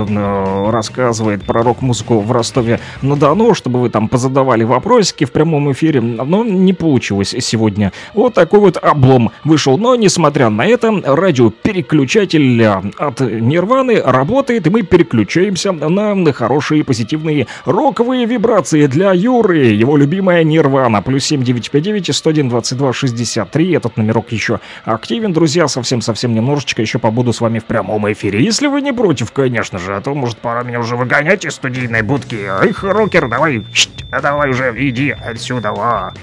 рассказывает про рок-музыку в Ростове-на-Дону, чтобы вы там позадавали вопросики в прямом эфире, но не получилось сегодня. Вот такой вот облом вышел. Но, несмотря на это, радиопереключатель от «Нирваны» работает, и мы переключаемся на хорошие, позитивные роковые вибрации для Юры, его любимая «Нирвана». Плюс 7959 101 22 63. Этот номерок еще активен, друзья. Совсем немножечко еще побуду с вами в прямом эфире, если вы не против, конечно же. А то, может, пора меня уже выгонять из студийной будки. Эх, рокер, давай уже, иди отсюда, ла.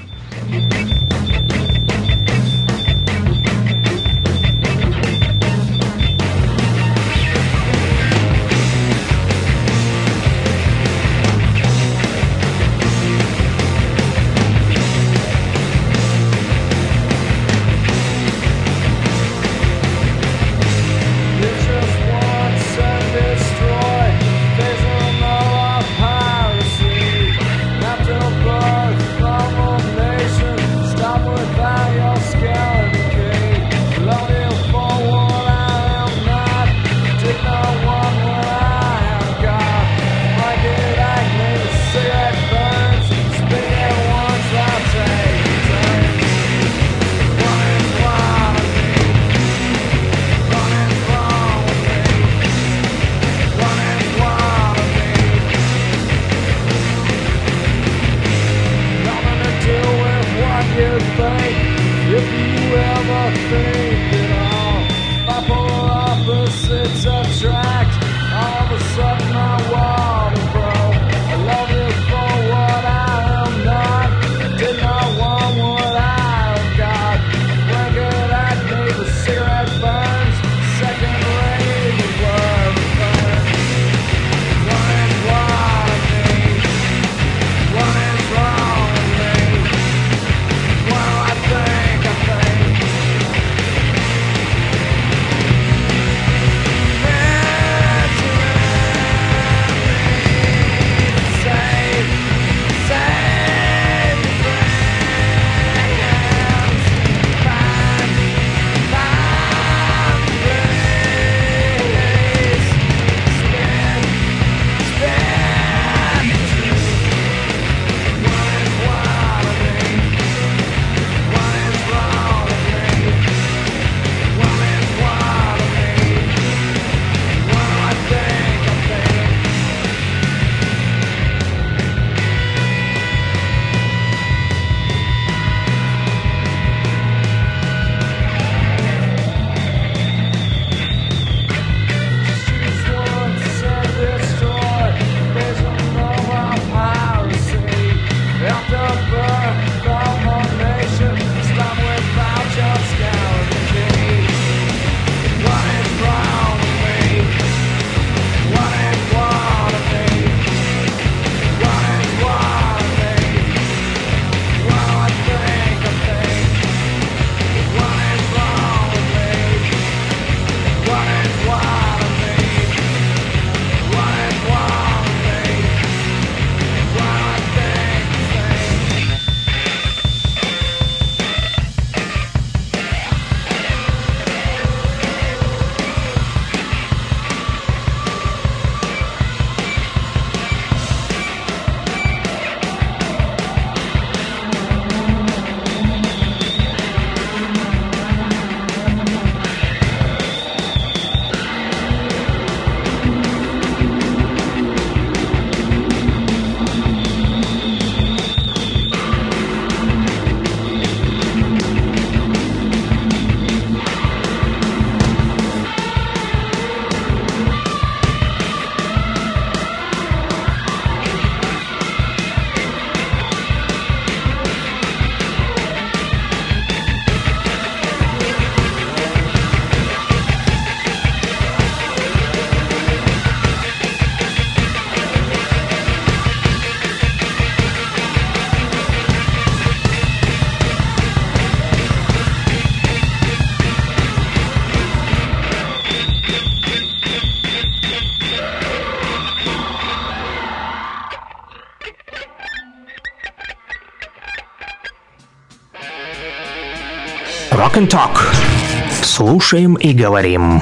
Rock and Talk. Слушаем и говорим.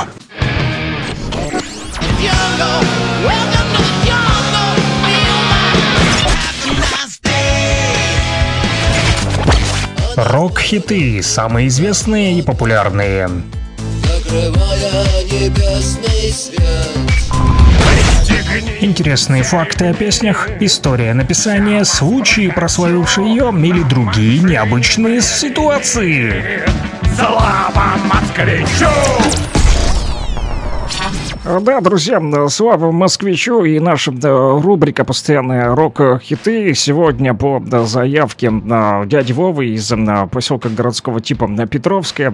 Рок-хиты, самые известные и популярные. Интересные факты о песнях, история написания, случаи, прославившие ее, или другие необычные ситуации. Слава москвичу! Да, друзья, слава москвичу, и наша рубрика «Постоянные рок-хиты» сегодня по заявке дяди Вовы из поселка городского типа Петровская.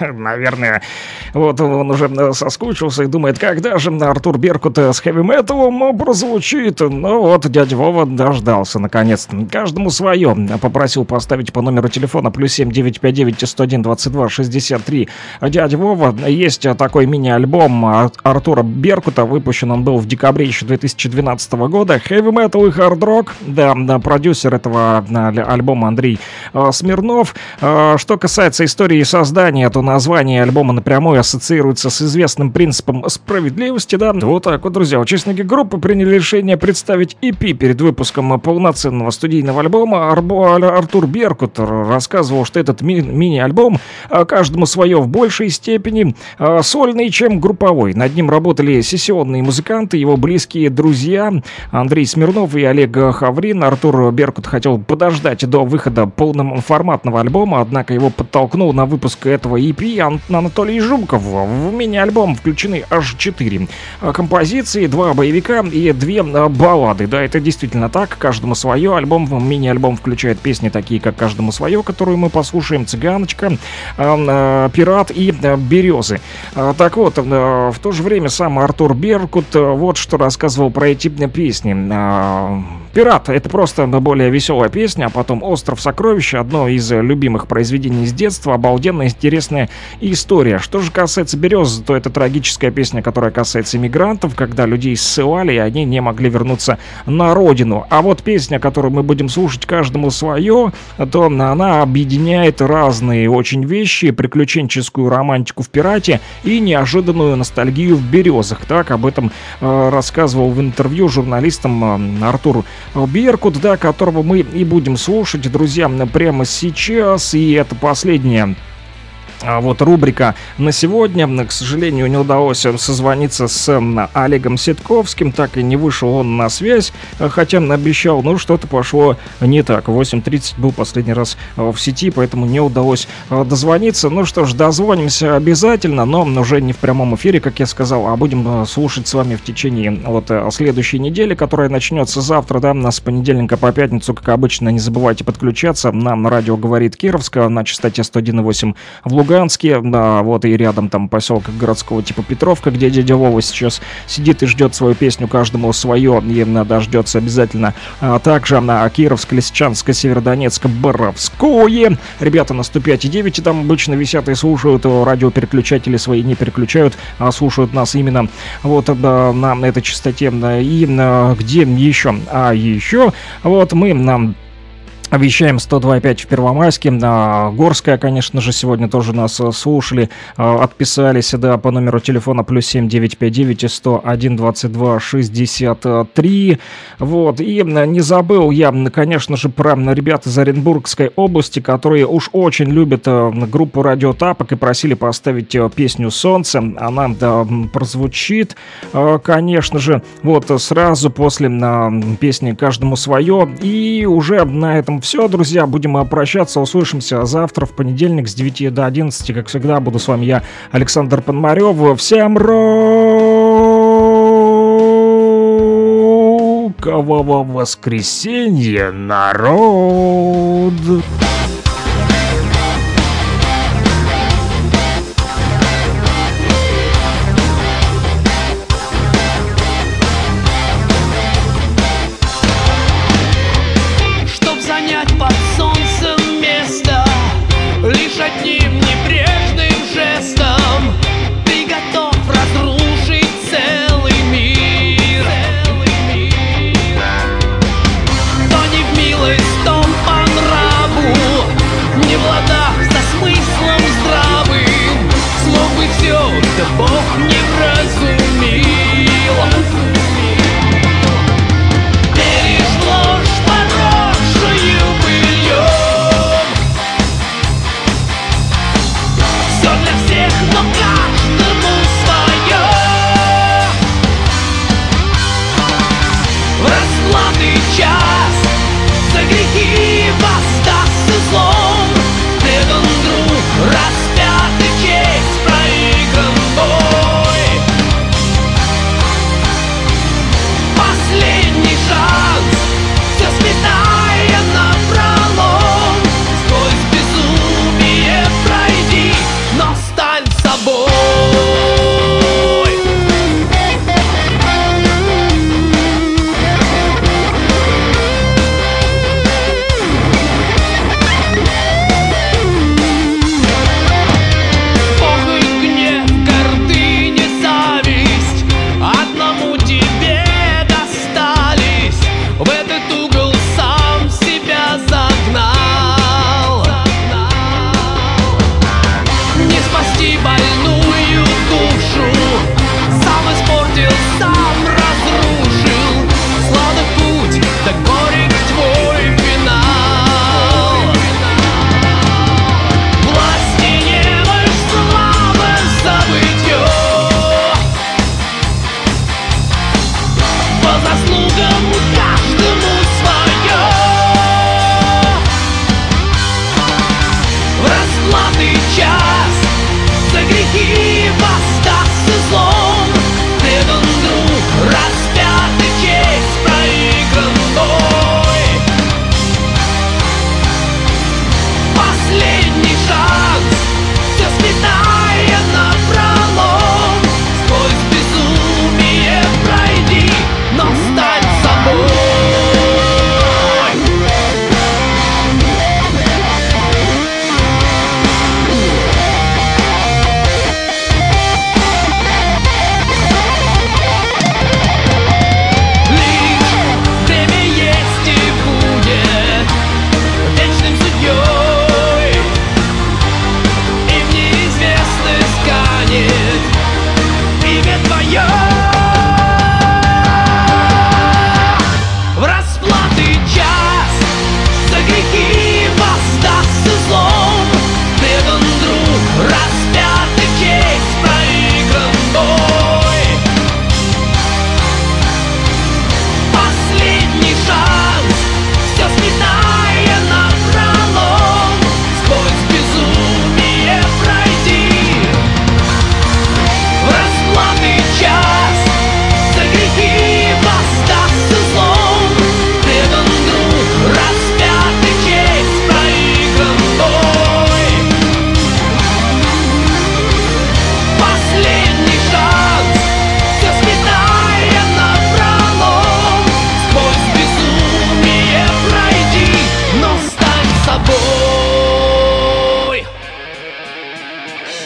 Наверное, вот он уже соскучился и думает, когда же Артур Беркут с хэви-металом прозвучит. Ну вот, дядя Вова дождался, наконец-то. Каждому свое. Попросил поставить по номеру телефона +7 959 101 22 63. Дядя Вова, есть такой мини-альбом Артура Беркута. Выпущен он был в декабре еще 2012 года. Хэви-метал и хард-рок. Да, продюсер этого альбома Андрей Смирнов. Что касается истории создания, то название альбома напрямую ассоциируется с известным принципом справедливости, да? Вот так вот, друзья. Участники группы приняли решение представить EP перед выпуском полноценного студийного альбома. Артур Беркут рассказывал, что этот мини-альбом каждому свое в большей степени сольный, чем групповой. Над ним работали сессионные музыканты, его близкие друзья Андрей Смирнов и Олег Хаврин. Артур Беркут хотел подождать до выхода полноформатного альбома, однако его подтолкнул на выпуск этого EP Анатолий Жуков. В мини-альбом включены аж 4 композиции, 2 боевика и 2 баллады. Да, это действительно так. Каждому свое. Альбом, мини-альбом включает песни такие, как «Каждому свое», которую мы послушаем, «Цыганочка», «Пират» и «Березы». Так вот, в то же время сам Артур Беркут вот что рассказывал про эти песни. «Пират» — это просто более веселая песня, а потом «Остров сокровища», одно из любимых произведений с детства, обалденная, интересная история. Что же касается «Берез», то это трагическая песня, которая касается иммигрантов, когда людей ссылали, и они не могли вернуться на родину. А вот песня, которую мы будем слушать, «Каждому свое», то она объединяет разные очень вещи: приключенческую романтику в «Пирате» и неожиданную ностальгию в «Березах». Так об этом рассказывал в интервью журналистам Артур Беркут, да, которого мы и будем слушать, друзья, прямо сейчас. И это последняя вот рубрика на сегодня. К сожалению, не удалось созвониться с Олегом Ситковским, так и не вышел он на связь, хотя обещал, но что-то пошло не так. 8:30 был последний раз в сети, поэтому не удалось дозвониться. Ну что ж, дозвонимся обязательно, но уже не в прямом эфире, как я сказал, а будем слушать с вами в течение вот следующей недели, которая начнется завтра, да, с понедельника по пятницу, как обычно. Не забывайте подключаться. Нам радио говорит Кировск на частоте 101,8 в Луганске. Да, вот и рядом там поселок городского типа Петровка, где дядя Вова сейчас сидит и ждет свою песню «Каждому свое», и дождется обязательно. Также на Кировск, Лисичанск, Северодонецк, Боровское. Ребята на 105,9 там обычно висят и слушают. Радиопереключатели свои не переключают, а слушают нас именно вот на этой частоте. И где еще? А еще вот мы нам вещаем 102,5 в Первомайске. Горская, конечно же, сегодня тоже нас слушали, отписались, да, по номеру телефона +7 959 101 22 63. Вот, и не забыл я, конечно же, про ребят из Оренбургской области, которые уж очень любят группу «Радио Тапок» и просили поставить песню «Солнце». Она, да, прозвучит, конечно же, вот сразу после песни «Каждому свое». И уже на этом все, друзья, будем прощаться. Услышимся завтра в понедельник с 9 до 11. Как всегда, буду с вами я, Александр Пономарёв. Всем рокового воскресенья, народ! Милость, том по нраву.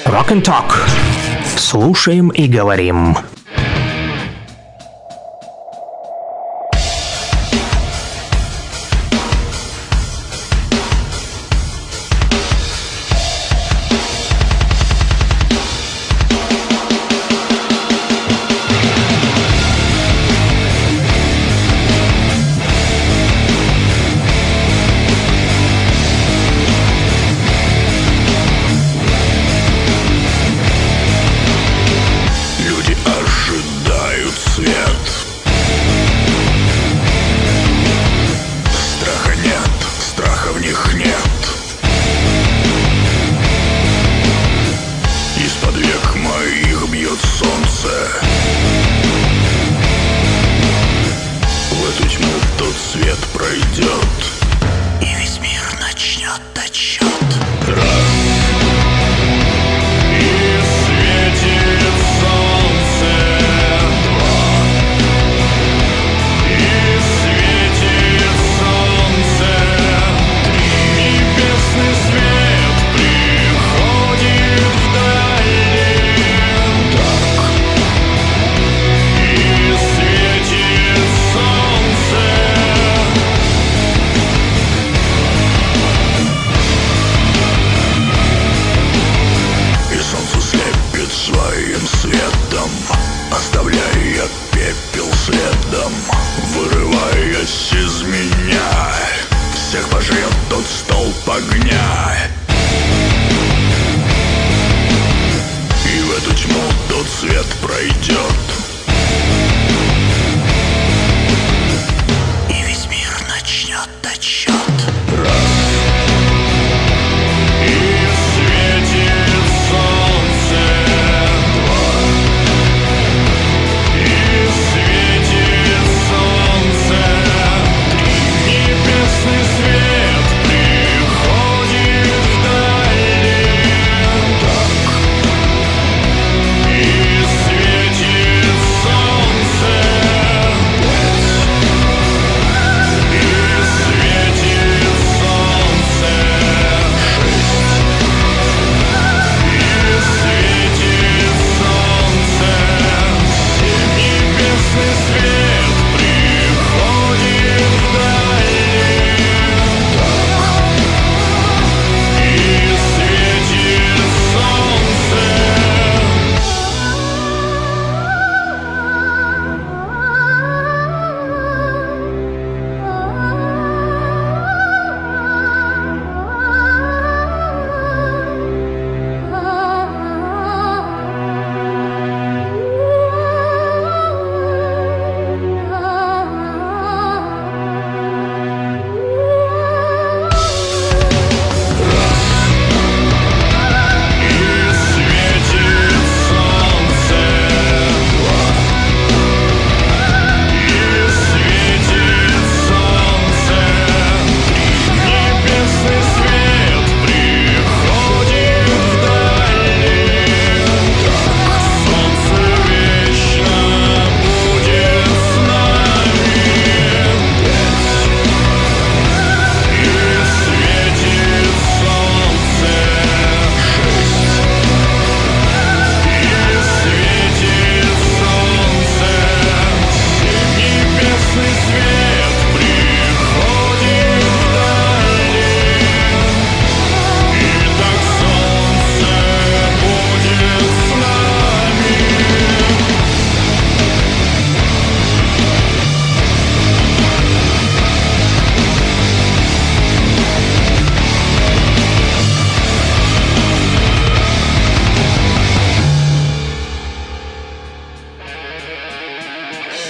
Rock and Talk. Слушаем и говорим.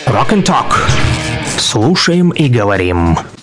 Rock and Talk. Слушаем и говорим.